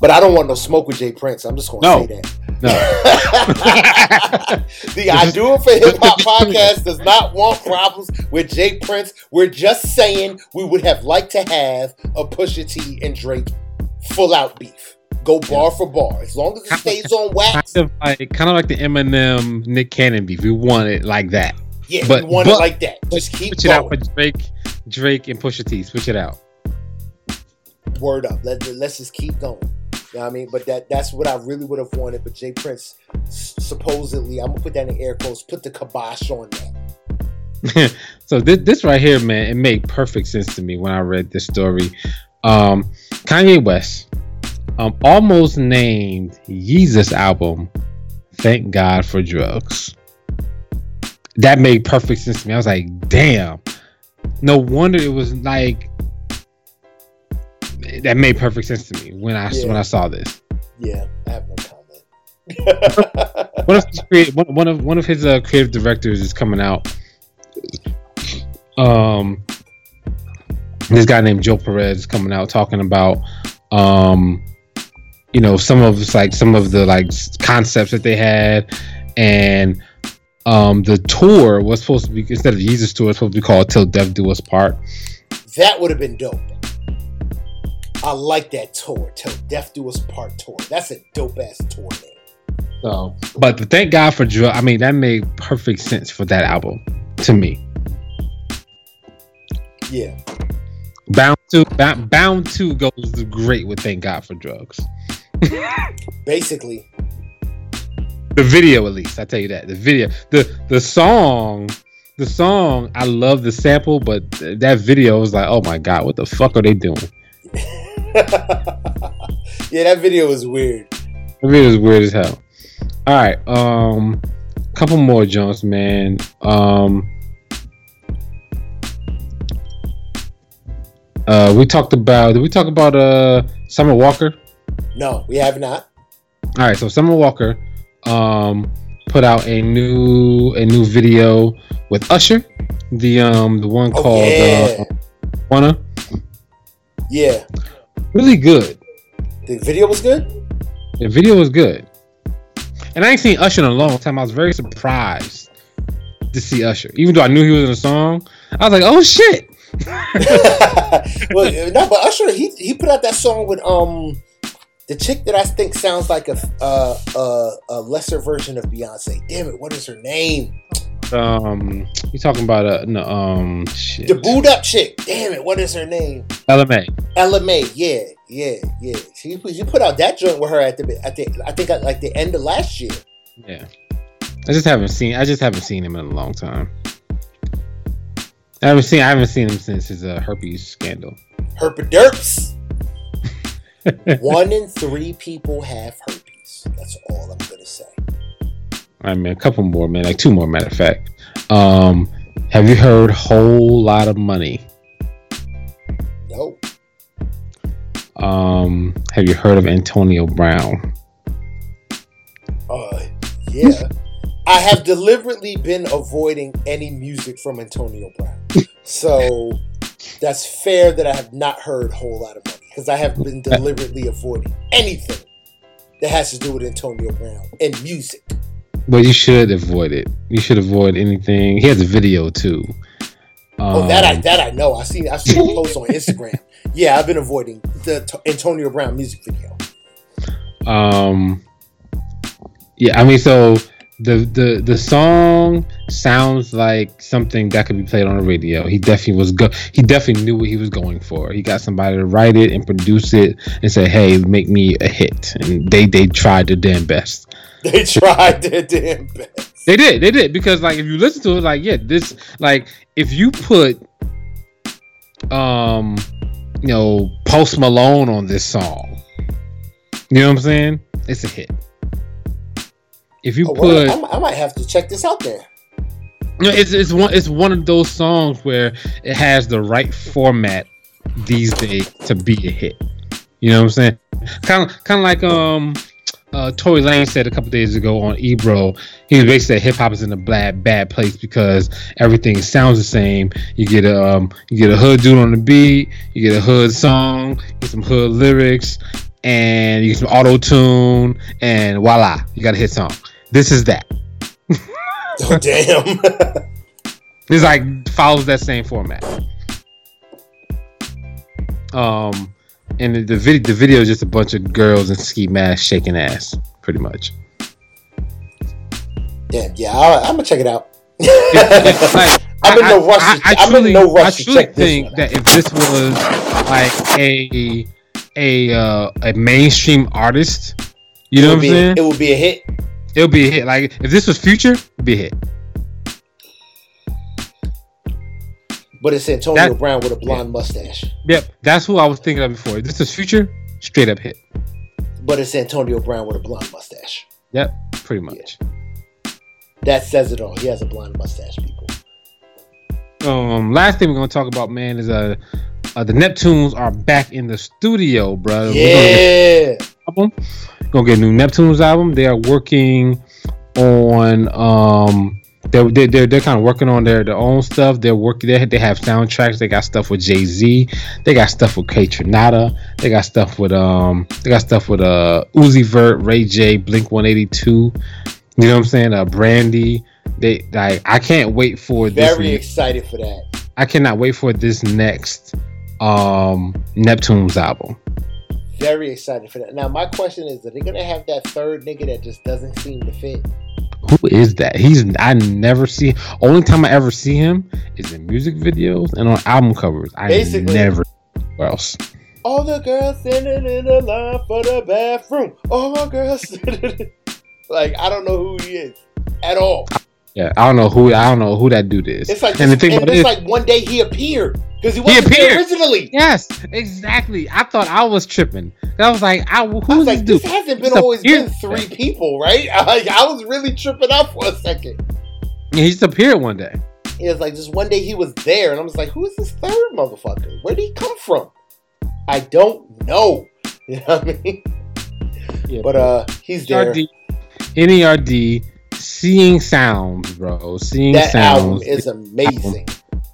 But I don't want no smoke with Jay Prince. I'm just going to no. say that. No. The I Do It For Hip Hop podcast does not want problems with Jay Prince. We're just saying we would have liked to have a Pusha T and Drake full out beef. Go bar for bar. As long as it stays on wax. Kind of like, kind of like the Eminem Nick Cannon beef. We want it like that. Yeah, but, we want but, it like that. Just keep switch going. Switch it out for Drake, Drake and Pusha T. Switch it out. Word up. Let, let's just keep going. You know what I mean? But that that's what I really would have wanted. But Jay Prince, supposedly, I'm going to put that in air quotes, put the kibosh on that. So this, this right here, man, it made perfect sense to me when I read this story. Um, Kanye West um, almost named Yeezus album Thank God for Drugs. That made perfect sense to me. I was like, damn. No wonder it was like... That made perfect sense to me when I yeah. when I saw this. Yeah, I have no comment. One of his, one of one of his uh, creative directors is coming out. Um, this guy named Joe Perez is coming out talking about, um, you know, some of like some of the like concepts that they had, and um, the tour was supposed to be, instead of Yeezus tour, it's supposed to be called Till Death Do Us Part. That would have been dope. I like that tour, Till Death Do Us Part tour. That's a dope ass tour, man. So, but Thank God for Drugs. I mean, that made perfect sense for that album to me. Yeah. Bound to bound, bound to goes great with Thank God for Drugs. Basically. The video, at least, I tell you that. The video, the the song. The song, I love the sample, but th- that video was like, oh my God, what the fuck are they doing? Yeah, that video was weird. That video was weird as hell. All right, um, couple more jumps, man. Um, uh, we talked about. Did we talk about uh Summer Walker? No, we have not. All right, so Summer Walker, um, put out a new a new video with Usher, the um the one oh, called yeah. uh, Wanna. Yeah. Really good. The video was good? The video was good. And I ain't seen Usher in a long time. I was very surprised to see Usher. Even though I knew he was in a song, I was like, oh shit. Well, no, but Usher, he he put out that song with um the chick that I think sounds like a uh, uh, a lesser version of Beyonce. Damn it, what is her name? Um, you talking about uh, no, um, shit. The booed up chick. Damn it, what is her name? Ella May. Ella May, yeah, yeah, yeah. She, you put out that joint with her at the, at the, I think at like the end of last year. Yeah, I just haven't seen, I just haven't seen him in a long time. I haven't seen, I haven't seen him since his uh, herpes scandal. Herpaderps. One in three people have herpes. That's all I'm gonna say. I mean, a couple more, man. Like two more, matter of fact. Um, have you heard Whole Lot of Money? Nope. Um, have you heard of Antonio Brown? Uh, yeah. I have deliberately been avoiding any music from Antonio Brown. So that's fair that I have not heard Whole Lot of Money, because I have been deliberately avoiding anything that has to do with Antonio Brown and music. But you should avoid it. You should avoid anything. He has a video too. Um, oh, that I that I know. I seen I seen a post on Instagram. Yeah, I've been avoiding the t- Antonio Brown music video. Um, yeah, I mean, so the the the song sounds like something that could be played on the radio. He definitely was go- He definitely knew what he was going for. He got somebody to write it and produce it and say, "Hey, make me a hit." And they they tried their damn best. They tried their damn best. They did. They did. Because, like, if you listen to it, like, yeah, this, like, if you put, um, you know, Post Malone on this song, you know what I'm saying? It's a hit. If you oh, put, well, I, I might have to check this out there. You know, it's it's one it's one of those songs where it has the right format these days to be a hit. You know what I'm saying? Kind of, kind of like um. Uh, Tory Lanez said a couple days ago on Ebro, he basically said hip hop is in a bad, bad place because everything sounds the same. You get a, um, you get a hood dude on the beat, you get a hood song, you get some hood lyrics, and you get some auto tune, and voila, you got a hit song. This is that. Oh damn! This like follows that same format. Um, and the the video, the video is just a bunch of girls in ski masks shaking ass, pretty much. Yeah, yeah, I, I'm gonna check it out. it, it's like, I'm in no rush. I'm in no rush to check this. I think that if this was like a a uh, a mainstream artist, you know what I'm saying? It would be a hit. It would be a hit. Like if this was Future, it'd be a hit. But it's Antonio that, Brown with a blonde yeah. mustache. Yep, that's who I was thinking of before. If this is Future, straight up hit. But it's Antonio Brown with a blonde mustache. Yep, pretty much. Yeah. That says it all. He has a blonde mustache, people. Um, last thing we're gonna talk about, man, is uh, uh the Neptunes are back in the studio, bro. Yeah. We're gonna, gonna get a new Neptunes album. They are working on um, they they they're, they're kind of working on their, their own stuff. They're working. They they have soundtracks. They got stuff with Jay Z. They got stuff with K Trinata. They got stuff with um. They got stuff with uh Uzi Vert, Ray J, Blink one eighty-two. You know what I'm saying? Uh, Brandy. They like. I can't wait for this. Very excited for that. I cannot wait for this next um, Neptune's album. Very excited for that. Now, my question is: are they gonna have that third nigga that just doesn't seem to fit? Who is that? He's. I never see. Only time I ever see him is in music videos and on album covers. I Basically, never. Where else? All the girls standing in a line for the bathroom. All my girls standing. Like, I don't know who he is at all. Yeah, I don't know who I don't know who that dude is. It's like, and the thing and about it's it, like one day he appeared because he wasn't he appeared. originally. Yes, exactly. I thought I was tripping. I was like, I who's I was like, this dude? hasn't been it's always been three people, right? Like, I was really tripping out for a second. Yeah, he just appeared one day. It was like just one day he was there, and I was like, who is this third motherfucker? Where did he come from? I don't know. You know what I mean? Yeah, but uh, he's there. N E R D, Seeing Sounds, bro. Seeing Sounds. That album is amazing.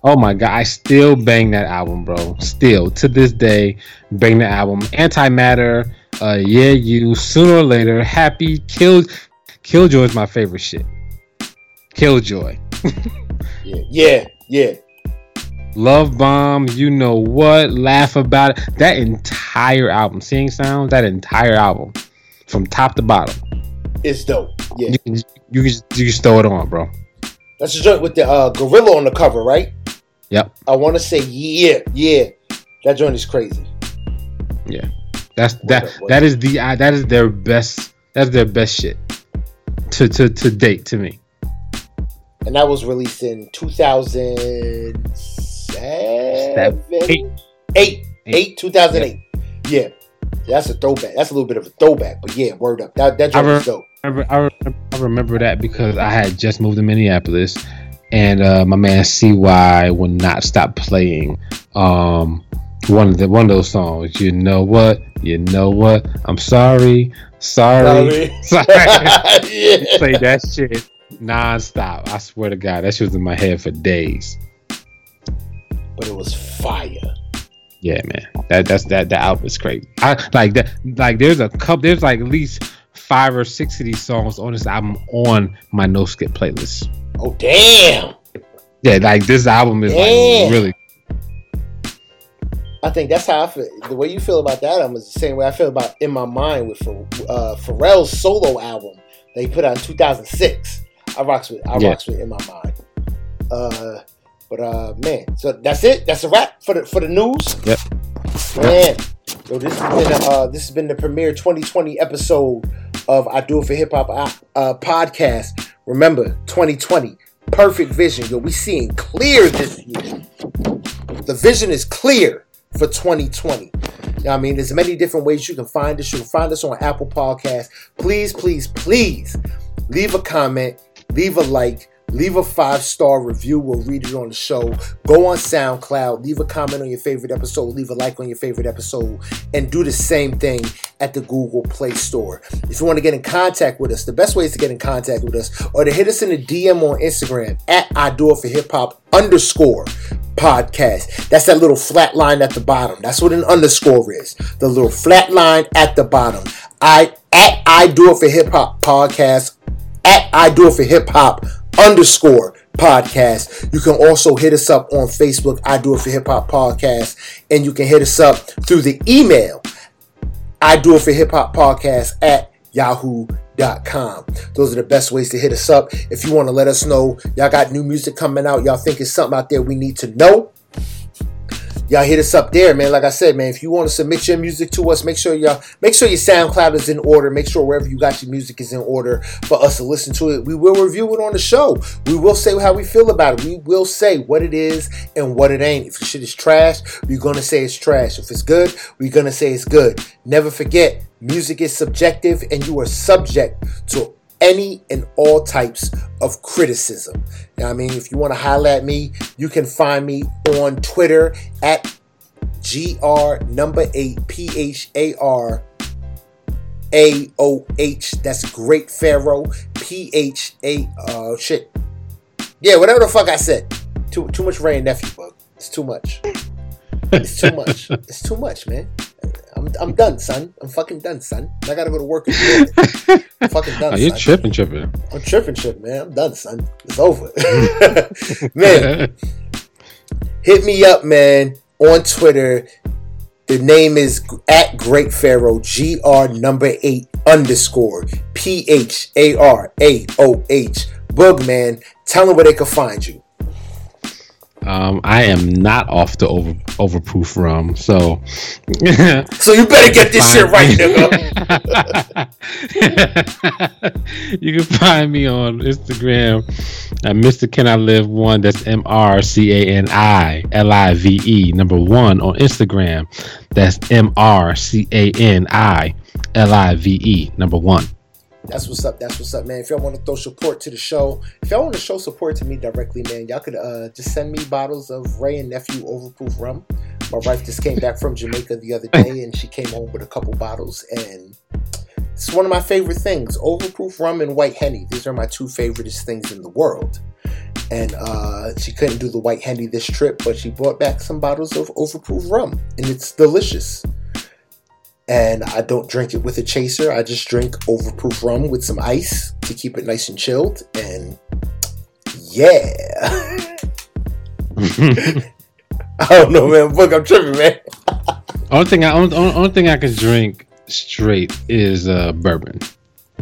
Oh my god, I still bang that album, bro. Still, to this day, bang the album. Antimatter, uh, Yeah You, Sooner or Later, Happy, Kill, Killjoy is my favorite shit. Killjoy. yeah, yeah, yeah. Love Bomb, You Know What, Laugh About It. That entire album, Seeing Sounds, that entire album, from top to bottom. It's dope. Yeah, you can, you, can, you can throw it on, bro. That's the joint with the uh, gorilla on the cover, right? Yep. I want to say yeah, yeah. That joint is crazy. Yeah, that's what that. Up, that up? is the uh, that is their best. That's their best shit to to to date to me. And that was released in two thousand seven, eight, eight, eight, two thousand eight. Yeah. yeah, that's a throwback. That's a little bit of a throwback, but yeah, word up. That that joint re- is dope. I remember, I remember that because I had just moved to Minneapolis, and uh, my man C Y would not stop playing um, one of the one of those songs. You know what? You know what? I'm sorry, sorry, sorry. sorry. yeah. Play that shit nonstop. I swear to God, that shit was in my head for days. But it was fire. Yeah, man. That that's that. The album is crazy. I like that. Like there's a couple. There's like at least five or six of these songs on this album on my no skip playlist. Oh damn! Yeah, like this album is damn. like really. I think that's how I feel. The way you feel about that album is the same way I feel about In My Mind with uh, Pharrell's solo album that he put out in two thousand six. I rocks with I yeah. rocks with In My Mind. Uh, but uh, man, so that's it. That's a wrap for the for the news. Yep. Man, yo, this has been uh, this has been the premiere twenty twenty episode of I Do It For Hip Hop uh, podcast. Remember, twenty twenty, perfect vision. Yo, we seeing clear this year. The vision is clear for twenty twenty. You know what I mean? There's many different ways you can find us. You can find us on Apple Podcasts. Please, please, please leave a comment, leave a like, leave a five-star review. We'll read it on the show. Go on SoundCloud. Leave a comment on your favorite episode. Leave a like on your favorite episode. And do the same thing at the Google Play Store. If you want to get in contact with us, the best way is to get in contact with us or to hit us in a D M on Instagram at I Do It For Hip Hop underscore. podcast. That's that little flat line at the bottom. That's what an underscore is. The little flat line at the bottom. I at I Do It For Hip Hop podcast. At I Do It For Hip Hop underscore podcast. You can also hit us up on Facebook, I Do It For Hip Hop podcast, and you can hit us up through the email, I Do It For Hip Hop podcast at yahoo dot com. Those are the best ways to hit us up. If you want to let us know y'all got new music coming out, y'all think it's something out there we need to know, y'all hit us up there, man. Like I said, man, if you want to submit your music to us, make sure y'all make sure your SoundCloud is in order. Make sure wherever you got your music is in order for us to listen to it. We will review it on the show. We will say how we feel about it. We will say what it is and what it ain't. If your shit is trash, we're gonna say it's trash. If it's good, we're gonna say it's good. Never forget, music is subjective, and you are subject to any and all types of criticism. Now, I mean, if you want to holler at me, you can find me on Twitter at G R number eight P H A R A O H. That's Great Pharaoh P H A. Oh shit, yeah, whatever the fuck I said. Too too much rain, nephew bug. It's too much. It's too much. It's too much, man. I'm I'm done, son. I'm fucking done, son. I gotta go to work. I'm fucking done. Oh, you're son. tripping, tripping. I'm tripping, tripping, man. I'm done, son. It's over, man. Hit me up, man, on Twitter. The name is at Great Pharaoh. G R number eight underscore P H A R A O H. Boog, man. Tell them where they can find you. Um, I am not off the over overproof rum, so so you better get this shit right, nigga. You can find me on Instagram at Mister Can I Live One. That's M R C A N I L I V E number one on Instagram. That's M R C A N I L I V E number one. That's what's up. That's what's up, man. If y'all want to throw support to the show, if y'all want to show support to me directly, man, y'all could uh, just send me bottles of Ray and Nephew Overproof Rum. My wife just came back from Jamaica the other day, and she came home with a couple bottles, and it's one of my favorite things. Overproof Rum and White Henny. These are my two favoriteest things in the world. And uh, she couldn't do the White Henny this trip, but she brought back some bottles of Overproof Rum, and it's delicious. And I don't drink it with a chaser. I just drink overproof rum with some ice to keep it nice and chilled. And yeah. I don't know, man. Book, I'm tripping, man. only thing I only, only thing I can drink straight is uh, bourbon.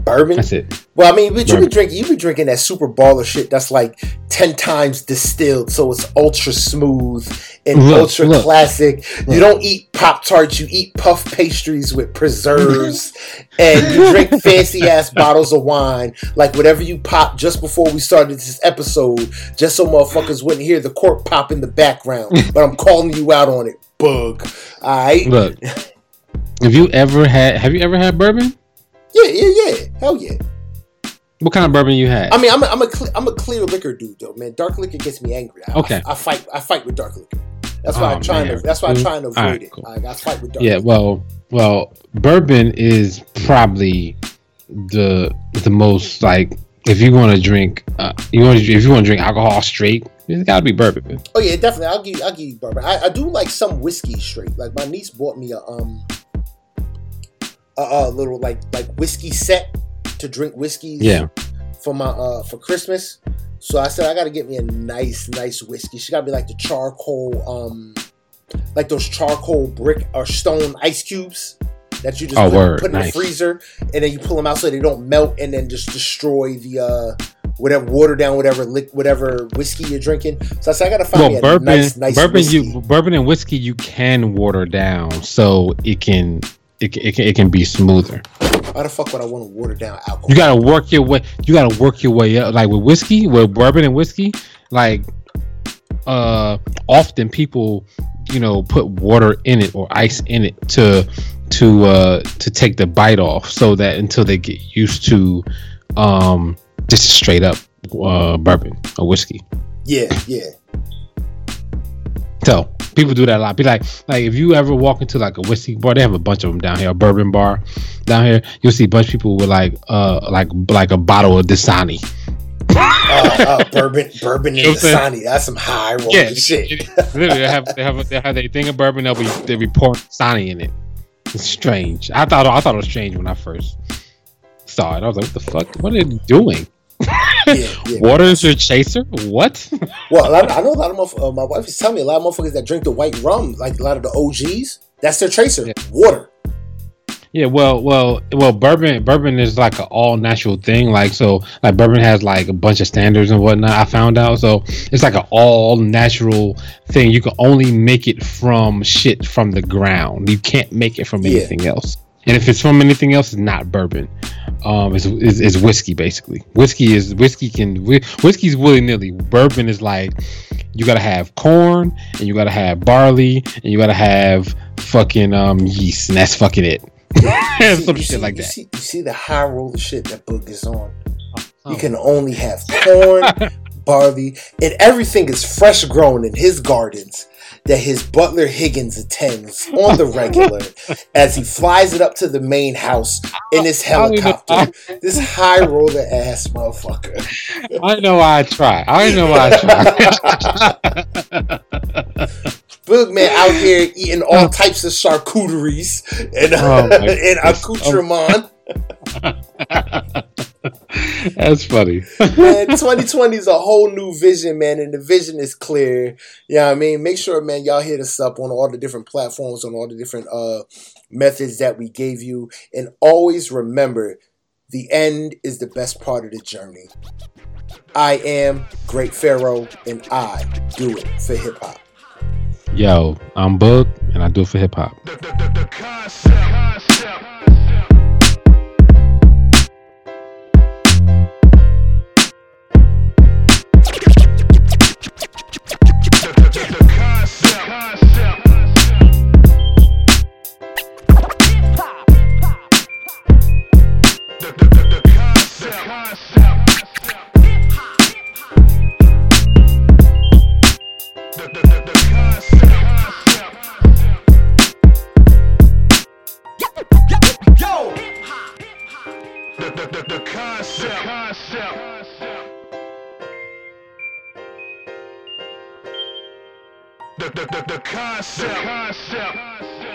Bourbon? That's it. Well, I mean, but you be drinking, you be drinking that super baller shit that's like ten times distilled, so it's ultra smooth and look, ultra look, classic. Look. You don't eat Pop Tarts, you eat puff pastries with preserves, and you drink fancy ass bottles of wine, like whatever you popped just before we started this episode, just so motherfuckers wouldn't hear the cork pop in the background. But I'm calling you out on it, Bug. All right. Look, have you ever had? Have you ever had bourbon? Yeah, yeah, yeah. Hell yeah. What kind of bourbon you had? I mean, I'm a, I'm a, cl- I'm a clear liquor dude, though, man. Dark liquor gets me angry. I, okay. I, I fight I fight with dark liquor. That's why oh, I'm trying man. to That's why I'm trying to avoid right, it. Cool. Like, I fight with dark yeah, liquor. Yeah, well, well, bourbon is probably the the most, like, if you want to drink, uh, you want if you want to drink alcohol straight, it's got to be bourbon. Oh yeah, definitely. I'll give you, I'll give you bourbon. I, I do like some whiskey straight. Like, my niece bought me a um a, a little like like whiskey set to drink whiskeys yeah. for my uh for Christmas. So I said I gotta get me a nice, nice whiskey. She gotta be like the charcoal, um like those charcoal brick or stone ice cubes that you just oh, put, word, put in nice. the freezer, and then you pull them out so they don't melt and then just destroy the uh whatever water down whatever lick whatever whiskey you're drinking. So I said I gotta find well, me a bourbon, nice, nice bourbon whiskey. You bourbon and whiskey you can water down so it can it it can, it can be smoother. Why the fuck would I want to water down alcohol? You gotta work your way. You gotta work your way up. Like with whiskey, with bourbon and whiskey, like uh, often people, you know, put water in it or ice in it to to uh, to take the bite off, so that until they get used to um, just straight up uh, bourbon or whiskey. Yeah, yeah. So people do that a lot. Be like, like if you ever walk into like a whiskey bar, they have a bunch of them down here, a bourbon bar down here. You'll see a bunch of people with like, uh, like, like a bottle of Dasani. uh, uh, bourbon, bourbon and Dasani. That's some high rolling yeah, shit. It, it, literally, they have they have they have their thing of bourbon. They'll be they be pouring Dasani in it. It's strange. I thought I thought it was strange when I first saw it. I was like, what the fuck? What are they doing? Yeah, yeah. Water is your chaser? What? Well, of, I know a lot of motherfuckers, uh, my wife is telling me a lot of motherfuckers that drink the white rum, like a lot of the O Gs, that's their chaser. Yeah. Water. Yeah, well, well, well, bourbon, bourbon is like an all natural thing. Like, so, like, bourbon has like a bunch of standards and whatnot. I found out, so it's like an all natural thing. You can only make it from shit from the ground. You can't make it from yeah. anything else. And if it's from anything else, it's not bourbon. Um, it's, it's, it's whiskey basically. Whiskey is whiskey can whiskey's willy nilly. Bourbon is like you gotta have corn and you gotta have barley and you gotta have fucking um yeast and that's fucking it. see, Some shit see, like that. You see, you see the high roller shit that book is on. Oh. You can only have corn, barley, and everything is fresh grown in his gardens that his butler Higgins attends on the regular as he flies it up to the main house in his helicopter. This high roller ass motherfucker. I know I try. I know I try. Big man out here eating all types of charcuteries and, oh and accoutrement. That's funny. Man, twenty twenty is a whole new vision, man, and the vision is clear. You know what I mean? Make sure, man, y'all hit us up on all the different platforms, on all the different uh, methods that we gave you. And always remember, the end is the best part of the journey. I am Great Pharaoh, and I do it for hip-hop. Yo, I'm Bug, and I do it for hip-hop. The, the, the, the concept, concept. The, the, the concept, the concept.